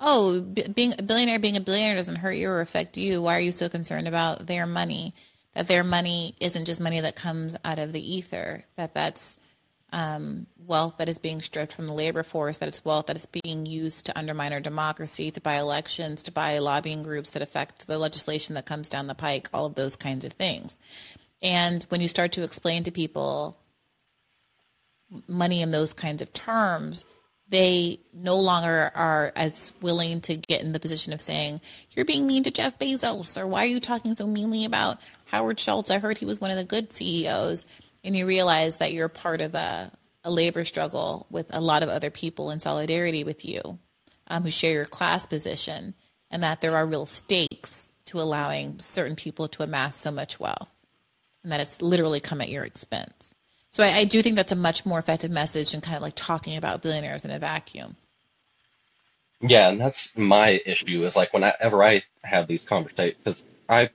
oh, b- being a billionaire, being a billionaire doesn't hurt you or affect you. Why are you so concerned about their money? That their money isn't just money that comes out of the ether, that that's um, wealth that is being stripped from the labor force, that it's wealth that is being used to undermine our democracy, to buy elections, to buy lobbying groups that affect the legislation that comes down the pike, all of those kinds of things. And when you start to explain to people money in those kinds of terms, they no longer are as willing to get in the position of saying, you're being mean to Jeff Bezos, or why are you talking so meanly about Howard Schultz? I heard he was one of the good C E Os. And you realize that you're part of a, a labor struggle with a lot of other people in solidarity with you um, who share your class position, and that there are real stakes to allowing certain people to amass so much wealth. And that it's literally come at your expense. So I, I do think that's a much more effective message than kind of like talking about billionaires in a vacuum. Yeah, and that's my issue is like whenever I have these conversations, because I,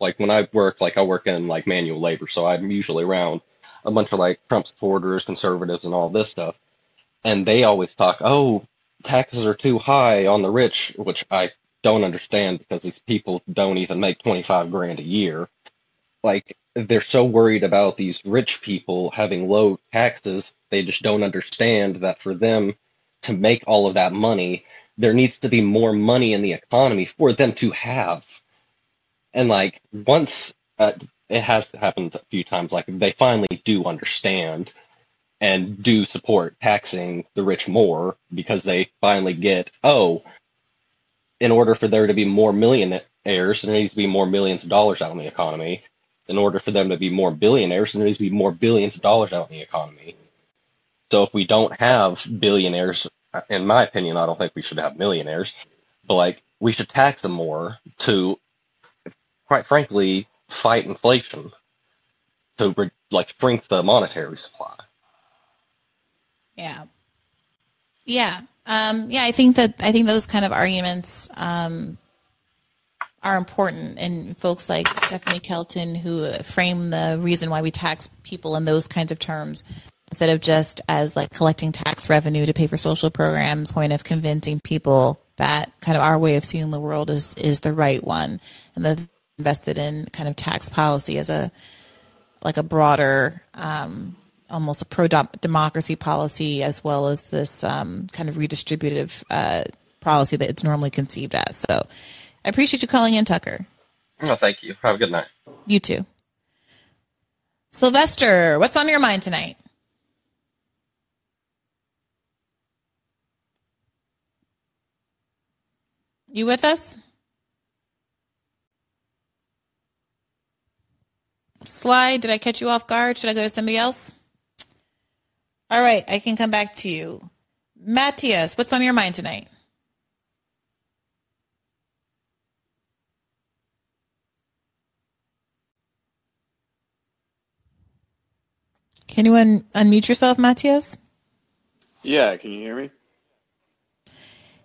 like when I work, like I work in like manual labor, so I'm usually around a bunch of like Trump supporters, conservatives, and all this stuff. And they always talk, oh, taxes are too high on the rich, which I don't understand because these people don't even make twenty-five grand a year. Like, they're so worried about these rich people having low taxes, they just don't understand that for them to make all of that money, there needs to be more money in the economy for them to have. And, like, once uh, it has happened a few times, like, they finally do understand and do support taxing the rich more because they finally get, oh, in order for there to be more millionaires, there needs to be more millions of dollars out in the economy. In order for them to be more billionaires, there needs to be more billions of dollars out in the economy. So if we don't have billionaires, in my opinion, I don't think we should have millionaires, but like we should tax them more to, quite frankly, fight inflation, to like shrink the monetary supply. Yeah. Yeah. Um, yeah, I think that I think those kind of arguments um, are important. And folks like Stephanie Kelton, who frame the reason why we tax people in those kinds of terms, instead of just as like collecting tax revenue to pay for social programs, point of convincing people that kind of our way of seeing the world is, is the right one. And that invested in kind of tax policy as a like a broader um almost a pro-democracy policy, as well as this um, kind of redistributive uh, policy that it's normally conceived as. So I appreciate you calling in, Tucker. No, thank you. Have a good night. You too. Sylvester, what's on your mind tonight? You with us? Sly, did I catch you off guard? Should I go to somebody else? All right, I can come back to you. Matthias, what's on your mind tonight? Can you un- unmute yourself, Matthias? Yeah, can you hear me?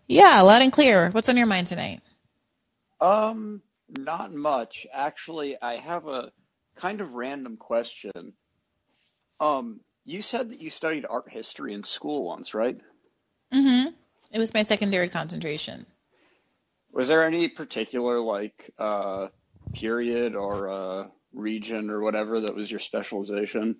Yeah, loud and clear. What's on your mind tonight? Um, not much. Actually, I have a kind of random question. Um, You said that you studied art history in school once, right? Mm-hmm. It was my secondary concentration. Was there any particular, like, uh, period or uh, region or whatever that was your specialization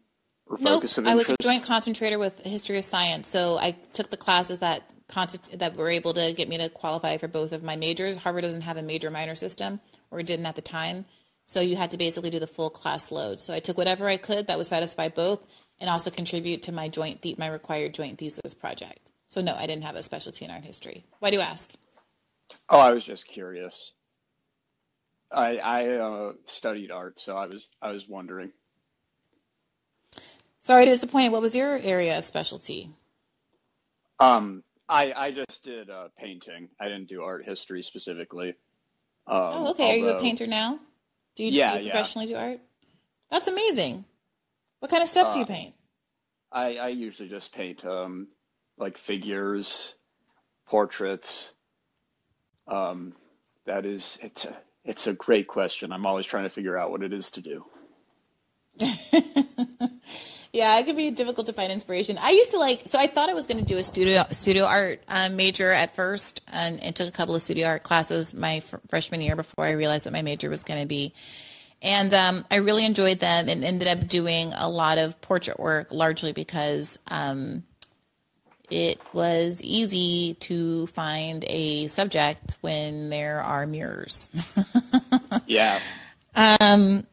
or focus nope. of interest? I was a joint concentrator with history of science, so I took the classes that const- that were able to get me to qualify for both of my majors. Harvard doesn't have a major-minor system, or didn't at the time, so you had to basically do the full class load. So I took whatever I could that would satisfy both, and also contribute to my joint the- my required joint thesis project. So no, I didn't have a specialty in art history. Why do you ask? Oh, I was just curious. I I uh, studied art, so I was I was wondering. Sorry to disappoint. What was your area of specialty? Um, I I just did uh, painting. I didn't do art history specifically. Um, oh, okay. Although... Are you a painter now? Do you, yeah, do you professionally yeah. do art? That's amazing. What kind of stuff uh, do you paint? I, I usually just paint um, like figures, portraits. Um, that is, it's a, it's a great question. I'm always trying to figure out what it is to do. Yeah, it can be difficult to find inspiration. I used to like, so I thought I was going to do a studio studio art uh, major at first, and, and took a couple of studio art classes my f- freshman year before I realized what my major was going to be. And um, I really enjoyed them and ended up doing a lot of portrait work, largely because um, it was easy to find a subject when there are mirrors. Yeah. Um,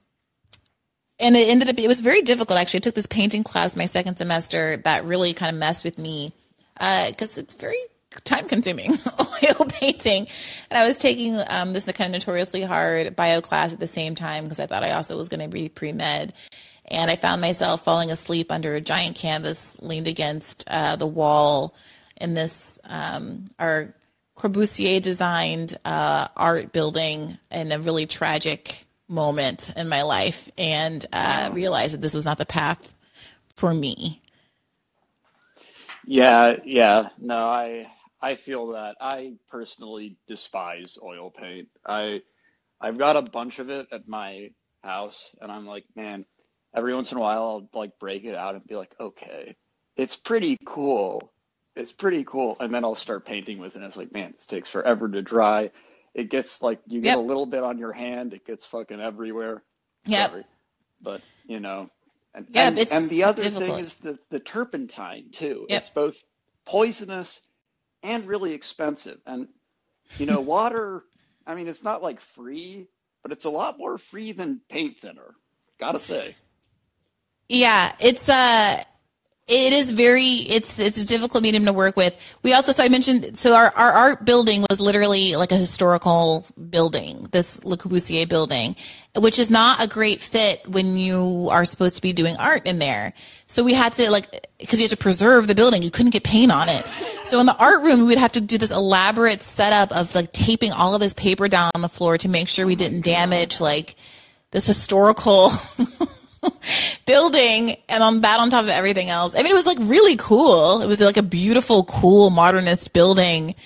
and it ended up, it was very difficult, actually. I took this painting class my second semester that really kind of messed with me because uh, it's very time-consuming oil painting, and I was taking um, this kind of notoriously hard bio class at the same time because I thought I also was going to be pre-med, and I found myself falling asleep under a giant canvas leaned against uh, the wall in this um, our Corbusier-designed uh, art building in a really tragic moment in my life, and uh, realized that this was not the path for me. Yeah, yeah, no, I... I feel that. I personally despise oil paint. I, I've got a bunch of it at my house, and I'm like, man, every once in a while I'll like break it out and be like, okay, it's pretty cool. It's pretty cool. And then I'll start painting with it, and it's like, man, this takes forever to dry. It gets like, you get yep. a little bit on your hand. It gets fucking everywhere. Yeah. But, you know. And, yep, and, it's, and the other difficult. thing is the, the turpentine, too. Yep. It's both poisonous and really expensive. And, you know, water, I mean, it's not like free, but it's a lot more free than paint thinner. Gotta say. Yeah, it's, uh, It is very, it's it's a difficult medium to work with. We also, so I mentioned, so our, our art building was literally like a historical building, this Le Corbusier building, which is not a great fit when you are supposed to be doing art in there. So we had to like, because you had to preserve the building, you couldn't get paint on it. So in the art room, we would have to do this elaborate setup of like taping all of this paper down on the floor to make sure we didn't damage like this historical building, and on that on top of everything else. I mean, it was like really cool. It was like a beautiful, cool, modernist building.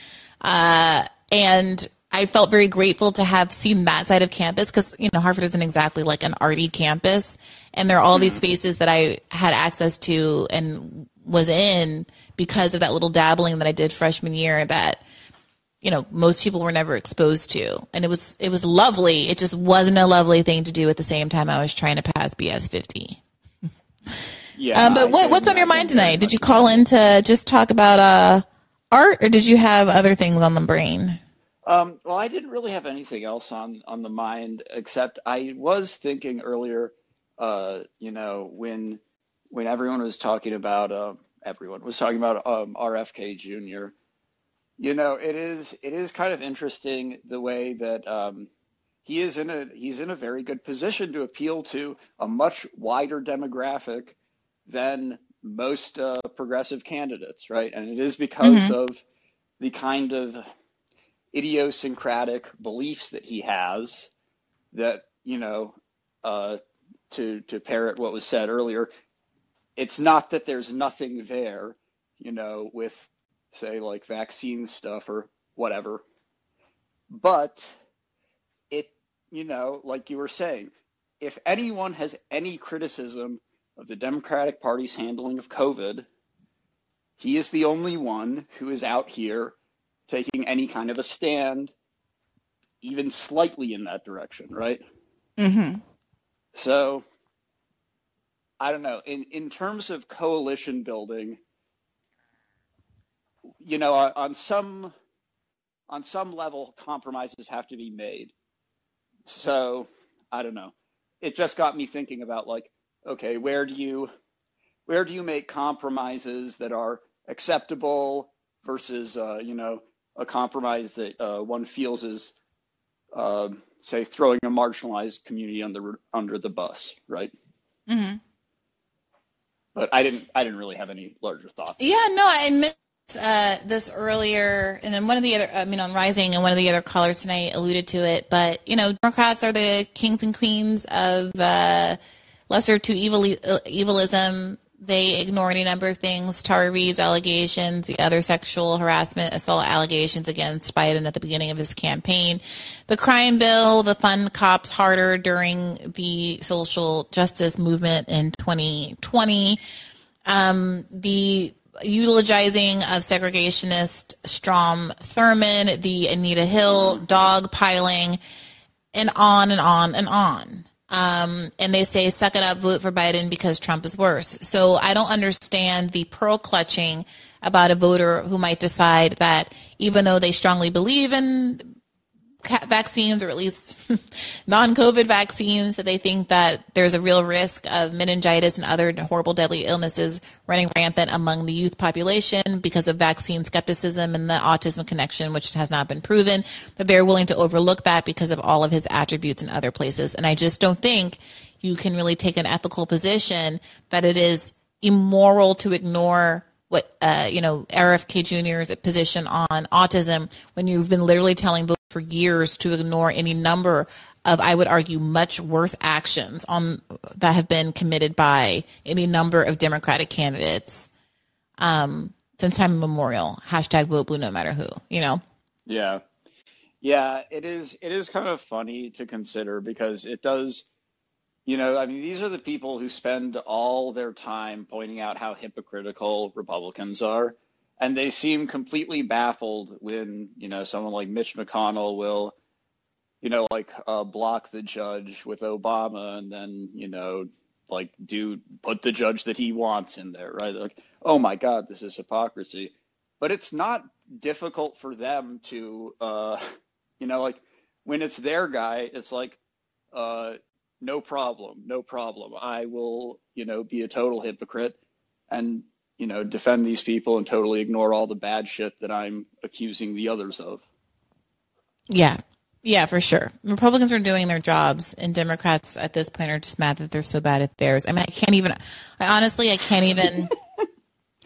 Uh, and I felt very grateful to have seen that side of campus because, you know, Harvard isn't exactly like an arty campus. And there are all these spaces that I had access to and was in because of that little dabbling that I did freshman year that, you know, most people were never exposed to. And it was it was lovely. It just wasn't a lovely thing to do at the same time I was trying to pass B S fifty. Yeah. Um, but what, what's on your mind tonight? Did you call in to just talk about uh, art, or did you have other things on the brain? Um, well, I didn't really have anything else on, on the mind, except I was thinking earlier, uh, you know, when when everyone was talking about, uh, everyone was talking about um, R F K Junior, you know, it is it is kind of interesting the way that um, he is in a he's in a very good position to appeal to a much wider demographic than most uh, progressive candidates. Right. And it is because mm-hmm. of the kind of idiosyncratic beliefs that he has that, you know, uh, to to parrot what was said earlier. It's not that there's nothing there, you know, with, say, like vaccine stuff or whatever. But it, you know, like you were saying, if anyone has any criticism of the Democratic Party's handling of COVID, he is the only one who is out here taking any kind of a stand, even slightly in that direction, right? Mm-hmm. So, I don't know. In, in terms of coalition building, you know, on some on some level, compromises have to be made. So I don't know. It just got me thinking about like, okay, where do you where do you make compromises that are acceptable versus, uh, you know, a compromise that uh, one feels is, uh, say, throwing a marginalized community under under the bus, right? Mm-hmm. But I didn't I didn't really have any larger thoughts. Yeah, no, I meant. Uh, this earlier, and then one of the other, I mean, on Rising, and one of the other callers tonight alluded to it, but, you know, Democrats are the kings and queens of uh, lesser to evil, uh, evilism. They ignore any number of things. Tara Reid's allegations, the other sexual harassment, assault allegations against Biden at the beginning of his campaign, the crime bill, the fund cops harder during the social justice movement in twenty twenty, um, the eulogizing of segregationist Strom Thurmond, the Anita Hill dogpiling, and on and on and on. Um, and they say, suck it up, vote for Biden because Trump is worse. So I don't understand the pearl clutching about a voter who might decide that even though they strongly believe in vaccines, or at least non-COVID vaccines, that they think that there's a real risk of meningitis and other horrible deadly illnesses running rampant among the youth population because of vaccine skepticism and the autism connection, which has not been proven, that they're willing to overlook that because of all of his attributes in other places. And I just don't think you can really take an ethical position that it is immoral to ignore what, uh, you know, R F K Junior's position on autism when you've been literally telling voters for years to ignore any number of, I would argue, much worse actions on that have been committed by any number of Democratic candidates um, since time immemorial. Hashtag vote blue, no matter who, you know? Yeah. Yeah, it is. It is kind of funny to consider because it does, you know, I mean, these are the people who spend all their time pointing out how hypocritical Republicans are, and they seem completely baffled when, you know, someone like Mitch McConnell will, you know, like uh, block the judge with Obama and then, you know, like do put the judge that he wants in there, right? Like, oh my God, this is hypocrisy. But it's not difficult for them to, uh, you know, like when it's their guy, it's like, uh, no problem, no problem. I will, you know, be a total hypocrite. And you know, defend these people and totally ignore all the bad shit that I'm accusing the others of. Yeah. Yeah, for sure. Republicans are doing their jobs, and Democrats at this point are just mad that they're so bad at theirs. I mean, I can't even, I honestly, I can't even,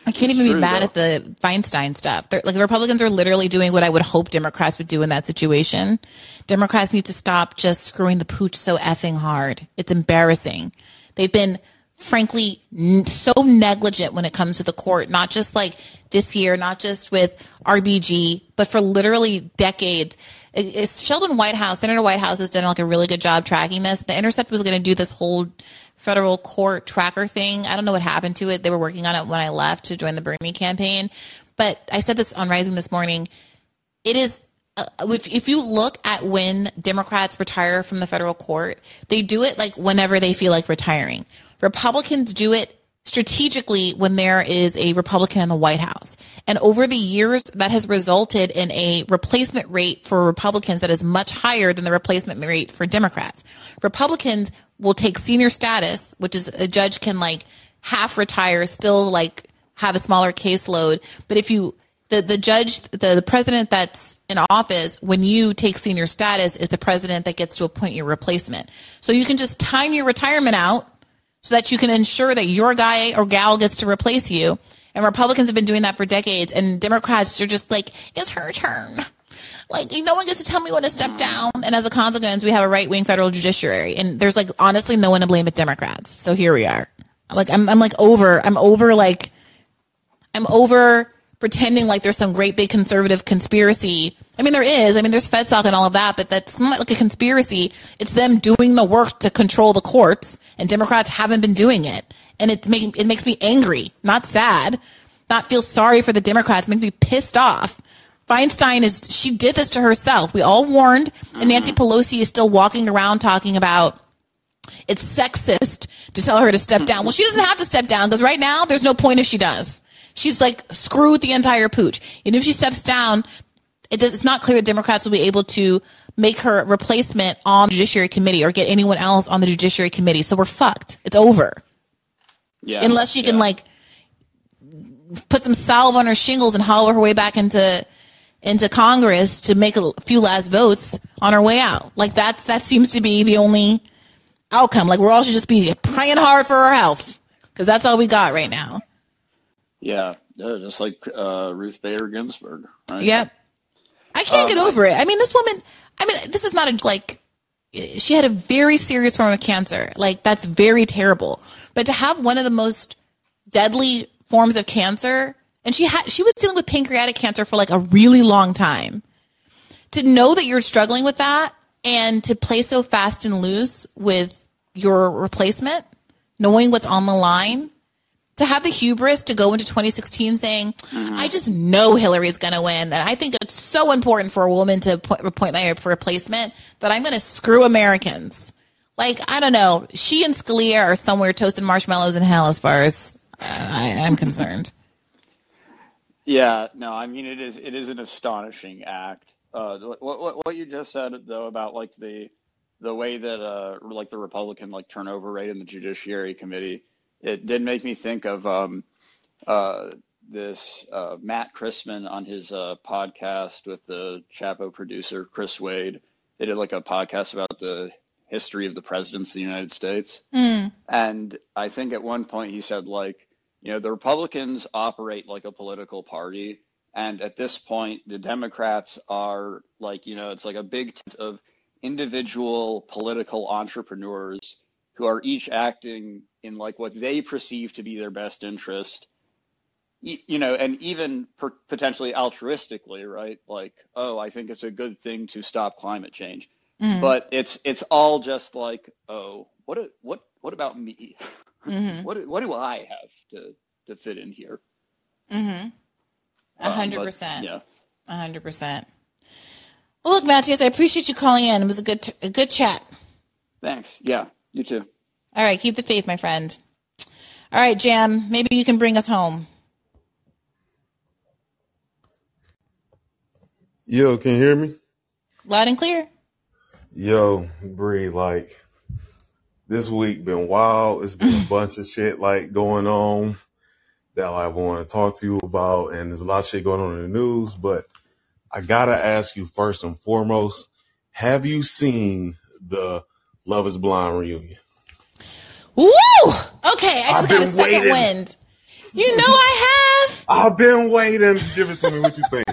I can't even be mad at the Feinstein stuff. They're, like, the Republicans are literally doing what I would hope Democrats would do in that situation. Democrats need to stop just screwing the pooch so effing hard. It's embarrassing. They've been, frankly, so negligent when it comes to the court, not just like this year, not just with R B G, but for literally decades. It's Sheldon Whitehouse, Senator Whitehouse, has done like a really good job tracking this. The Intercept was going to do this whole federal court tracker thing. I don't know what happened to it. They were working on it when I left to join the Bernie campaign. But I said this on Rising this morning. It is, uh, if, if you look at when Democrats retire from the federal court, they do it like whenever they feel like retiring. Republicans do it strategically when there is a Republican in the White House. And over the years, that has resulted in a replacement rate for Republicans that is much higher than the replacement rate for Democrats. Republicans will take senior status, which is a judge can like half retire, still like have a smaller caseload. But if you, the, the judge, the, the president that's in office, when you take senior status, is the president that gets to appoint your replacement. So you can just time your retirement out so that you can ensure that your guy or gal gets to replace you. And Republicans have been doing that for decades. And Democrats are just like, it's her turn. Like, no one gets to tell me when to step down. And as a consequence, we have a right-wing federal judiciary. And there's, like, honestly no one to blame but Democrats. So here we are. Like, I'm, I'm like, over. I'm over, like, I'm over pretending like there's some great big conservative conspiracy. I mean, there is. I mean, there's FedSoc and all of that, but that's not like a conspiracy. It's them doing the work to control the courts, and Democrats haven't been doing it. And it's making, it makes me angry, not sad, not feel sorry for the Democrats. It makes me pissed off. Feinstein is, she did this to herself. We all warned, and Nancy Pelosi is still walking around talking about it's sexist to tell her to step down. Well, she doesn't have to step down because right now there's no point if she does. She's like, screw the entire pooch. And if she steps down, it does, it's not clear that Democrats will be able to make her replacement on the Judiciary Committee or get anyone else on the Judiciary Committee. So we're fucked. It's over. Yeah. Unless she can, yeah. like, put some salve on her shingles and holler her way back into into Congress to make a few last votes on her way out. Like, that's that seems to be the only outcome. Like, we're all should just be praying hard for her health because that's all we got right now. Yeah, just like uh, Ruth Bader Ginsburg. Right? Yep. I can't um, get over it. I mean, this woman, I mean, this is not a, like, she had a very serious form of cancer. Like, that's very terrible. But to have one of the most deadly forms of cancer, and she had, she was dealing with pancreatic cancer for like a really long time. To know that you're struggling with that and to play so fast and loose with your replacement, knowing what's on the line. To have the hubris to go into twenty sixteen saying, mm-hmm. I just know Hillary's going to win. And I think it's so important for a woman to appoint my replacement that I'm going to screw Americans. Like, I don't know. She and Scalia are somewhere toasting marshmallows in hell as far as uh, I, I'm concerned. Yeah, no, I mean, it is it is an astonishing act. Uh, what, what, what you just said, though, about, like, the the way that, uh, like, the Republican, like, turnover rate in the Judiciary Committee, it did make me think of um, uh, this uh, Matt Chrisman on his uh, podcast with the Chapo producer, Chris Wade. They did like a podcast about the history of the presidents of the United States. Mm. And I think at one point he said, like, you know, the Republicans operate like a political party. And at this point, the Democrats are like, you know, it's like a big tent of individual political entrepreneurs who are each acting in like what they perceive to be their best interest, you know, and even per- potentially altruistically, right? Like, oh, I think it's a good thing to stop climate change, mm-hmm. but it's it's all just like, oh, what a, what what about me? Mm-hmm. what what do I have to, to fit in here? Mm-hmm. A hundred percent. Yeah. A hundred percent. Well, look, Matthias, I appreciate you calling in. It was a good t- a good chat. Thanks. Yeah. You too. All right. Keep the faith, my friend. All right, Jam. Maybe you can bring us home. Yo, can you hear me? Loud and clear. Yo, Bree, like, this week been wild. It's been a bunch of shit, like, going on. that I want to talk to you about, and there's a lot of shit going on in the news, but I gotta ask you first and foremost, have you seen the Love is Blind reunion? Woo! Okay, I just got a second waiting. wind. You know I have. I've been waiting. Give it to me. What you think?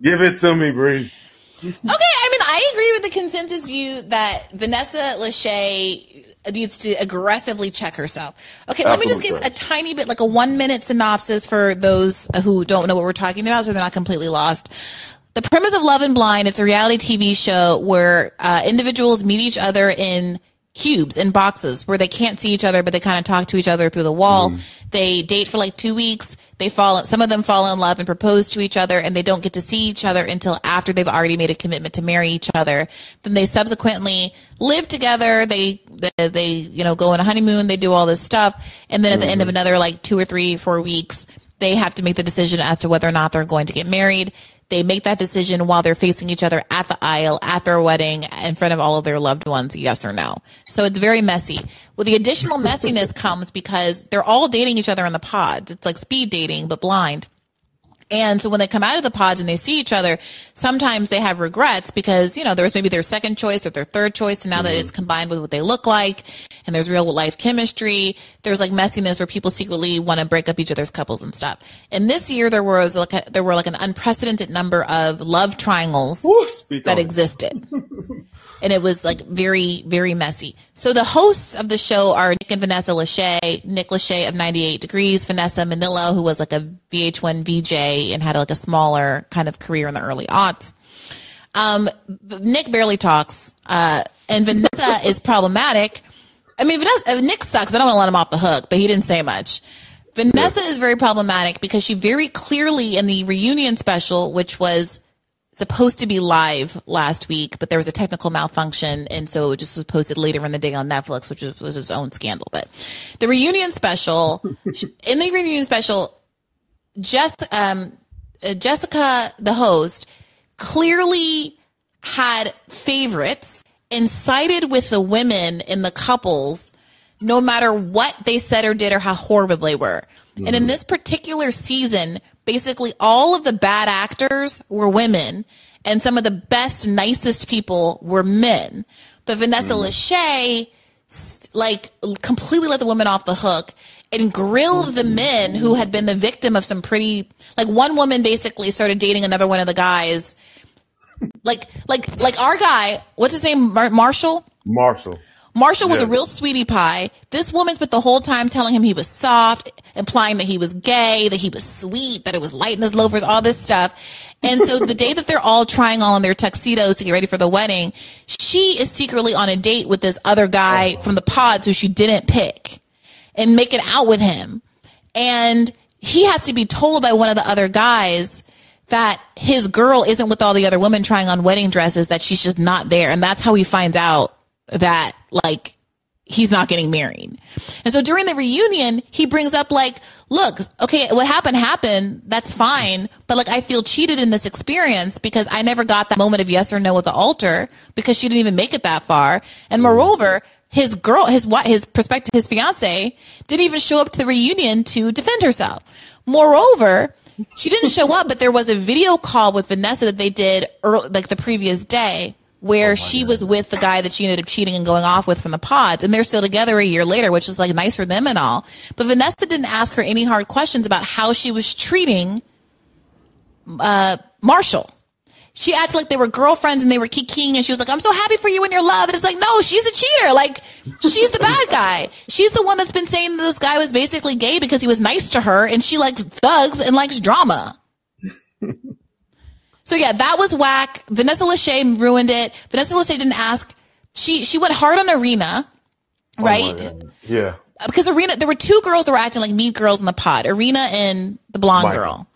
Give it to me, Bree. Okay, I mean, I agree with the consensus view that Vanessa Lachey needs to aggressively check herself. Okay, let Absolutely. me just give a tiny bit, like a one-minute synopsis for those who don't know what we're talking about, so they're not completely lost. The premise of Love and Blind, it's a reality T V show where uh, individuals meet each other in cubes, in boxes, where they can't see each other, but they kind of talk to each other through the wall. Mm. They date for like two weeks. They fall, some of them fall in love and propose to each other, and they don't get to see each other until after they've already made a commitment to marry each other. Then they subsequently live together. They, they, they you know, go on a honeymoon. They do all this stuff. And then at mm-hmm. the end of another like two or three, four weeks, they have to make the decision as to whether or not they're going to get married. They make that decision while they're facing each other at the aisle, at their wedding, in front of all of their loved ones, yes or no. So it's very messy. Well, the additional messiness comes because they're all dating each other in the pods. It's like speed dating, but blind. And so when they come out of the pods and they see each other, sometimes they have regrets because, you know, there was maybe their second choice or their third choice. And now mm-hmm. that it's combined with what they look like and there's real life chemistry, there's like messiness where people secretly want to break up each other's couples and stuff. And this year there was like, a, there were like an unprecedented number of love triangles Ooh, speak that on. existed. And it was like very, very messy. So the hosts of the show are Nick and Vanessa Lachey, Nick Lachey of ninety-eight degrees, Vanessa Manillo, who was like a V H one V J and had like a smaller kind of career in the early aughts. Um, Nick barely talks, uh, and Vanessa is problematic. I mean, Vanessa, Nick sucks. I don't want to let him off the hook, but he didn't say much. Vanessa is very problematic because she very clearly in the reunion special, which was supposed to be live last week, but there was a technical malfunction, and so it just was posted later in the day on Netflix, which was, was its own scandal. But the reunion special, in the reunion special, Just, um, uh, Jessica, the host, clearly had favorites and sided with the women in the couples no matter what they said or did or how horrible they were. Mm-hmm. And in this particular season, basically all of the bad actors were women and some of the best, nicest people were men. But Vanessa mm-hmm. Lachey, like, completely let the women off the hook and grilled the men who had been the victim of some pretty, like one woman basically started dating another one of the guys. Like, like, like our guy, what's his name? Mar- Marshall? Marshall. Marshall was yeah. a real sweetie pie. This woman spent the whole time telling him he was soft, implying that he was gay, that he was sweet, that it was light in his loafers, all this stuff. And so the day that they're all trying on their tuxedos to get ready for the wedding, she is secretly on a date with this other guy from the pods who she didn't pick, and make it out with him. And he has to be told by one of the other guys that his girl isn't with all the other women trying on wedding dresses, that she's just not there. And that's how he finds out that, like, he's not getting married. And so during the reunion, he brings up, like, look, okay, what happened happened. That's fine. But, like, I feel cheated in this experience because I never got that moment of yes or no at the altar because she didn't even make it that far. And moreover, his girl, his what, his prospective, his fiance didn't even show up to the reunion to defend herself. Moreover, she didn't show up, but there was a video call with Vanessa that they did early, like the previous day, where oh she God. was with the guy that she ended up cheating and going off with from the pods, and they're still together a year later, which is like nice for them and all. But Vanessa didn't ask her any hard questions about how she was treating uh, Marshall. She acted like they were girlfriends and they were kikiing, and she was like, I'm so happy for you and your love. And it's like, no, she's a cheater. Like, she's the bad guy. She's the one that's been saying that this guy was basically gay because he was nice to her, and she likes thugs and likes drama. So, yeah, that was whack. Vanessa Lachey ruined it. Vanessa Lachey didn't ask. She she went hard on Arena, right? Oh yeah. Because Arena, there were two girls that were acting like mean girls in the pod, Arena and the blonde Mike. girl.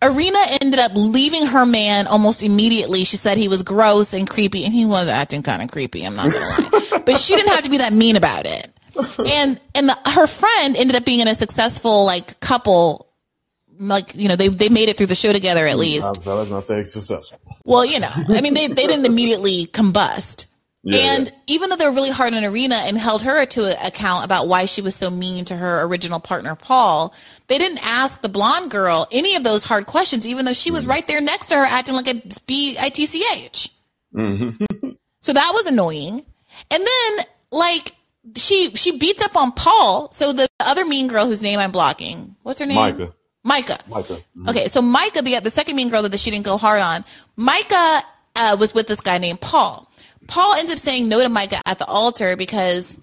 Arena ended up leaving her man almost immediately. She said he was gross and creepy, and he was acting kind of creepy, I'm not going to lie. But she didn't have to be that mean about it. And and the, her friend ended up being in a successful, like, couple. Like, you know, they they made it through the show together at least. I was not saying successful. Well, you know, I mean, they, they didn't immediately combust. Yeah, and yeah. even though they were really hard on Irina and held her to account about why she was so mean to her original partner, Paul, they didn't ask the blonde girl any of those hard questions, even though she was mm-hmm. right there next to her acting like a B I T C H. Mm-hmm. So that was annoying. And then, like, she she beats up on Paul. So the other mean girl whose name I'm blocking, what's her name? Micah. Micah. Micah. Mm-hmm. Okay, so Micah, the, the second mean girl that she didn't go hard on, Micah uh, was with this guy named Paul. Paul ends up saying no to Micah at the altar because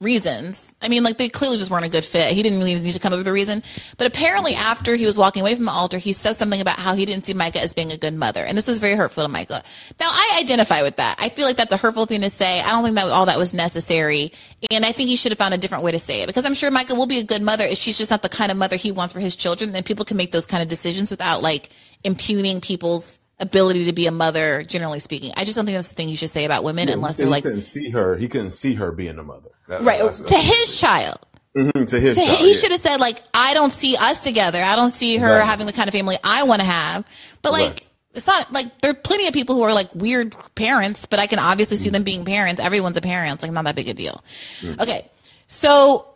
reasons. I mean, like, they clearly just weren't a good fit. He didn't really need to come up with a reason. But apparently after he was walking away from the altar, he says something about how he didn't see Micah as being a good mother. And this was very hurtful to Micah. Now, I identify with that. I feel like that's a hurtful thing to say. I don't think that all that was necessary. And I think he should have found a different way to say it, because I'm sure Micah will be a good mother. She's just not the kind of mother he wants for his children. And people can make those kind of decisions without, like, impugning people's ability to be a mother, generally speaking. I just don't think that's the thing you should say about women, yeah, unless he, they're like, he couldn't see her. He couldn't see her being a mother, that, right? That's, that's, to his child. Mm-hmm, to his to child. He, he yeah. should have said, like, I don't see us together. I don't see her right. having the kind of family I want to have. But like, right. it's not like there are plenty of people who are like weird parents, but I can obviously see mm-hmm. them being parents. Everyone's a parent. It's like not that big a deal. Mm-hmm. Okay, so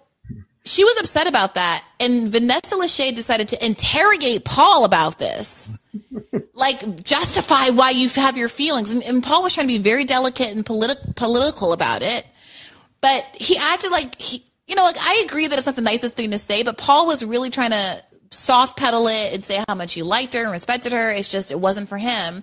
she was upset about that, and Vanessa Lachey decided to interrogate Paul about this. Like, justify why you have your feelings. And, and Paul was trying to be very delicate and politi- political about it. But he acted like, he, you know, like, I agree that it's not the nicest thing to say, but Paul was really trying to soft pedal it and say how much he liked her and respected her. It's just, it wasn't for him.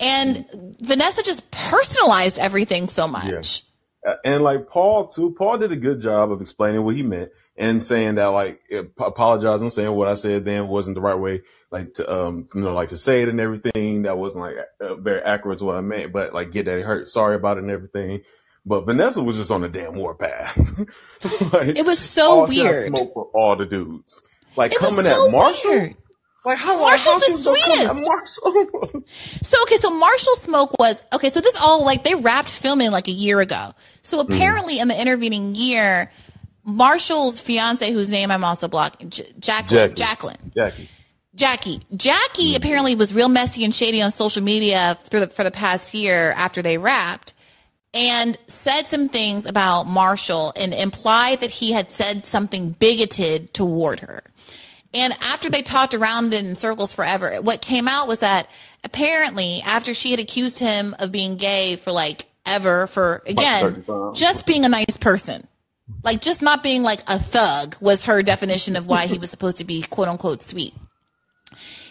And mm. Vanessa just personalized everything so much. Yeah. And like Paul too, Paul did a good job of explaining what he meant and saying that, like, apologizing, saying what I said then wasn't the right way. Like to, um, you know, like to say it and everything. That wasn't like uh, very accurate to what I meant, but like, get that it hurt. Sorry about it and everything. But Vanessa was just on a damn warpath. Like, it was so all weird. Smoke for all the dudes. Like it coming so at Marshall. Weird. Like how Marshall's the sweetest. Marshall. So okay, so Marshall Smoke was okay. So this all like they wrapped filming like a year ago. So apparently mm. in the intervening year, Marshall's fiance, whose name I'm also blocking, J- Jacqueline, Jacqueline, Jacqueline. Jackie. Jackie, Jackie mm-hmm. apparently was real messy and shady on social media through the, for the past year after they wrapped, and said some things about Marshall and implied that he had said something bigoted toward her. And after they talked around it in circles forever, what came out was that apparently after she had accused him of being gay for like ever, for again, just being a nice person. Like just not being like a thug was her definition of why he was supposed to be quote unquote sweet.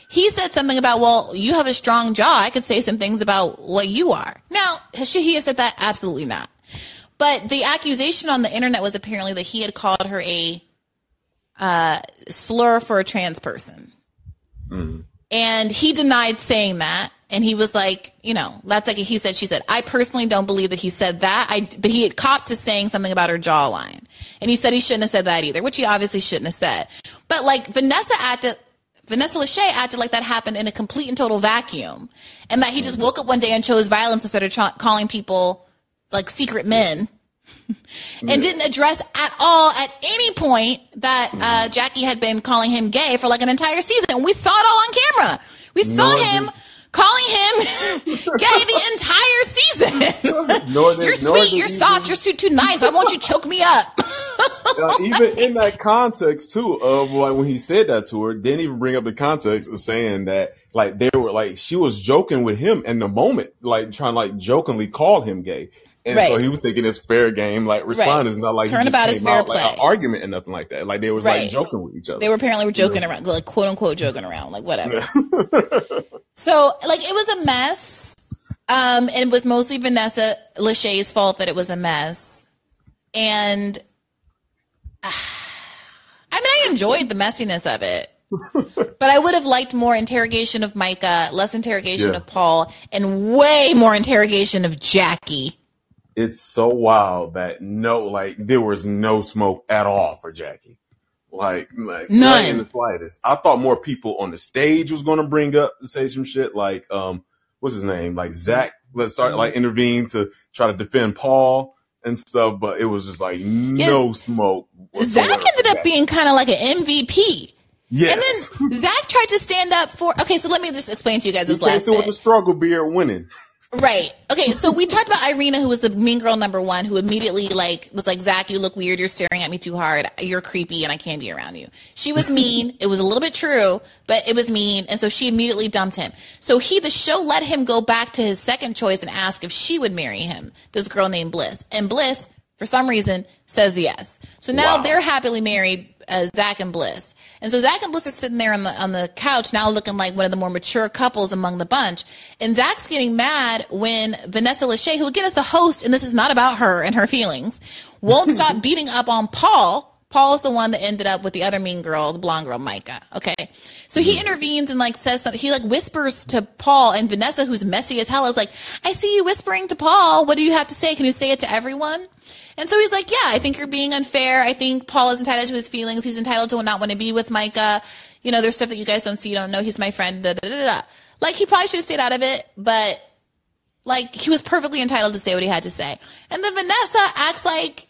He said something about, well, you have a strong jaw. I could say some things about what you are. Now, should he have said that? Absolutely not. But the accusation on the internet was apparently that he had called her a uh, slur for a trans person. Mm-hmm. And he denied saying that. And he was like, you know, that's like a he said, she said. I personally don't believe that he said that. I, but he had copped to saying something about her jawline. And he said he shouldn't have said that either, which he obviously shouldn't have said. But like Vanessa acted... Vanessa Lachey acted like that happened in a complete and total vacuum, and that he just woke up one day and chose violence instead of tra- calling people like secret men, and yeah. didn't address at all at any point that uh, Jackie had been calling him gay for like an entire season. We saw it all on camera. We saw no, him calling him gay the entire season. No, you're sweet. No, you're even soft. You're too nice. Why won't you choke me up? Now, even in that context too of like when he said that to her, didn't even bring up the context of saying that like they were like she was joking with him in the moment, like trying to like jokingly call him gay, and right. so he was thinking it's fair game, like respond right. is not like turn about is fair play, like an argument and nothing like that. Like they was right. like joking with each other. They were apparently were joking yeah. around, like quote unquote joking around, like whatever. Yeah. So like it was a mess, um, and it was mostly Vanessa Lachey's fault that it was a mess, and. I mean, I enjoyed the messiness of it, but I would have liked more interrogation of Micah, less interrogation yeah. of Paul, and way more interrogation of Jackie. It's so wild that no, like, there was no smoke at all for Jackie. Like, like none in the slightest. I thought more people on the stage was going to bring up and say some shit like, um, what's his name? Like Zach, let's start like intervene to try to defend Paul. And stuff, but it was just like no yeah. smoke. Whatsoever. Zach ended up being kind of like an M V P. Yes. And then Zach tried to stand up for. Okay, so let me just explain to you guys this he last. Came through bit. With the struggle beer winning. Right. Okay, so we talked about Irina, who was the mean girl number one, who immediately like was like, Zach, you look weird. You're staring at me too hard. You're creepy, and I can't be around you. She was mean. It was a little bit true, but it was mean, and so she immediately dumped him. So he, the show, let him go back to his second choice and ask if she would marry him, this girl named Bliss. And Bliss, for some reason, says yes. So now wow. they're happily married, uh, Zach and Bliss. And so Zach and Bliss are sitting there on the on the couch now looking like one of the more mature couples among the bunch. And Zach's getting mad when Vanessa Lachey, who again is the host, and this is not about her and her feelings, won't stop beating up on Paul. Paul's the one that ended up with the other mean girl, the blonde girl, Micah. Okay. So he intervenes and like says something. He like whispers to Paul, and Vanessa, who's messy as hell, is like, I see you whispering to Paul. What do you have to say? Can you say it to everyone? And so he's like, yeah, I think you're being unfair. I think Paul is entitled to his feelings. He's entitled to not want to be with Micah. You know, there's stuff that you guys don't see. You don't know. He's my friend. Da, da, da, da. Like, he probably should have stayed out of it, but like, he was perfectly entitled to say what he had to say. And then Vanessa acts like,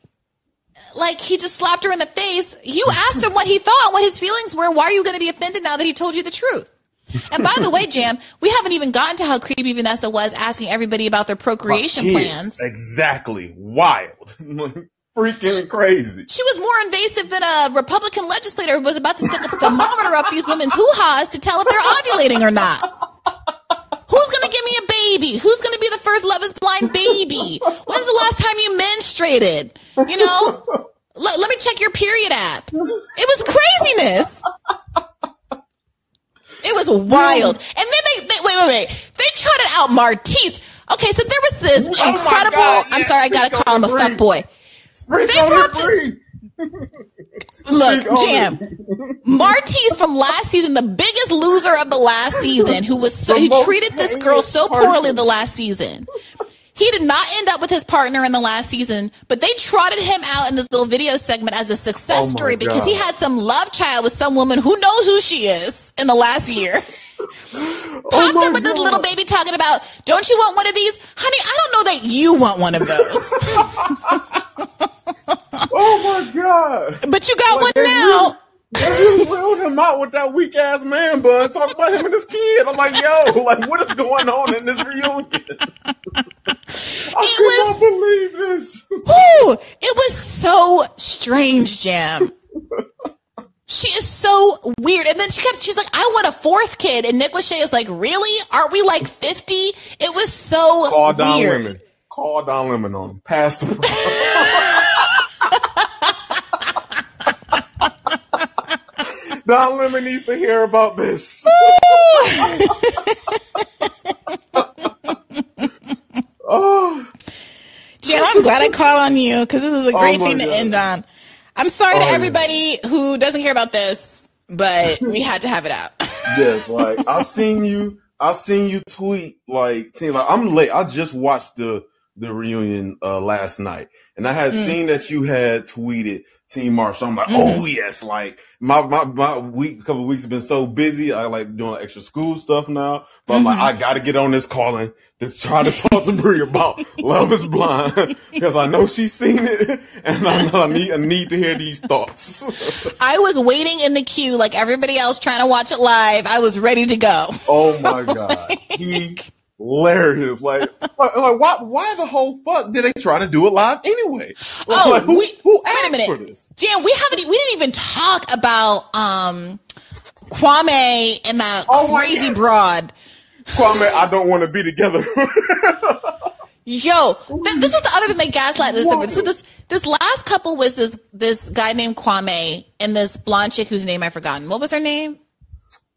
like he just slapped her in the face. You asked him what he thought, what his feelings were. Why are you going to be offended now that he told you the truth? And by the way, Jam, we haven't even gotten to how creepy Vanessa was asking everybody about their procreation plans. Exactly. Wild. Freaking crazy. She was more invasive than a Republican legislator who was about to stick a thermometer up these women's hoo-has to tell if they're ovulating or not. Who's going to give me a baby? Who's going to be the first Love Is Blind baby? When's the last time you menstruated? You know? L- let me check your period app. It was craziness. It was wild. And then they, they wait, wait, wait. They trotted out Martise. Okay, so there was this oh incredible. God, yeah, I'm sorry, I gotta call him a fuck boy. They brought the, look, Jam. Martise from last season, the biggest loser of the last season, who was so he treated this girl so poorly the last season. He did not end up with his partner in the last season, but they trotted him out in this little video segment as a success oh story because God. he had some love child with some woman who knows who she is in the last year. Popped oh up with God. this little baby talking about, don't you want one of these? Honey, I don't know that you want one of those. Oh, my God. But you got like, one now. You wheeled him out with that weak-ass man bun, talking about him and his kid. I'm like, yo, like, what is going on in this reunion? I cannot believe this. Ooh, it was so strange, Jam. She is so weird. And then she kept, she's like, I want a fourth kid. And Nick Lachey is like, really? Aren't we like fifty? It was so Call weird. Don Lemon. Call Don Lemon on him. Pass the Don Lemon needs to hear about this. Oh, Jam, I'm glad I called on you because this is a great oh thing God. to end on. I'm sorry oh, to everybody yeah. who doesn't care about this, but we had to have it out. Yes, like I seen you, I seen you tweet like, see, like I'm late. I just watched the the reunion uh, last night, and I had mm. seen that you had tweeted Team Marshall. I'm like, mm. oh yes, like my my my week, couple of weeks have been so busy. I like doing like, extra school stuff now, but mm-hmm. I'm like, I got to get on this calling. Just try to talk to Brie about Love Is Blind because I know she's seen it and I know I need, I need to hear these thoughts. I was waiting in the queue like everybody else trying to watch it live. I was ready to go. Oh my God. He hilarious. Like, like, like why, why the whole fuck did they try to do it live anyway? Like, oh, like, who, we, who asked wait a minute. for this? Jan, we haven't, we didn't even talk about, um, Kwame and that oh crazy broad. Kwame, I don't want to be together. Yo, th- this was the other thing they gaslighted us with. So this this last couple was this this guy named Kwame and this blonde chick whose name I've forgotten. What was her name?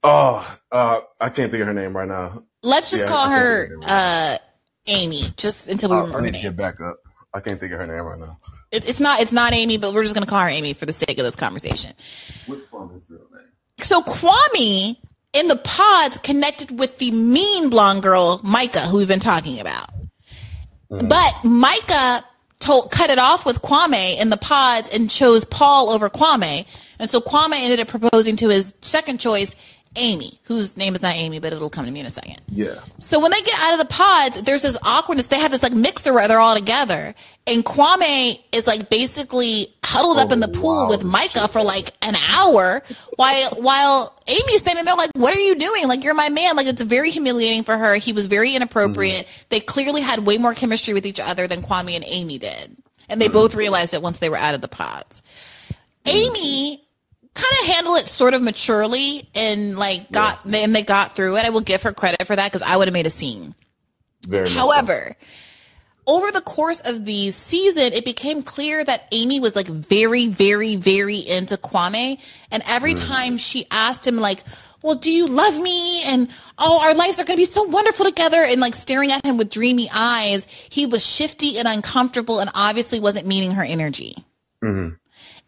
Oh, uh, I can't think of her name right now. Let's just yeah, call her uh, Amy, just until we uh, remember I need her name. To get back up. I can't think of her name right now. It, it's not it's not Amy, but we're just gonna call her Amy for the sake of this conversation. Which one is real name? So Kwame, in the pods, connected with the mean blonde girl, Micah, who we've been talking about. Mm. But Micah told, cut it off with Kwame in the pods and chose Paul over Kwame. And so Kwame ended up proposing to his second choice Amy, whose name is not Amy, but it'll come to me in a second. Yeah. So when they get out of the pods, there's this awkwardness. They have this like mixer where they're all together. And Kwame is like basically huddled oh, up in the pool wow, with Micah shit. for like an hour while while Amy's standing there like, what are you doing? Like, you're my man. Like, it's very humiliating for her. He was very inappropriate. Mm-hmm. They clearly had way more chemistry with each other than Kwame and Amy did. And they mm-hmm. both realized it once they were out of the pods. Mm-hmm. Amy kind of handle it sort of maturely and like got yeah. and they got through it. I will give her credit for that because I would have made a scene. Very However, so. over the course of the season, it became clear that Amy was like very, very, very into Kwame. And every mm. time she asked him like, well, do you love me? And oh, our lives are going to be so wonderful together. And like staring at him with dreamy eyes, he was shifty and uncomfortable and obviously wasn't meeting her energy. Mm-hmm.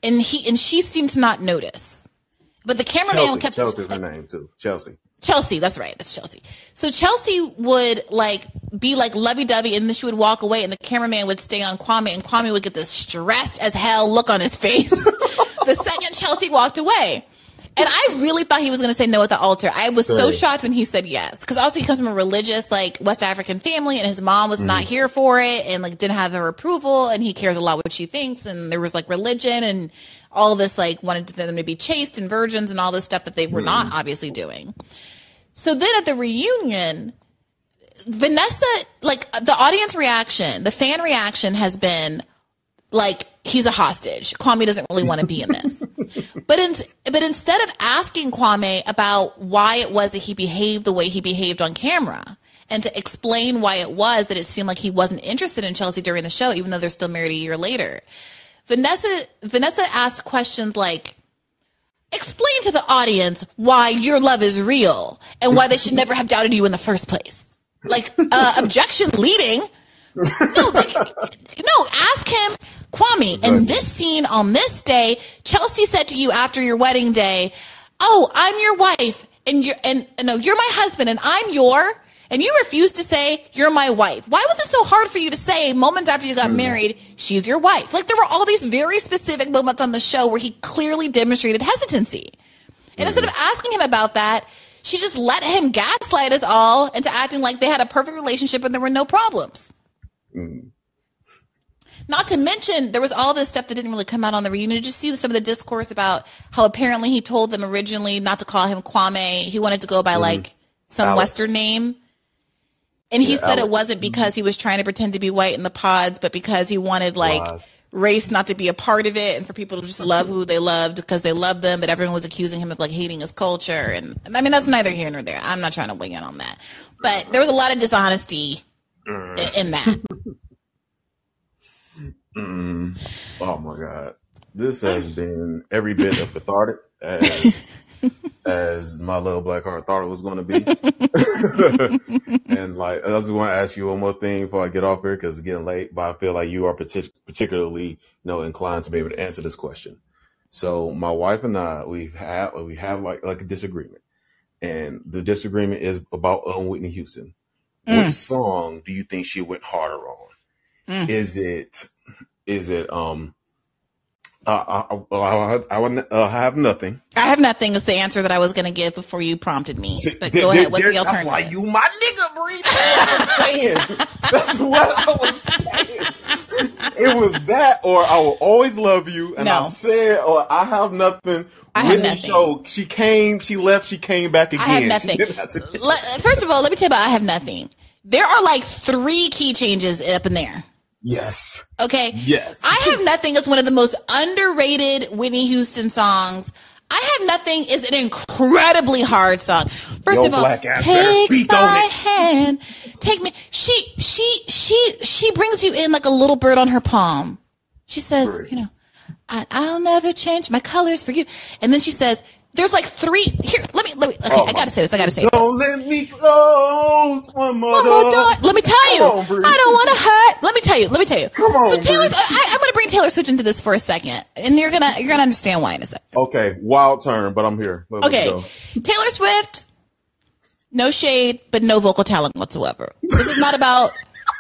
And he and she seemed to not notice, but the cameraman Chelsea, kept Chelsea's her name too. Chelsea. Chelsea, that's right. That's Chelsea. So Chelsea would like be like lovey-dovey, and then she would walk away, and the cameraman would stay on Kwame, and Kwame would get this stressed as hell look on his face the second Chelsea walked away. And I really thought he was going to say no at the altar. I was Sorry. so shocked when he said yes. Because also he comes from a religious, like, West African family, and his mom was mm-hmm. not here for it and, like, didn't have her approval. And he cares a lot what she thinks. And there was, like, religion and all this, like, wanted them to be chaste and virgins and all this stuff that they were mm-hmm. not obviously doing. So then at the reunion, Vanessa, like, the audience reaction, the fan reaction has been, like, he's a hostage. Kwame doesn't really want to be in this. But in, but instead of asking Kwame about why it was that he behaved the way he behaved on camera and to explain why it was that it seemed like he wasn't interested in Chelsea during the show, even though they're still married a year later, Vanessa Vanessa asked questions like, explain to the audience why your love is real and why they should never have doubted you in the first place. Like, uh, objection leading. No, like, no, ask him, Kwame, in this scene on this day, Chelsea said to you after your wedding day, oh, I'm your wife, and you're, and, no, you're my husband, and I'm your, and you refused to say, you're my wife. Why was it so hard for you to say moments after you got married, she's your wife? Like, there were all these very specific moments on the show where he clearly demonstrated hesitancy. And instead of asking him about that, she just let him gaslight us all into acting like they had a perfect relationship and there were no problems. Mm. Not to mention, there was all this stuff that didn't really come out on the reunion. Did you see some of the discourse about how apparently he told them originally not to call him Kwame? He wanted to go by, mm-hmm. like, some Alex. Western name. And he yeah, said Alex. it wasn't because he was trying to pretend to be white in the pods, but because he wanted, like, Lies. race not to be a part of it and for people to just love who they loved because they loved them. But everyone was accusing him of, like, hating his culture. And, I mean, that's neither here nor there. I'm not trying to weigh in on that. But there was a lot of dishonesty mm. in, in that. Mm. Oh my God! This has been every bit of cathartic as, as my little black heart thought it was going to be. And like, I just want to ask you one more thing before I get off here because it's getting late. But I feel like you are partic- particularly, you know, inclined to be able to answer this question. So my wife and I, we have we have like like a disagreement, and the disagreement is about um, Whitney Houston. Mm. Which song do you think she went harder on? Mm. Is it? Is it, um, uh, I, I, I, I uh, have nothing. I have nothing is the answer that I was going to give before you prompted me. But there, go there, ahead. What's there, the alternative? That's why you my nigga, Bree. That's what I was saying. That's what I was saying. It was that or I will always love you. And no. I said, or I have nothing. I have nothing. Show, she came, she left, she came back again. I have nothing. To- let, first of all, let me tell you about I have nothing. There are like three key changes up in there. Yes. Okay. Yes. I Have Nothing is one of the most underrated Whitney Houston songs. I Have Nothing is an incredibly hard song. First Yo, of all, black ass take my hand, take me. She, she, she, she brings you in like a little bird on her palm. She says, Great. you know, I, I'll never change my colors for you. And then she says, there's like three here. Let me, let me, okay, oh I gotta say this. I gotta say don't this. Don't let me close one more, one more door. Let me tell you. On, I don't want to hurt. Let me tell you. Let me tell you. Come on. So Taylor's, I, I'm gonna bring Taylor Swift into this for a second, and you're gonna, you're gonna understand why in a second. Okay, wild turn, but I'm here. Let, okay, Taylor Swift, no shade, but no vocal talent whatsoever. This is not about.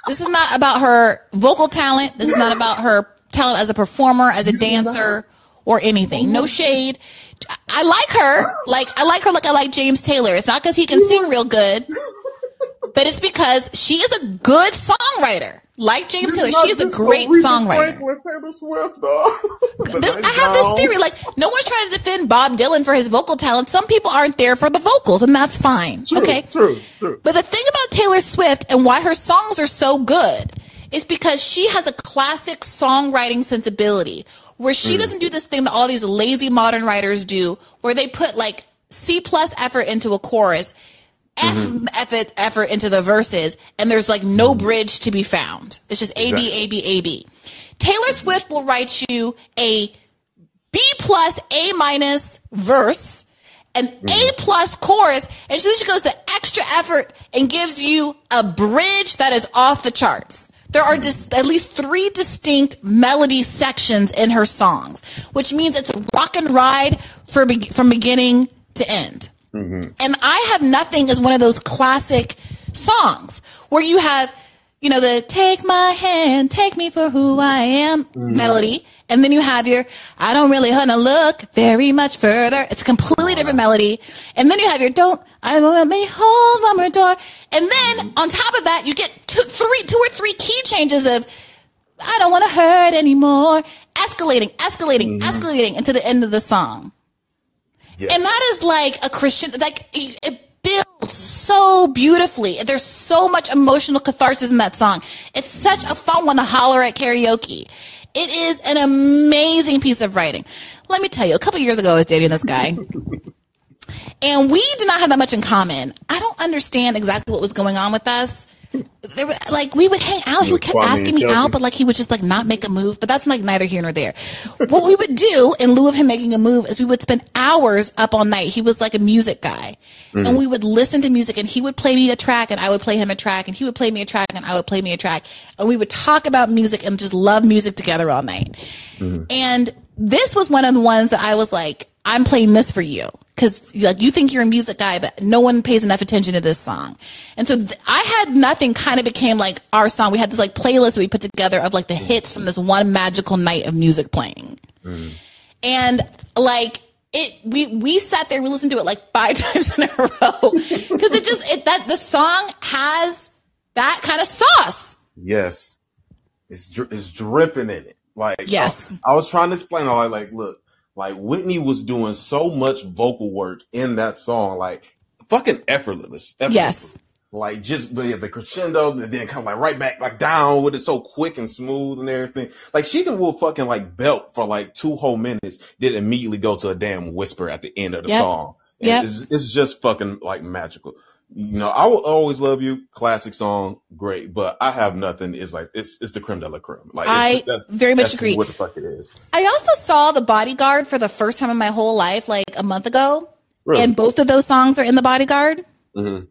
This is not about her vocal talent. This is not about her talent as a performer, as a dancer, or anything. No shade. I like her. Like, I like her like I like James Taylor. It's not because he can sing real good, but it's because she is a good songwriter. Like James Taylor, she is a great songwriter. With Taylor Swift, though. This, nice I have girls. This theory, like, no one's trying to defend Bob Dylan for his vocal talent. Some people aren't there for the vocals, and that's fine. True, okay? True, true. But the thing about Taylor Swift and why her songs are so good is because she has a classic songwriting sensibility where she mm. doesn't do this thing that all these lazy modern writers do where they put, like, C-plus effort into a chorus, Mm-hmm. F, F effort into the verses, and there's like no bridge to be found. It's just A, B, A, B, A, B. Taylor Swift will write you a B plus, A minus verse, an mm-hmm. A plus chorus, and then she goes the extra effort and gives you a bridge that is off the charts. There are just at least three distinct melody sections in her songs, which means it's a rock and ride for be- from beginning to end. Mm-hmm. And I Have Nothing is one of those classic songs where you have, you know, the take my hand, take me for who I am mm-hmm. melody. And then you have your, I don't really want to look very much further. It's a completely different melody. And then you have your don't, I won't let me hold on my door. And then on top of that, you get two, three, two or three key changes of I don't want to hurt anymore. Escalating, escalating, mm-hmm. escalating into the end of the song. Yes. And that is like a Christian, like it builds so beautifully. There's so much emotional catharsis in that song. It's such a fun one to holler at karaoke. It is an amazing piece of writing. Let me tell you, a couple years ago, I was dating this guy. And we did not have that much in common. I don't understand exactly what was going on with us. There were, like, we would hang out. He would keep asking me out, but like he would just like not make a move. But that's like neither here nor there. What we would do in lieu of him making a move is we would spend hours up all night. He was like a music guy, mm-hmm. and we would listen to music. And he would play me a track, and I would play him a track, and he would play me a track, and I would play me a track, and we would talk about music and just love music together all night. Mm-hmm. And this was one of the ones that I was like, I'm playing this for you. Because like you think you're a music guy, but no one pays enough attention to this song. And so th- I Had Nothing kind of became like our song. We had this like playlist we put together of like the hits from this one magical night of music playing. Mm. And like it, we, we sat there, we listened to it like five times in a row. Because it just, it, that the song has that kind of sauce. Yes. It's, dri- it's dripping in it. Like, yes. I, I was trying to explain all like, like, look. Like Whitney was doing so much vocal work in that song, like fucking effortless. effortless. Yes. Like just the, the crescendo, and then come like right back, like down with it so quick and smooth and everything. Like she can will fucking like belt for like two whole minutes, then immediately go to a damn whisper at the end of the yep. song. And yep. it's, it's just fucking like magical. You know, I Will Always Love You, classic song, great, but I Have Nothing is like it's it's the creme de la creme. Like it's, I very much agree. What the fuck it is. I also saw The Bodyguard for the first time in my whole life, like a month ago, really? And both of those songs are in The Bodyguard. Mm-hmm.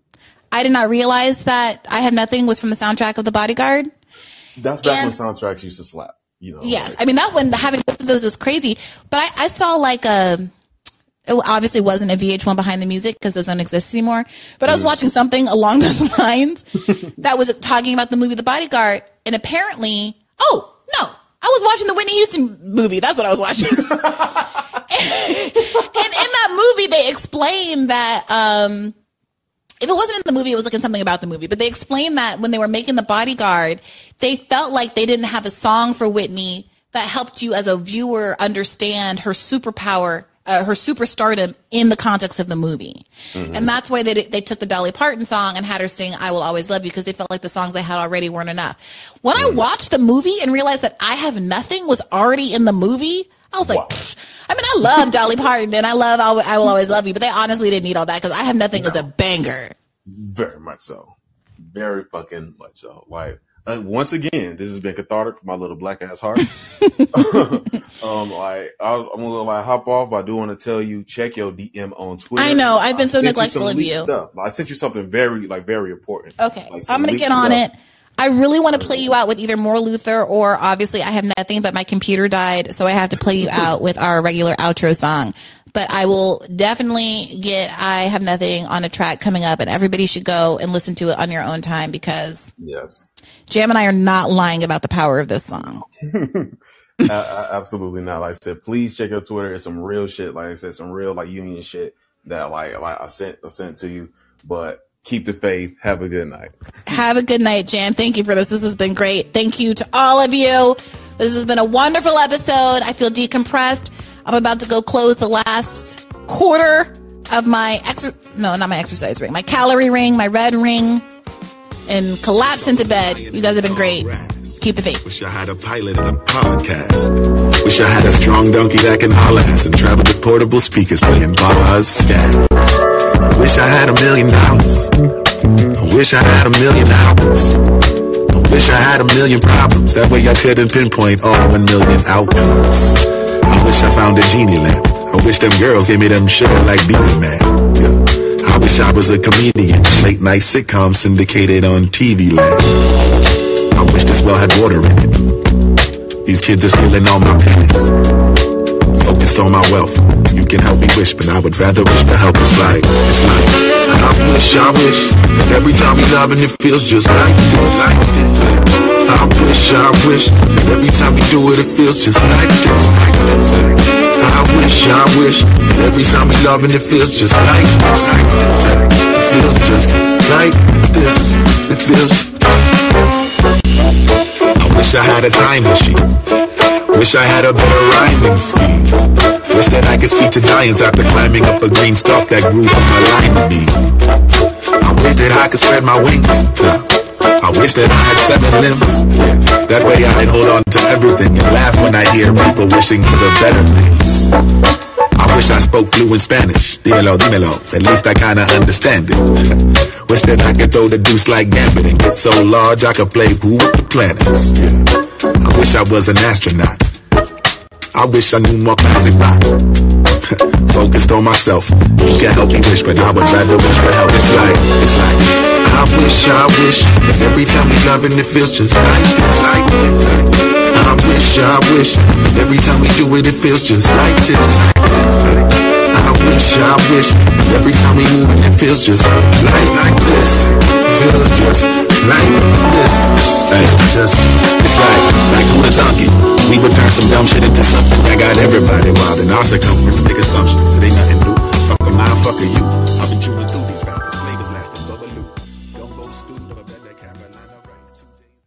I did not realize that I Have Nothing was from the soundtrack of The Bodyguard. That's back and, when soundtracks used to slap. You know. Yes, like, I mean that one having both of those is crazy. But I, I saw like a. It obviously wasn't a V H one Behind the Music because those don't exist anymore. But I was watching something along those lines that was talking about the movie The Bodyguard. And apparently, oh, no, I was watching the Whitney Houston movie. That's what I was watching. and, and in that movie, they explained that um, if it wasn't in the movie, it was looking something about the movie. But they explained that when they were making The Bodyguard, they felt like they didn't have a song for Whitney that helped you as a viewer understand her superpower. Uh, her superstardom in the context of the movie. Mm-hmm. And that's why they they took the Dolly Parton song and had her sing I Will Always Love You because they felt like the songs they had already weren't enough. When mm-hmm. I watched the movie and realized that I Have Nothing was already in the movie, I was like, wow. I mean, I love Dolly Parton and I love I Will, I Will Always Love You, but they honestly didn't need all that because I Have Nothing no. is a banger. Very much so. Very fucking much so. Like, Uh, once again, this has been cathartic for my little black ass heart. um, like I, I'm gonna like hop off. But I do want to tell you, check your D M on Twitter. I know I've been I so neglectful you of you. Stuff. I sent you something very like very important. Okay, like, I'm gonna get on stuff. It. I really want to play you out with either more Luther or obviously I Have Nothing, but my computer died, so I have to play you out with our regular outro song. But I will definitely get I Have Nothing on a track coming up, and everybody should go and listen to it on your own time because yes. Jam and I are not lying about the power of this song. I, I, absolutely not. Like I said, please check your Twitter. It's some real shit. Like I said, some real like union shit that like, like I sent I sent to you. But keep the faith. Have a good night. Have a good night, Jan. Thank you for this. This has been great. Thank you to all of you. This has been a wonderful episode. I feel decompressed. I'm about to go close the last quarter of my ex- no, not my exercise ring, my calorie ring, my red ring, and collapse into bed. You guys have been great. Keep the faith. Wish I had a pilot and a podcast. Wish I had a strong donkey that can holler ass and travel with portable speakers playing bars, stats. Wish I had a million dollars. I wish I had a million hours. I wish I had a million problems. That way I couldn't pinpoint all one million outcomes. I wish I found a genie lamp. I wish them girls gave me them sugar like Beanie Man. Yeah. I wish I was a comedian. Late night sitcom syndicated on T V Land. I wish this well had water in it. These kids are stealing all my pennies. Focused on my wealth. You can help me wish, but I would rather wish the help is like, it's like, I wish, I wish, and every time we love and it feels just like this. I wish, I wish, and every time we do it, it feels just like this. I wish, I wish, and every time we love and it feels just like this. It feels just like this. It feels. I wish I had a time machine. Wish I had a better rhyming scheme. Wish that I could speak to giants after climbing up a green stalk that grew from a lime bean. I wish that I could spread my wings. I wish that I had seven limbs. That way I'd hold on to everything and laugh when I hear people wishing for the better things. I wish I spoke fluent Spanish. Dímelo, dímelo. At least I kinda understand it. Wish that I could throw the deuce like Gambit and get so large I could play pool with the planets. I wish I was an astronaut. I wish I knew more classic rock. Focused on myself. You can't help me wish, but I would rather wish for help. It's like, it's like, I wish, I wish, and every time we loving it feels just like this. I wish, I wish, and every time we do it, it feels just like this. I wish, I wish, and every time we move it, it feels just like, like this. It feels just like this, like it's just, it's like, like who the donkey? We would turn some dumb shit into something. I got everybody wild in our circumference, big assumptions, so they nothing.